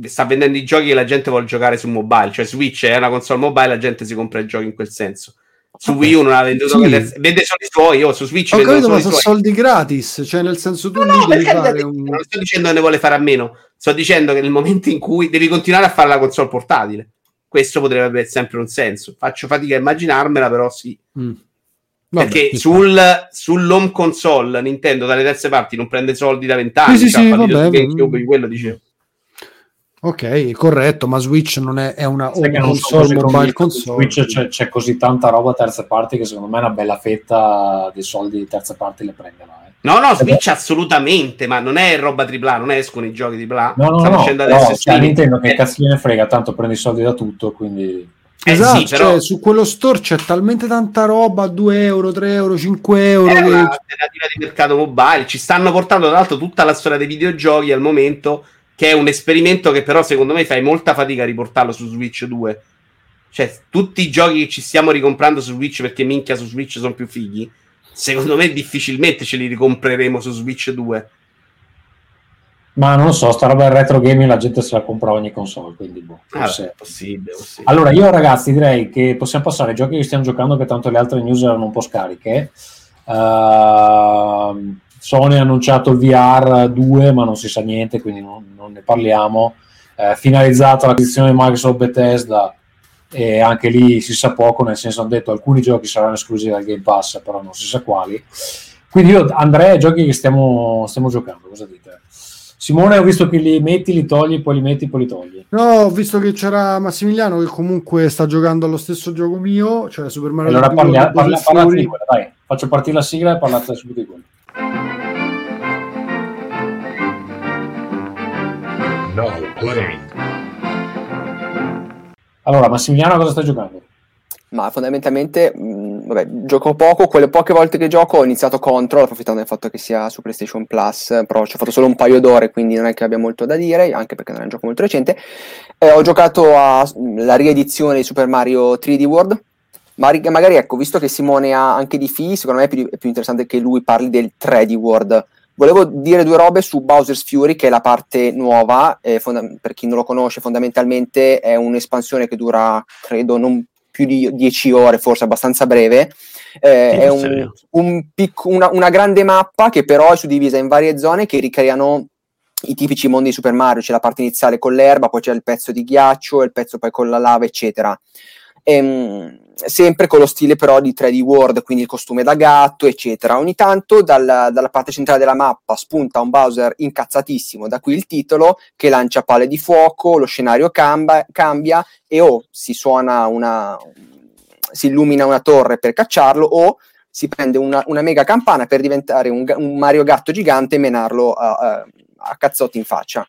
Sta vendendo i giochi che la gente vuole giocare su mobile, cioè Switch è una console mobile, la gente si compra i giochi in quel senso. Su Wii U non ha venduto, sì. le, vende solo i suoi. Io su Switch okay, vendo solo i suoi. Sono soldi gratis, cioè nel senso tu no, no, devi fare un... non sto dicendo che ne vuole fare a meno, sto dicendo che nel momento in cui devi continuare a fare la console portatile, questo potrebbe avere sempre un senso. Faccio fatica a immaginarmela, però sì. Mm. Vabbè, perché sul, sull'home console Nintendo dalle terze parti non prende soldi da vent'anni. Sì, sì, sì, vabbè, di quello dicevo. Ok, corretto, ma Switch non è, è una sì, non console mobile console. Switch c'è, c'è così tanta roba terze parti che secondo me una bella fetta dei soldi di terze parti le prendono. Eh. No, no, Switch eh assolutamente, ma non è roba tripla A, non escono i giochi tripla A. No, no, stanno no, no, adesso no cioè, Nintendo che cazzo ne frega, tanto prende i soldi da tutto, quindi... Eh esatto, sì, però... cioè, su quello store c'è talmente tanta roba, due euro, tre euro, cinque euro. È un'alternativa di mercato mobile, ci stanno portando tra l'altro tutta la storia dei videogiochi al momento... che è un esperimento che però secondo me fai molta fatica a riportarlo su Switch due. Cioè, tutti i giochi che ci stiamo ricomprando su Switch perché minchia su Switch sono più fighi, secondo me difficilmente ce li ricompreremo su Switch due. Ma non lo so, sta roba del retro gaming la gente se la compra ogni console, quindi boh. Ah, beh, possibile, possibile. Allora, io ragazzi direi che possiamo passare ai giochi che stiamo giocando, che tanto le altre news erano un po' scariche. Ehm... Uh... Sony ha annunciato il V R due, ma non si sa niente, quindi non, non ne parliamo. Eh, finalizzata l'acquisizione di Microsoft Bethesda, e anche lì si sa poco, nel senso hanno detto alcuni giochi saranno esclusi dal Game Pass, però non si sa quali. Quindi io andrei ai giochi che stiamo, stiamo giocando, cosa dite? Simone, ho visto che li metti, li togli, poi li metti, poi li togli. No, ho visto che c'era Massimiliano che comunque sta giocando allo stesso gioco mio, cioè Super Mario. Allora parla, parla, parla di quella, dai. Faccio partire la sigla e parlate subito di quello. Allora, Massimiliano, cosa stai giocando? Ma fondamentalmente, mh, vabbè, gioco poco. Quelle poche volte che gioco ho iniziato Control, approfittando del fatto che sia su PlayStation Plus, però ci ho fatto solo un paio d'ore, quindi non è che abbia molto da dire, anche perché non è un gioco molto recente. Eh, ho giocato alla riedizione di Super Mario tre D World. Ma magari, ecco, visto che Simone ha anche di F I, secondo me è più, è più interessante che lui parli del tre D World. Volevo dire due robe su Bowser's Fury, che è la parte nuova, eh, fonda- per chi non lo conosce fondamentalmente è un'espansione che dura, credo, non più di dieci ore, forse abbastanza breve, eh, è un, un pic- una, una grande mappa che però è suddivisa in varie zone che ricreano i tipici mondi di Super Mario, c'è la parte iniziale con l'erba, poi c'è il pezzo di ghiaccio, il pezzo poi con la lava, eccetera. Ehm... sempre con lo stile però di tre D World, quindi il costume da gatto eccetera. Ogni tanto dal, dalla parte centrale della mappa spunta un Bowser incazzatissimo, da qui il titolo, che lancia palle di fuoco, lo scenario camba, cambia e o si suona una si illumina una torre per cacciarlo o si prende una, una mega campana per diventare un, un Mario gatto gigante e menarlo a, a, a cazzotti in faccia.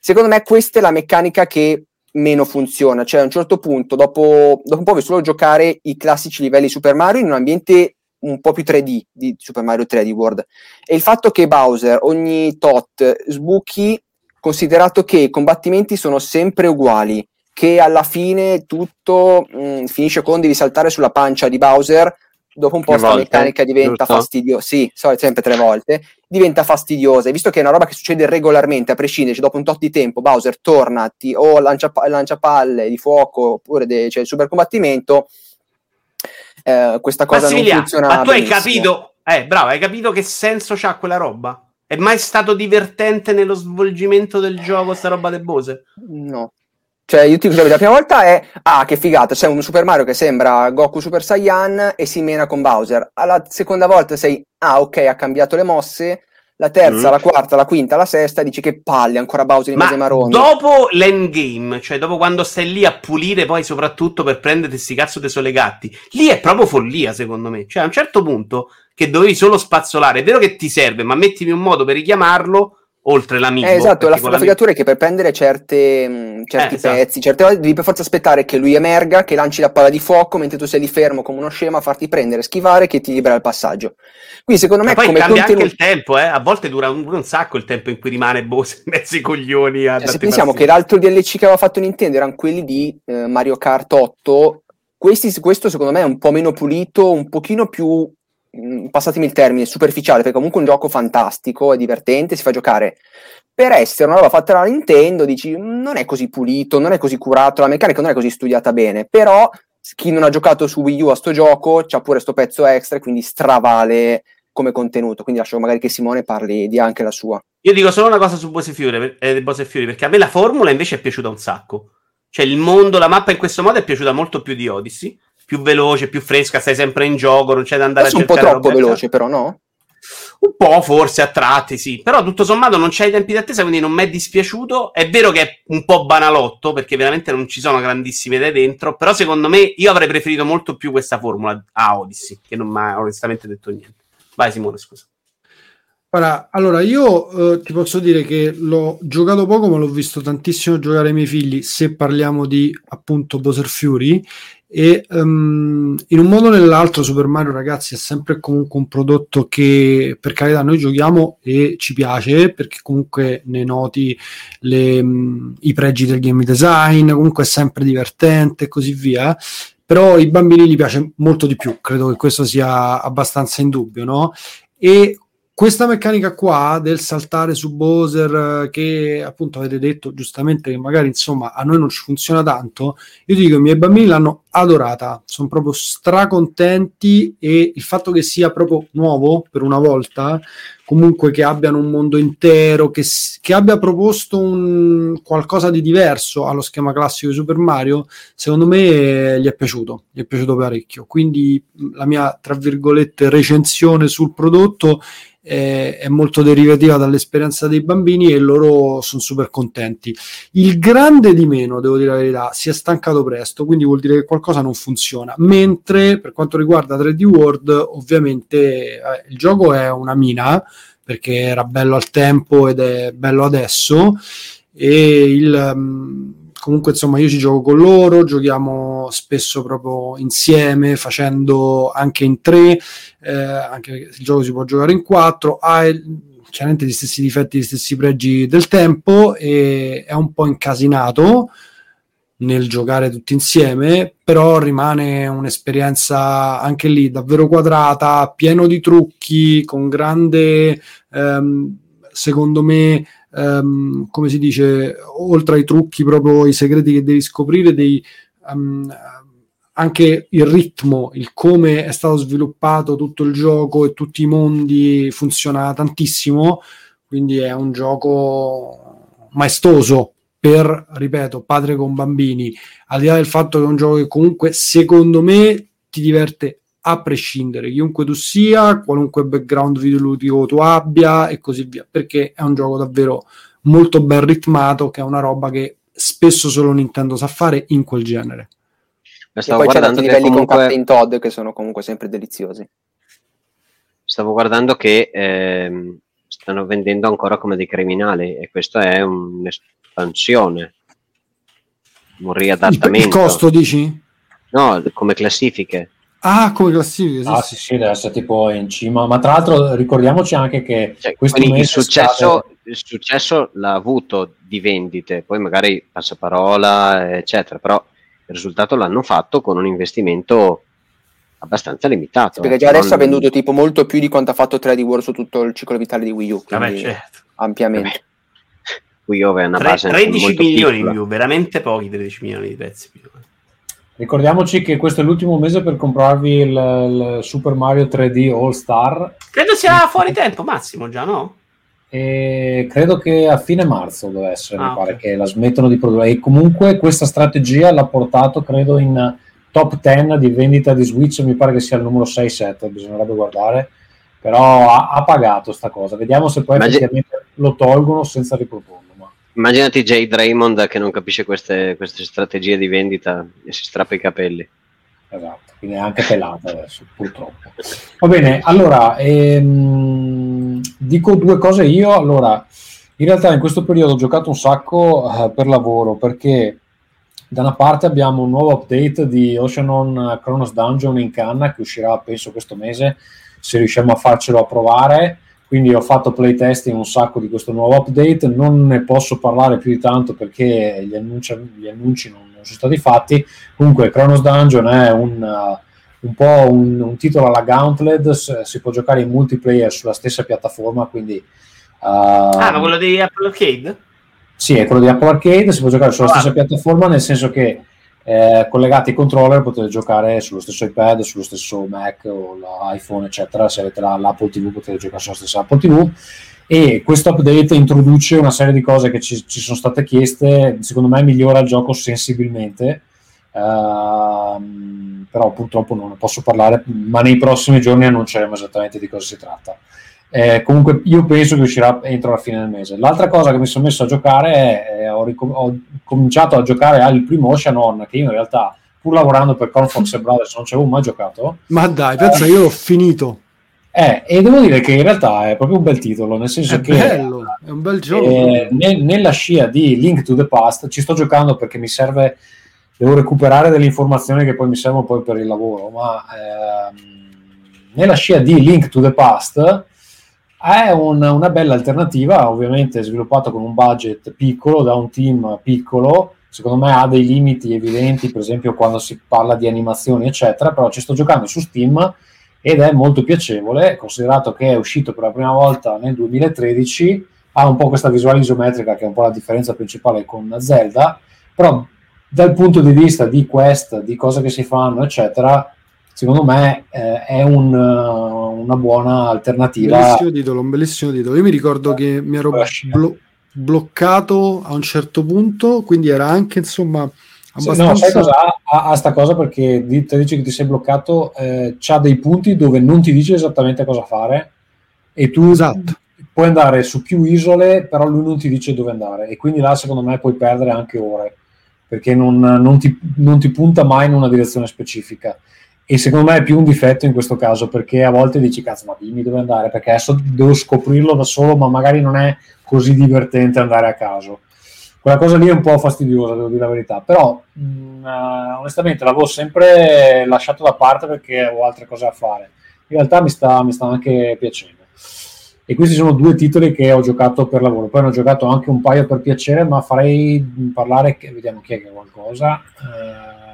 Secondo me questa è la meccanica che meno funziona, cioè a un certo punto dopo, dopo un po' vuoi solo giocare i classici livelli Super Mario in un ambiente un po' più tre D di Super Mario tre D World, e il fatto che Bowser ogni tot sbuchi, considerato che i combattimenti sono sempre uguali, che alla fine tutto mh, finisce con devi saltare sulla pancia di Bowser, dopo un po' sta meccanica diventa fastidiosa, sì, so, sempre tre volte, diventa fastidiosa, e visto che è una roba che succede regolarmente, a prescindere, cioè dopo un tot di tempo Bowser torna, ti, o lancia, lancia palle di fuoco, oppure de, cioè, il super combattimento, eh, questa cosa non funziona. Ma tu hai benissimo. capito, eh, bravo, hai capito che senso c'ha quella roba? È mai stato divertente nello svolgimento del gioco sta roba de Bowser? No. Cioè, io ti dico la prima volta è ah, che figata, c'è un Super Mario che sembra Goku Super Saiyan e si mena con Bowser. Alla seconda volta sei ah, ok, ha cambiato le mosse. La terza, mm. la quarta, la quinta, la sesta, dici che palle, ancora Bowser in mezzo ai maroni. Dopo l'endgame, cioè dopo quando stai lì a pulire poi soprattutto per prenderti sti cazzo dei solegatti, lì è proprio follia secondo me. Cioè a un certo punto che dovevi solo spazzolare, è vero che ti serve, ma mettimi un modo per richiamarlo oltre l'amico. Eh, esatto, la, la figatura è che per prendere certe, mh, certi eh, pezzi, esatto. certe volte devi per forza aspettare che lui emerga, che lanci la palla di fuoco, mentre tu sei lì fermo come uno scemo a farti prendere, schivare, che ti libera il passaggio. Quindi secondo me... Ma poi come cambia contenuto... anche il tempo, eh? A volte dura un, un sacco il tempo in cui rimane Bowser in mezzo ai coglioni. A cioè, se pensiamo che l'altro D L C che aveva fatto Nintendo erano quelli di eh, Mario Kart otto, questi, questo secondo me è un po' meno pulito, un pochino più... passatemi il termine, superficiale, perché comunque è un gioco fantastico, è divertente, si fa giocare. Per essere una roba fatta da Nintendo, dici, non è così pulito, non è così curato, la meccanica non è così studiata bene, però chi non ha giocato su Wii U a sto gioco c'ha pure sto pezzo extra, quindi stravale come contenuto, quindi lascio magari che Simone parli di anche la sua. Io dico solo una cosa su Bowser Fury, eh, Bowser Fury, perché a me la formula invece è piaciuta un sacco, cioè il mondo, la mappa in questo modo è piaciuta molto più di Odyssey, più veloce, più fresca, stai sempre in gioco, non c'è da andare adesso a cercare... un po' troppo veloce però, no? Un po' forse a tratti, sì, però tutto sommato non c'è i tempi d'attesa, quindi non mi è dispiaciuto. È vero che è un po' banalotto, perché veramente non ci sono grandissime idee dentro, però secondo me io avrei preferito molto più questa formula a Odyssey, che non mi ha onestamente detto niente. Vai Simone, scusa. Guarda, allora io eh, ti posso dire che l'ho giocato poco, ma l'ho visto tantissimo giocare ai miei figli, se parliamo di appunto Bowser Fury, e um, in un modo o nell'altro Super Mario, ragazzi, è sempre comunque un prodotto che, per carità, noi giochiamo e ci piace, perché comunque ne noti le, um, i pregi del game design, comunque è sempre divertente e così via, però ai bambini gli piace molto di più, credo che questo sia abbastanza in dubbio, no? E questa meccanica qua del saltare su Bowser, che appunto avete detto giustamente che magari insomma a noi non ci funziona tanto, io ti dico i miei bambini l'hanno adorata, sono proprio stracontenti, e il fatto che sia proprio nuovo per una volta, comunque che abbiano un mondo intero, che, che abbia proposto un qualcosa di diverso allo schema classico di Super Mario, secondo me gli è piaciuto, gli è piaciuto parecchio, quindi la mia tra virgolette recensione sul prodotto è molto derivativa dall'esperienza dei bambini, e loro sono super contenti. Il grande di meno, devo dire la verità, si è stancato presto, quindi vuol dire che qualcosa non funziona, mentre per quanto riguarda tre D World ovviamente eh, il gioco è una mina, perché era bello al tempo ed è bello adesso, e il um, comunque insomma io ci gioco con loro, giochiamo spesso proprio insieme, facendo anche in tre, eh, anche il gioco si può giocare in quattro, ha chiaramente gli stessi difetti, gli stessi pregi del tempo, e è un po' incasinato nel giocare tutti insieme, però rimane un'esperienza anche lì davvero quadrata, pieno di trucchi, con grande ehm, secondo me Um, come si dice, oltre ai trucchi proprio i segreti che devi scoprire, dei, um, anche il ritmo, il come è stato sviluppato tutto il gioco e tutti i mondi, funziona tantissimo, quindi è un gioco maestoso per, ripeto, padre con bambini, al di là del fatto che è un gioco che comunque secondo me ti diverte a prescindere, chiunque tu sia, qualunque background videoludico tu abbia e così via, perché è un gioco davvero molto ben ritmato, che è una roba che spesso solo Nintendo sa fare in quel genere. E poi c'è tanti livelli comunque... con Captain Todd, che sono comunque sempre deliziosi. stavo guardando che eh, stanno vendendo ancora come dei criminali, e questa è un'espansione, un riadattamento. Il costo dici? No, come classifiche. Ah, come classifiche. Sì, ah, sì, sì, deve essere tipo in cima. Ma tra l'altro ricordiamoci anche che cioè, il, successo, è... il successo l'ha avuto di vendite, poi magari passaparola, eccetera, però il risultato l'hanno fatto con un investimento abbastanza limitato. Sì, perché già adesso non... ha venduto tipo molto più di quanto ha fatto tre D World su tutto il ciclo vitale di Wii U. Vabbè, certo. Ampiamente. Wii U è una base tredici milioni piccola. In più, veramente pochi tredici milioni di pezzi più. Ricordiamoci che questo è l'ultimo mese per comprarvi il, il Super Mario tre D All Star. Credo sia fuori tempo massimo già, no? E credo che a fine marzo deve essere, ah, mi pare okay. Che la smettono di produrre. E comunque questa strategia l'ha portato, credo, in top dieci di vendita di Switch, mi pare che sia il numero sei sette, bisognerebbe guardare. Però ha, ha pagato sta cosa. Vediamo se poi Immagin- effettivamente lo tolgono senza riproporlo. Immaginati Jay Draymond che non capisce queste, queste strategie di vendita e si strappa i capelli. Esatto, quindi è anche pelata adesso, purtroppo. Va bene, allora, ehm, dico due cose io. Allora, in realtà in questo periodo ho giocato un sacco eh, per lavoro, perché da una parte abbiamo un nuovo update di Oceanon Chronos Dungeon in canna, che uscirà penso questo mese, se riusciamo a farcelo a provare. Quindi ho fatto playtesting un sacco di questo nuovo update, non ne posso parlare più di tanto perché gli annunci, gli annunci non, non sono stati fatti. Comunque Chronos Dungeon è un, uh, un po' un, un titolo alla Gauntlet, si può giocare in multiplayer sulla stessa piattaforma, quindi... Uh, ah, ma quello di Apple Arcade? Sì, è quello di Apple Arcade, si può giocare sulla ah. stessa piattaforma, nel senso che eh, collegati ai controller potete giocare sullo stesso iPad, sullo stesso Mac o l'iPhone eccetera. Se avete la, l'Apple tivù potete giocare sulla stessa Apple tivù, e questo update introduce una serie di cose che ci, ci sono state chieste. Secondo me migliora il gioco sensibilmente, uh, però purtroppo non ne posso parlare, ma nei prossimi giorni annunceremo esattamente di cosa si tratta. Eh, comunque io penso che uscirà entro la fine del mese. L'altra cosa che mi sono messo a giocare è, è ho, ricom- ho cominciato a giocare al primo Oceanon, che io in realtà pur lavorando per Confox e Brothers non ci avevo mai giocato. Ma dai, pensa, eh, io l'ho finito eh, e devo dire che in realtà è proprio un bel titolo, nel senso è che bello, è un bel gioco. Eh, ne- nella scia di Link to the Past ci sto giocando perché mi serve, devo recuperare delle informazioni che poi mi servono poi per il lavoro, ma ehm, nella scia di Link to the Past è un, una bella alternativa, ovviamente sviluppata con un budget piccolo, da un team piccolo. Secondo me ha dei limiti evidenti, per esempio quando si parla di animazioni eccetera, però ci sto giocando su Steam ed è molto piacevole, considerato che è uscito per la prima volta nel duemilatredici. Ha un po' questa visuale isometrica che è un po' la differenza principale con Zelda, però dal punto di vista di quest, di cose che si fanno eccetera, secondo me eh, è un, una buona alternativa. Bellissimo titolo, un bellissimo titolo. Io mi ricordo eh, che mi ero blo- bloccato a un certo punto, quindi era anche insomma abbastanza... No, sai cosa ha, ha sta cosa, perché ti dice che ti sei bloccato, eh, c'ha dei punti dove non ti dice esattamente cosa fare e tu esatto. puoi andare su più isole, però lui non ti dice dove andare, e quindi là secondo me puoi perdere anche ore, perché non, non, ti, non ti punta mai in una direzione specifica. E secondo me è più un difetto in questo caso, perché a volte dici cazzo, ma dimmi dove andare, perché adesso devo scoprirlo da solo, ma magari non è così divertente andare a caso. Quella cosa lì è un po' fastidiosa, devo dire la verità, però mh, onestamente l'avevo sempre lasciato da parte perché ho altre cose da fare. In realtà mi sta, mi sta anche piacendo, e questi sono due titoli che ho giocato per lavoro. Poi ne ho giocato anche un paio per piacere, ma farei parlare, che, vediamo chi è che ha qualcosa.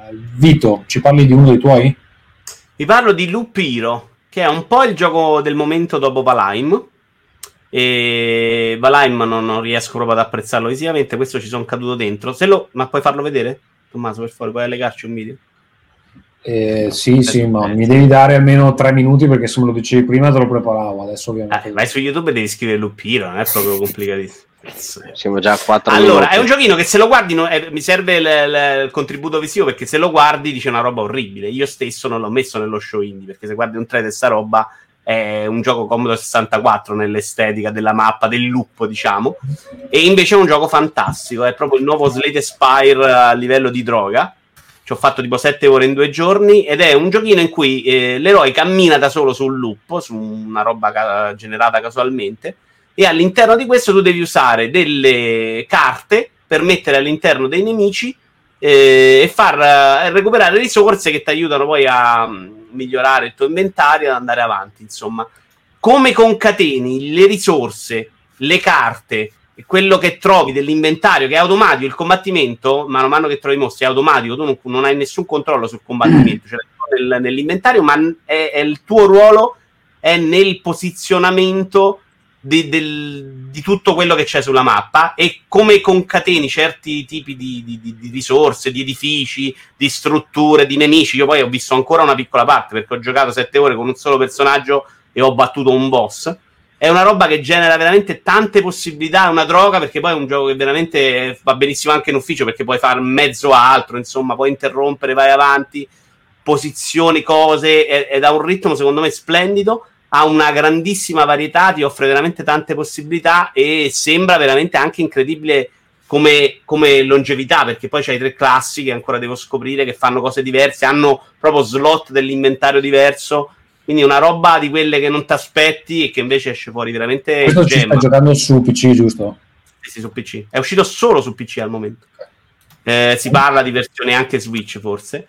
uh, Vito, ci parli di uno dei tuoi? Vi parlo di Lupiro, che è un po' il gioco del momento dopo Valheim. E Valheim non, non riesco proprio ad apprezzarlo visivamente, questo ci sono caduto dentro. Se lo... Ma puoi farlo vedere? Tommaso, per favore, puoi allegarci un video? Eh, no, sì, sì, ma mi devi dare almeno tre minuti, perché se me lo dicevi prima te lo preparavo. Adesso ovviamente... Eh, vai su YouTube e devi scrivere Lupiro, non è proprio complicatissimo. Siamo già a quattro. Allora, minuti. È un giochino che se lo guardi non, eh, mi serve l, l, il contributo visivo, perché se lo guardi dice una roba orribile. Io stesso non l'ho messo nello show indie, perché se guardi un trailer sta roba è un gioco Commodore sessantaquattro nell'estetica della mappa, del lupo diciamo, e invece è un gioco fantastico, è proprio il nuovo Slay the Spire a livello di droga. Ci ho fatto tipo sette ore in due giorni ed è un giochino in cui eh, l'eroe cammina da solo su un loop, su una roba ca- generata casualmente, e all'interno di questo tu devi usare delle carte per mettere all'interno dei nemici eh, e far eh, recuperare risorse che ti aiutano poi a mh, migliorare il tuo inventario, ad andare avanti, insomma. Come concateni le risorse, le carte, quello che trovi dell'inventario, che è automatico, il combattimento, mano a mano che trovi i mostri, è automatico, tu non, non hai nessun controllo sul combattimento, cioè nel, nell'inventario, ma è, è il tuo ruolo è nel posizionamento di, del, di tutto quello che c'è sulla mappa e come concateni certi tipi di, di, di, di risorse, di edifici, di strutture, di nemici. Io poi ho visto ancora una piccola parte, perché ho giocato sette ore con un solo personaggio e ho battuto un boss. È una roba che genera veramente tante possibilità, è una droga, perché poi è un gioco che veramente va benissimo anche in ufficio, perché puoi fare mezzo a altro, insomma, puoi interrompere, vai avanti, posizioni, cose, ed ha un ritmo secondo me splendido, ha una grandissima varietà, ti offre veramente tante possibilità e sembra veramente anche incredibile come, come longevità, perché poi c'hai tre classi che ancora devo scoprire, che fanno cose diverse, hanno proprio slot dell'inventario diverso. Quindi una roba di quelle che non ti aspetti e che invece esce fuori veramente. Questo gemma. Ci sta giocando su P C, giusto? Sì, sì, su P C. È uscito solo su P C al momento. Eh, si parla di versione anche Switch, forse,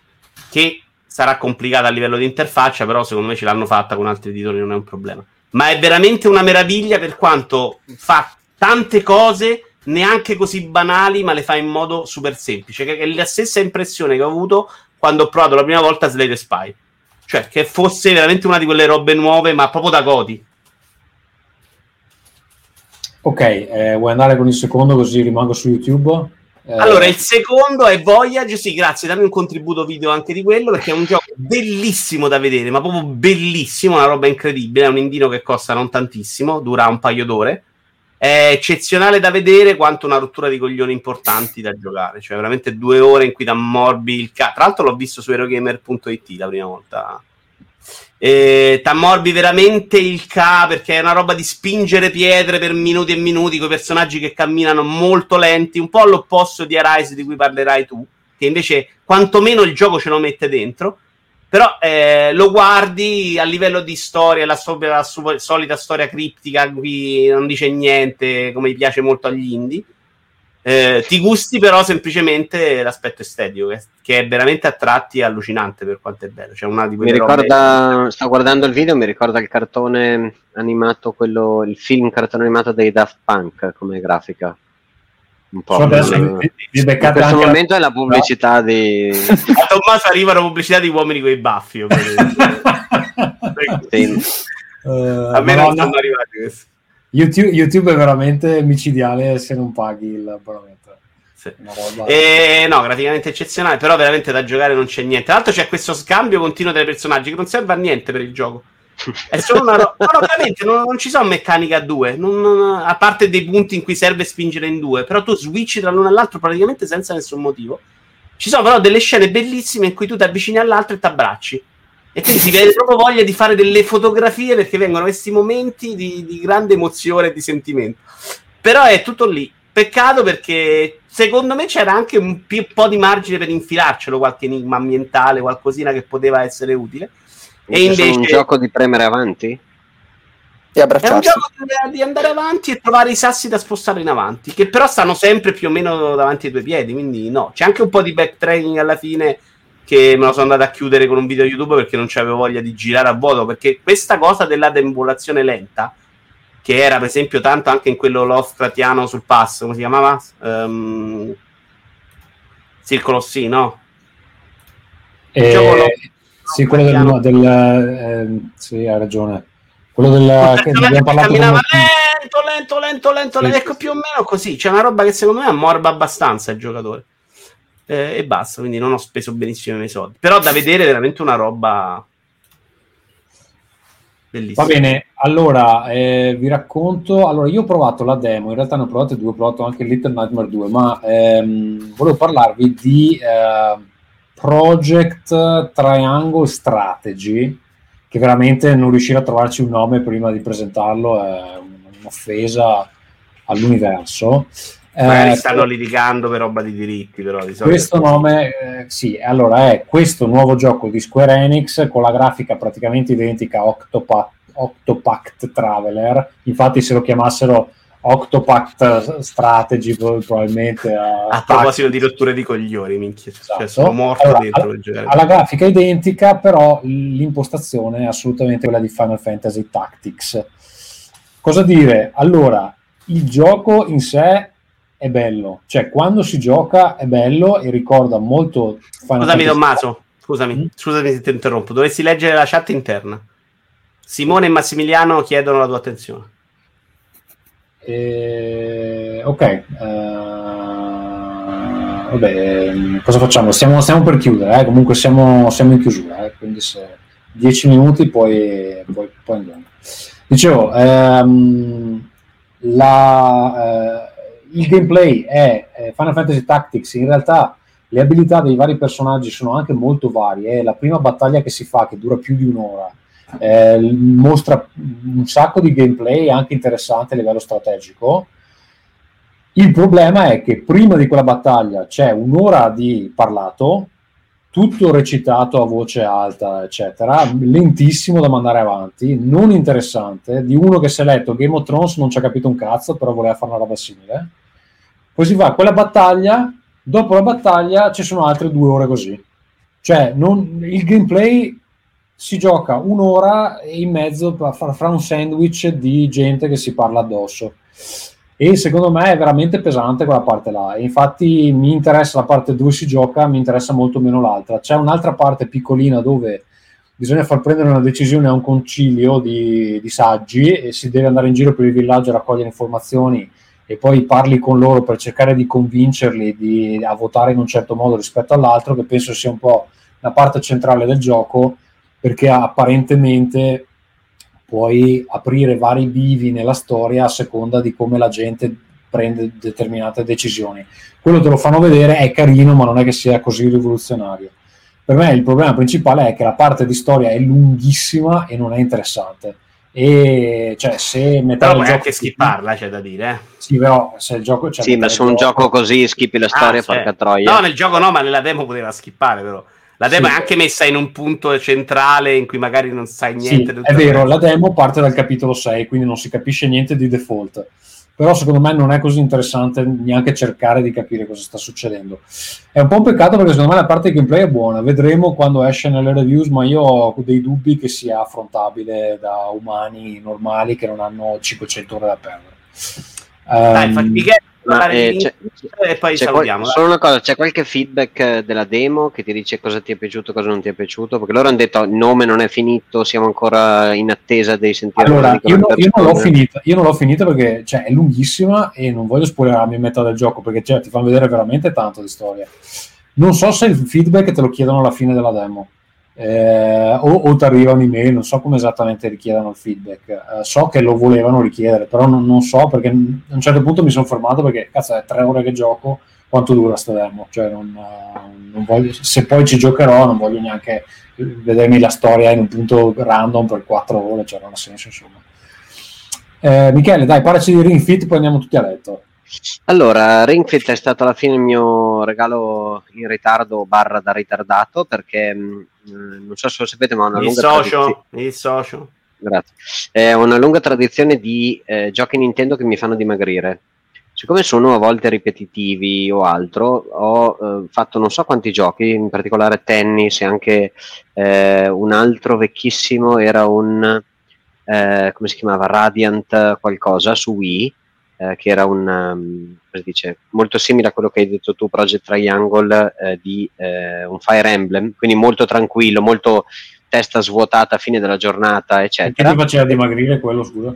che sarà complicata a livello di interfaccia, però secondo me ce l'hanno fatta con altri titoli, non è un problema. Ma è veramente una meraviglia per quanto fa tante cose, neanche così banali, ma le fa in modo super semplice. Che è la stessa impressione che ho avuto quando ho provato la prima volta Slay the Spy. Cioè, che fosse veramente una di quelle robe nuove, ma proprio da godi. Ok, eh, vuoi andare con il secondo così rimango su YouTube? Eh... Allora, il secondo è Voyage, sì, grazie, dammi un contributo video anche di quello, perché è un gioco bellissimo da vedere, ma proprio bellissimo, una roba incredibile, è un indino che costa non tantissimo, dura un paio d'ore, è eccezionale da vedere quanto una rottura di coglioni importanti da giocare, cioè veramente due ore in cui ti ammorbi il cazzo. Tra l'altro l'ho visto su erogamer punto it la prima volta, ti ammorbi veramente il ca, perché è una roba di spingere pietre per minuti e minuti con i personaggi che camminano molto lenti, un po' all'opposto di Arise di cui parlerai tu, che invece quantomeno il gioco ce lo mette dentro. Però eh, lo guardi a livello di storia, la, so- la su- solita storia criptica, qui non dice niente, come piace molto agli indie. Eh, ti gusti però semplicemente l'aspetto estetico, eh, che è veramente a tratti allucinante per quanto è bello. Cioè, una di mi ricorda, robe... sto guardando il video, mi ricorda il cartone animato, quello, il film cartone animato dei Daft Punk come grafica. Un po'. Adesso, no, vi, vi in questo momento la... è la pubblicità no. di a Tommaso arriva la pubblicità di uomini coi baffi. sì. uh, A me non sono arrivati questi. YouTube, YouTube è veramente micidiale se non paghi il l'abbonamento. Sì. Eh, no, praticamente eccezionale, però veramente da giocare non c'è niente. Tra l'altro c'è questo scambio continuo tra i personaggi che non serve a niente per il gioco. È solo una roba, no, veramente non, non ci sono meccaniche a due, non, non, a parte dei punti in cui serve spingere in due, però tu switchi tra l'uno e l'altro praticamente senza nessun motivo. Ci sono però delle scene bellissime in cui tu ti avvicini all'altro e ti abbracci, e quindi si viene proprio voglia di fare delle fotografie, perché vengono questi momenti di, di grande emozione e di sentimento. Però è tutto lì, peccato, perché secondo me c'era anche un p- po' di margine per infilarcelo qualche enigma ambientale, qualcosina che poteva essere utile. E invece è un gioco di premere avanti e abbracciarsi. È un gioco di andare avanti e trovare i sassi da spostare in avanti, che però stanno sempre più o meno davanti ai tuoi piedi, quindi no, c'è anche un po' di backtracking alla fine, che me lo sono andato a chiudere con un video YouTube perché non c'avevo voglia di girare a vuoto, perché questa cosa della deambulazione lenta, che era per esempio tanto anche in quello Lovecraftiano sul pass, come si chiamava? Um, Circolo sì, no? E... Lo... Sì, quello del, no, del eh, sì, hai ragione. Quello della che abbiamo parlato camminava lento, lento, lento, lento, sì, lento. Ecco, più o meno così. C'è una roba che secondo me ammorba abbastanza il giocatore. Eh, e basta, quindi non ho speso benissimo i miei soldi. Però da vedere è veramente una roba bellissima. Va bene, allora eh, vi racconto. Allora, io ho provato la demo, in realtà ne ho provate due, ho provato anche Little Nightmare due, ma ehm, volevo parlarvi di... Eh, Project Triangle Strategy, che veramente non riuscire a trovarci un nome prima di presentarlo è un'offesa all'universo. Magari eh, stanno litigando per roba di diritti, però di solito questo nome eh, sì, allora è questo nuovo gioco di Square Enix con la grafica praticamente identica a Octopath, Octopath Traveler. Infatti se lo chiamassero Octopath Strategy probabilmente a, a proposito di rotture di coglioni, minchia, esatto. Cioè, sono morto allora, dentro alla, il genere. Alla grafica identica, però l'impostazione è assolutamente quella di Final Fantasy Tactics. Cosa dire? Allora, il gioco in sé è bello, cioè quando si gioca è bello e ricorda molto Final Scusami Fantasy. Tommaso, scusami, mm? scusami se ti interrompo, dovresti leggere la chat interna. Simone e Massimiliano chiedono la tua attenzione. Eh, ok, uh, vabbè, cosa facciamo? Stiamo, stiamo per chiudere, eh? Comunque siamo, siamo in chiusura, eh? Quindi se dieci minuti poi, poi, poi andiamo. Dicevo, ehm, la... Eh, il gameplay è eh, Final Fantasy Tactics. In realtà le abilità dei vari personaggi sono anche molto varie. La prima battaglia che si fa, che dura più di un'ora, eh, mostra un sacco di gameplay anche interessante a livello strategico. Il problema è che prima di quella battaglia c'è un'ora di parlato, tutto recitato a voce alta, eccetera, lentissimo da mandare avanti, non interessante, di uno che si è letto Game of Thrones, non ci ha capito un cazzo, però voleva fare una roba simile. Poi si fa quella battaglia, dopo la battaglia ci sono altre due ore così. Cioè, non, il gameplay si gioca un'ora e in mezzo fra, fra un sandwich di gente che si parla addosso. E secondo me è veramente pesante quella parte là, e infatti mi interessa la parte dove si gioca, mi interessa molto meno l'altra. C'è un'altra parte piccolina dove bisogna far prendere una decisione a un concilio di, di saggi e si deve andare in giro per il villaggio a raccogliere informazioni e poi parli con loro per cercare di convincerli di, a votare in un certo modo rispetto all'altro, che penso sia un po' la parte centrale del gioco, perché apparentemente puoi aprire vari bivi nella storia a seconda di come la gente prende determinate decisioni. Quello te lo fanno vedere, è carino, ma non è che sia così rivoluzionario. Per me il problema principale è che la parte di storia è lunghissima e non è interessante. E cioè, se metà però del gioco anche skipparla, c'è da dire, eh. Sì, però se il gioco c'è sì, ma su un gioco così skippi la storia, ah, porca troia. No, nel gioco no, ma nella demo poteva skippare, però la demo sì, è anche messa in un punto centrale in cui magari non sai niente. Sì, è vero, la demo parte dal capitolo sei, quindi non si capisce niente di default. Però secondo me non è così interessante neanche cercare di capire cosa sta succedendo. È un po' un peccato perché secondo me la parte di gameplay è buona. Vedremo quando esce nelle reviews, ma io ho dei dubbi che sia affrontabile da umani normali che non hanno cinquecento ore da perdere. Dai, um, fatti che... Ma, eh, c'è, e poi c'è salutiamo qual- solo una cosa, c'è qualche feedback della demo che ti dice cosa ti è piaciuto, cosa non ti è piaciuto, perché loro hanno detto il nome non è finito, siamo ancora in attesa dei sentire. Allora io, no, io non l'ho finita io non l'ho finita perché cioè, è lunghissima e non voglio spoilerarmi in metà del gioco, perché cioè, ti fanno vedere veramente tanto di storia. Non so se il feedback te lo chiedono alla fine della demo eh, o, o ti arriva un'email, non so come esattamente richiedano il feedback. Eh, so che lo volevano richiedere, però non, non so, perché a un certo punto mi sono fermato perché cazzo è tre ore che gioco, quanto dura sta demo? Cioè non, non voglio, se poi ci giocherò non voglio neanche vedermi la storia in un punto random per quattro ore, cioè non ha senso insomma. Eh, Michele, dai, parlaci di Ring Fit, poi andiamo tutti a letto. Allora, Ring Fit è stato alla fine il mio regalo in ritardo barra da ritardato, perché mh, non so se lo sapete, ma ha una il lunga socio, tradizione il socio. Grazie. È una lunga tradizione di eh, giochi Nintendo che mi fanno dimagrire. Siccome sono a volte ripetitivi o altro, ho eh, fatto non so quanti giochi, in particolare tennis e anche eh, un altro vecchissimo, era un eh, come si chiamava? Radiant qualcosa su Wii, che era un um, come si dice, molto simile a quello che hai detto tu, Project Triangle, eh, di eh, un Fire Emblem, quindi molto tranquillo, molto testa svuotata a fine della giornata, eccetera. Perché ti faceva dimagrire quello, scusa?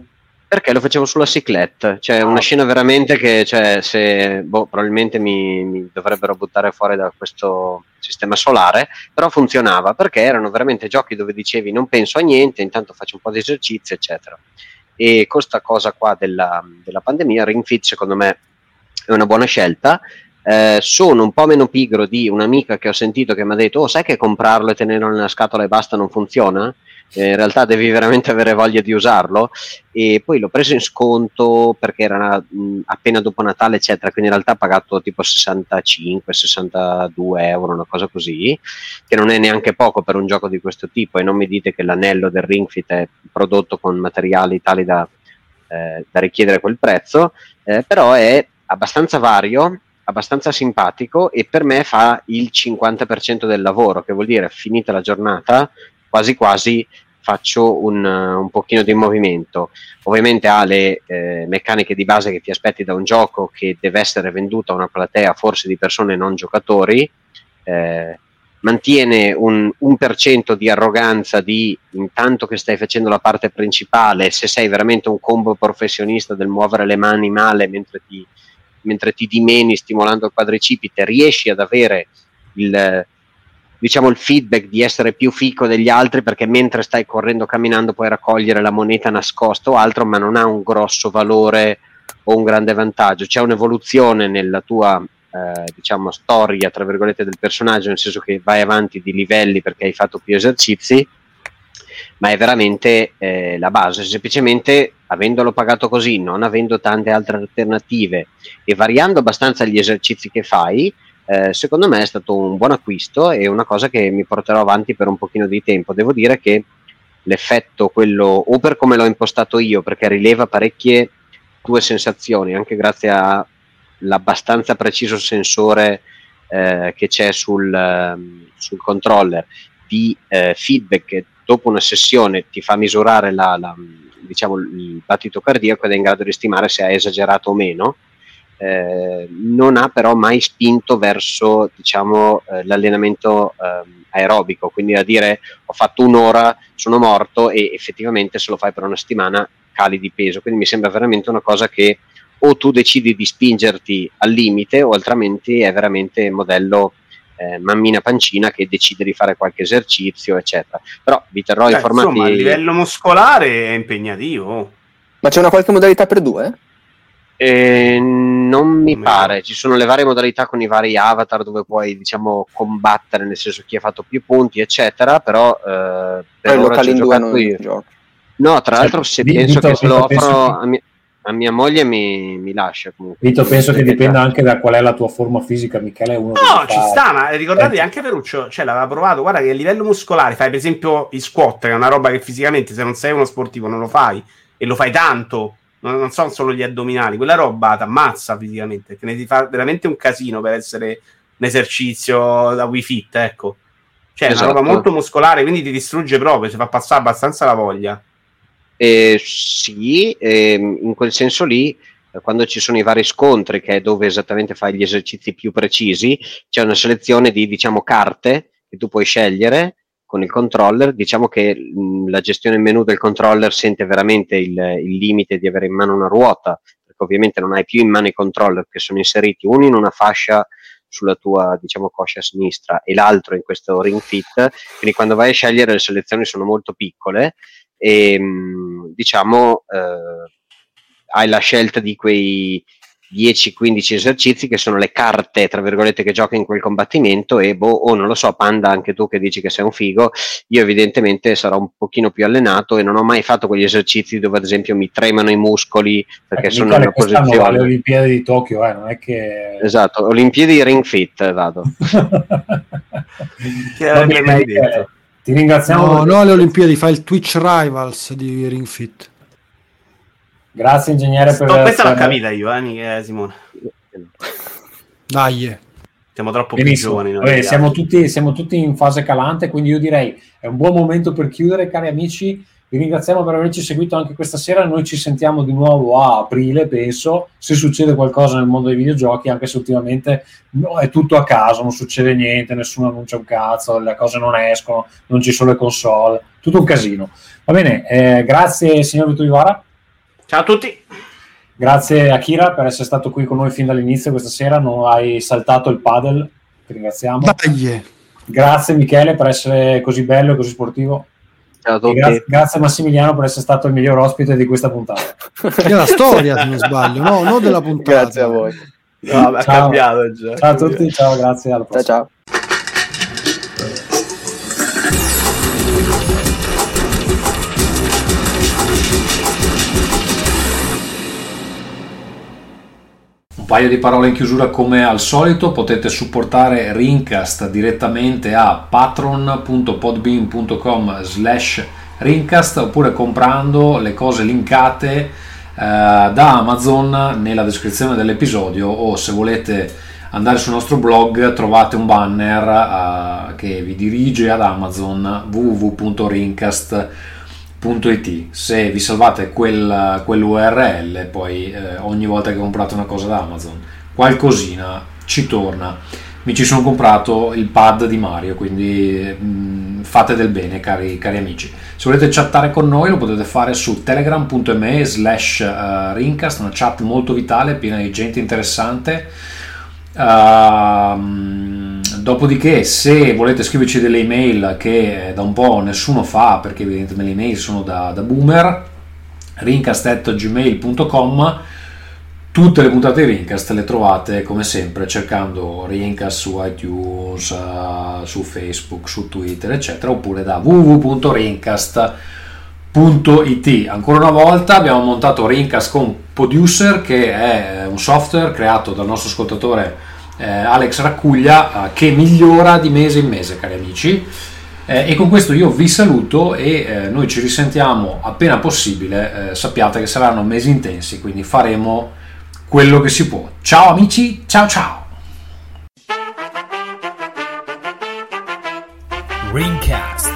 Perché lo facevo sulla cyclette, cioè ah. una scena veramente che cioè, se, boh, probabilmente mi, mi dovrebbero buttare fuori da questo sistema solare, però funzionava, perché erano veramente giochi dove dicevi non penso a niente, intanto faccio un po' di esercizio, eccetera. E con sta cosa qua della, della pandemia, Ring Fit secondo me è una buona scelta. Eh, sono un po' meno pigro di un'amica che ho sentito che mi ha detto: oh, sai che comprarlo e tenerlo nella scatola e basta non funziona? eh, in realtà devi veramente avere voglia di usarlo. E poi l'ho preso in sconto perché era una, mh, appena dopo Natale eccetera, quindi in realtà ho pagato tipo sessantacinque sessantadue euro, una cosa così, che non è neanche poco per un gioco di questo tipo. E non mi dite che l'anello del Ring Fit è prodotto con materiali tali da, eh, da richiedere quel prezzo, eh, però è abbastanza vario, abbastanza simpatico, e per me fa il cinquanta per cento del lavoro, che vuol dire finita la giornata quasi quasi faccio un, un pochino di movimento. Ovviamente ha le eh, meccaniche di base che ti aspetti da un gioco che deve essere venduto a una platea forse di persone non giocatori, eh, mantiene un uno per cento di arroganza di intanto che stai facendo la parte principale, se sei veramente un combo professionista del muovere le mani male mentre ti mentre ti dimeni stimolando il quadricipite, riesci ad avere il, diciamo, il feedback di essere più fico degli altri, perché mentre stai correndo, camminando, puoi raccogliere la moneta nascosta o altro, ma non ha un grosso valore o un grande vantaggio. C'è un'evoluzione nella tua eh, diciamo storia, tra virgolette, del personaggio, nel senso che vai avanti di livelli perché hai fatto più esercizi, ma è veramente eh, la base. Semplicemente, avendolo pagato così, non avendo tante altre alternative e variando abbastanza gli esercizi che fai, eh, secondo me è stato un buon acquisto e una cosa che mi porterò avanti per un pochino di tempo. Devo dire che l'effetto, quello, o per come l'ho impostato io, perché rileva parecchie tue sensazioni, anche grazie all'abbastanza preciso sensore eh, che c'è sul, sul controller, di eh, feedback che dopo una sessione ti fa misurare la, la diciamo il battito cardiaco ed è in grado di stimare se ha esagerato o meno. Eh, non ha però mai spinto verso, diciamo, eh, l'allenamento eh, aerobico, quindi a dire ho fatto un'ora, sono morto, e effettivamente se lo fai per una settimana cali di peso. Quindi mi sembra veramente una cosa che o tu decidi di spingerti al limite, o altrimenti è veramente modello Eh, mammina pancina che decide di fare qualche esercizio eccetera. Però vi terrò Beh, informati. Insomma, a livello muscolare è impegnativo. Ma c'è una qualche modalità per due? Eh, non mi Come pare, ci sono le varie modalità con i vari avatar dove puoi, diciamo, combattere, nel senso chi ha fatto più punti eccetera, però eh, per ora ci ho giocato io. Gioco. No, tra l'altro se Vito, penso Vito, che se lo offro che... a, mia, a mia moglie mi, mi lascia comunque. Vito, penso che dipenda anche da qual è la tua forma fisica, Michele. Uno no, ci fa... sta, ma ricordatevi anche Ferruccio, cioè l'aveva provato, guarda che a livello muscolare fai per esempio i squat, che è una roba che fisicamente se non sei uno sportivo non lo fai, e lo fai tanto, non, non sono solo gli addominali, quella roba t'ammazza fisicamente, te ne ti fa veramente un casino per essere un esercizio da Wii Fit, ecco. Cioè esatto. È una roba molto muscolare, quindi ti distrugge proprio, ci fa passare abbastanza la voglia. Eh, sì, eh, in quel senso lì, eh, quando ci sono i vari scontri, che è dove esattamente fai gli esercizi più precisi, c'è una selezione di, diciamo, carte che tu puoi scegliere con il controller. Diciamo che mh, la gestione menu del controller sente veramente il, il limite di avere in mano una ruota, perché ovviamente non hai più in mano i controller, che sono inseriti uno in una fascia sulla tua, diciamo, coscia sinistra e l'altro in questo Ring Fit, quindi quando vai a scegliere le selezioni sono molto piccole e diciamo eh, hai la scelta di quei dieci quindici esercizi che sono le carte, tra virgolette, che giochi in quel combattimento. E boh, o oh, non lo so, Panda, anche tu che dici che sei un figo, io evidentemente sarò un pochino più allenato e non ho mai fatto quegli esercizi dove ad esempio mi tremano i muscoli perché sono in una posizione alle Olimpiadi di Tokyo, eh, non è che... Esatto, Olimpiadi Ring Fit vado. Che l'avrei mai detto. Ti ringraziamo. No, no, alle Olimpiadi fa il Twitch Rivals di Ring Fit. Grazie ingegnere per... No, questa l'ho capita io, eh, Simone. Dai. Siamo troppo giovani. Vabbè, siamo, tutti, siamo tutti in fase calante, quindi io direi è un buon momento per chiudere, cari amici. Vi ringraziamo per averci seguito anche questa sera. Noi ci sentiamo di nuovo a aprile, penso, se succede qualcosa nel mondo dei videogiochi, anche se ultimamente no, è tutto a caso, non succede niente, nessuno annuncia un cazzo, le cose non escono, non ci sono le console, tutto un casino. Va bene, eh, grazie signor Vito Iuvara. Ciao a tutti. Grazie Akira per essere stato qui con noi fin dall'inizio questa sera, non hai saltato il padel, ti ringraziamo. Dai. Grazie Michele per essere così bello e così sportivo. Ciao a tutti. Grazie, grazie Massimiliano per essere stato il miglior ospite di questa puntata. Della storia se non sbaglio, no, non della puntata. Grazie a voi. No, ha cambiato già. Ciao a tutti, ciao, grazie, alla prossima. Ciao ciao. Un paio di parole in chiusura come al solito. Potete supportare Rincast direttamente a patreon punto podbean punto com slash Rincast oppure comprando le cose linkate eh, da Amazon nella descrizione dell'episodio, o se volete andare sul nostro blog trovate un banner eh, che vi dirige ad Amazon w w w punto rincast punto i t. Se vi salvate quel, quell'U R L poi eh, ogni volta che comprate una cosa da Amazon qualcosina ci torna. Mi ci sono comprato il pad di Mario, quindi mh, fate del bene cari, cari amici. Se volete chattare con noi lo potete fare su telegram punto m e slash rincast, una chat molto vitale piena di gente interessante. Uh, dopodiché, se volete scriverci delle email che da un po' nessuno fa perché evidentemente le email sono da, da boomer, rincast at gmail punto com. Tutte le puntate di Rincast le trovate come sempre cercando Rincast su iTunes, uh, su Facebook, su Twitter eccetera, oppure da w w w punto rincast punto i t. Ancora una volta abbiamo montato Rincast con Producer, che è un software creato dal nostro ascoltatore eh, Alex Raccuglia, eh, che migliora di mese in mese cari amici, eh, e con questo io vi saluto e eh, noi ci risentiamo appena possibile. Eh, sappiate che saranno mesi intensi, quindi faremo quello che si può. Ciao amici, ciao ciao. Rincast.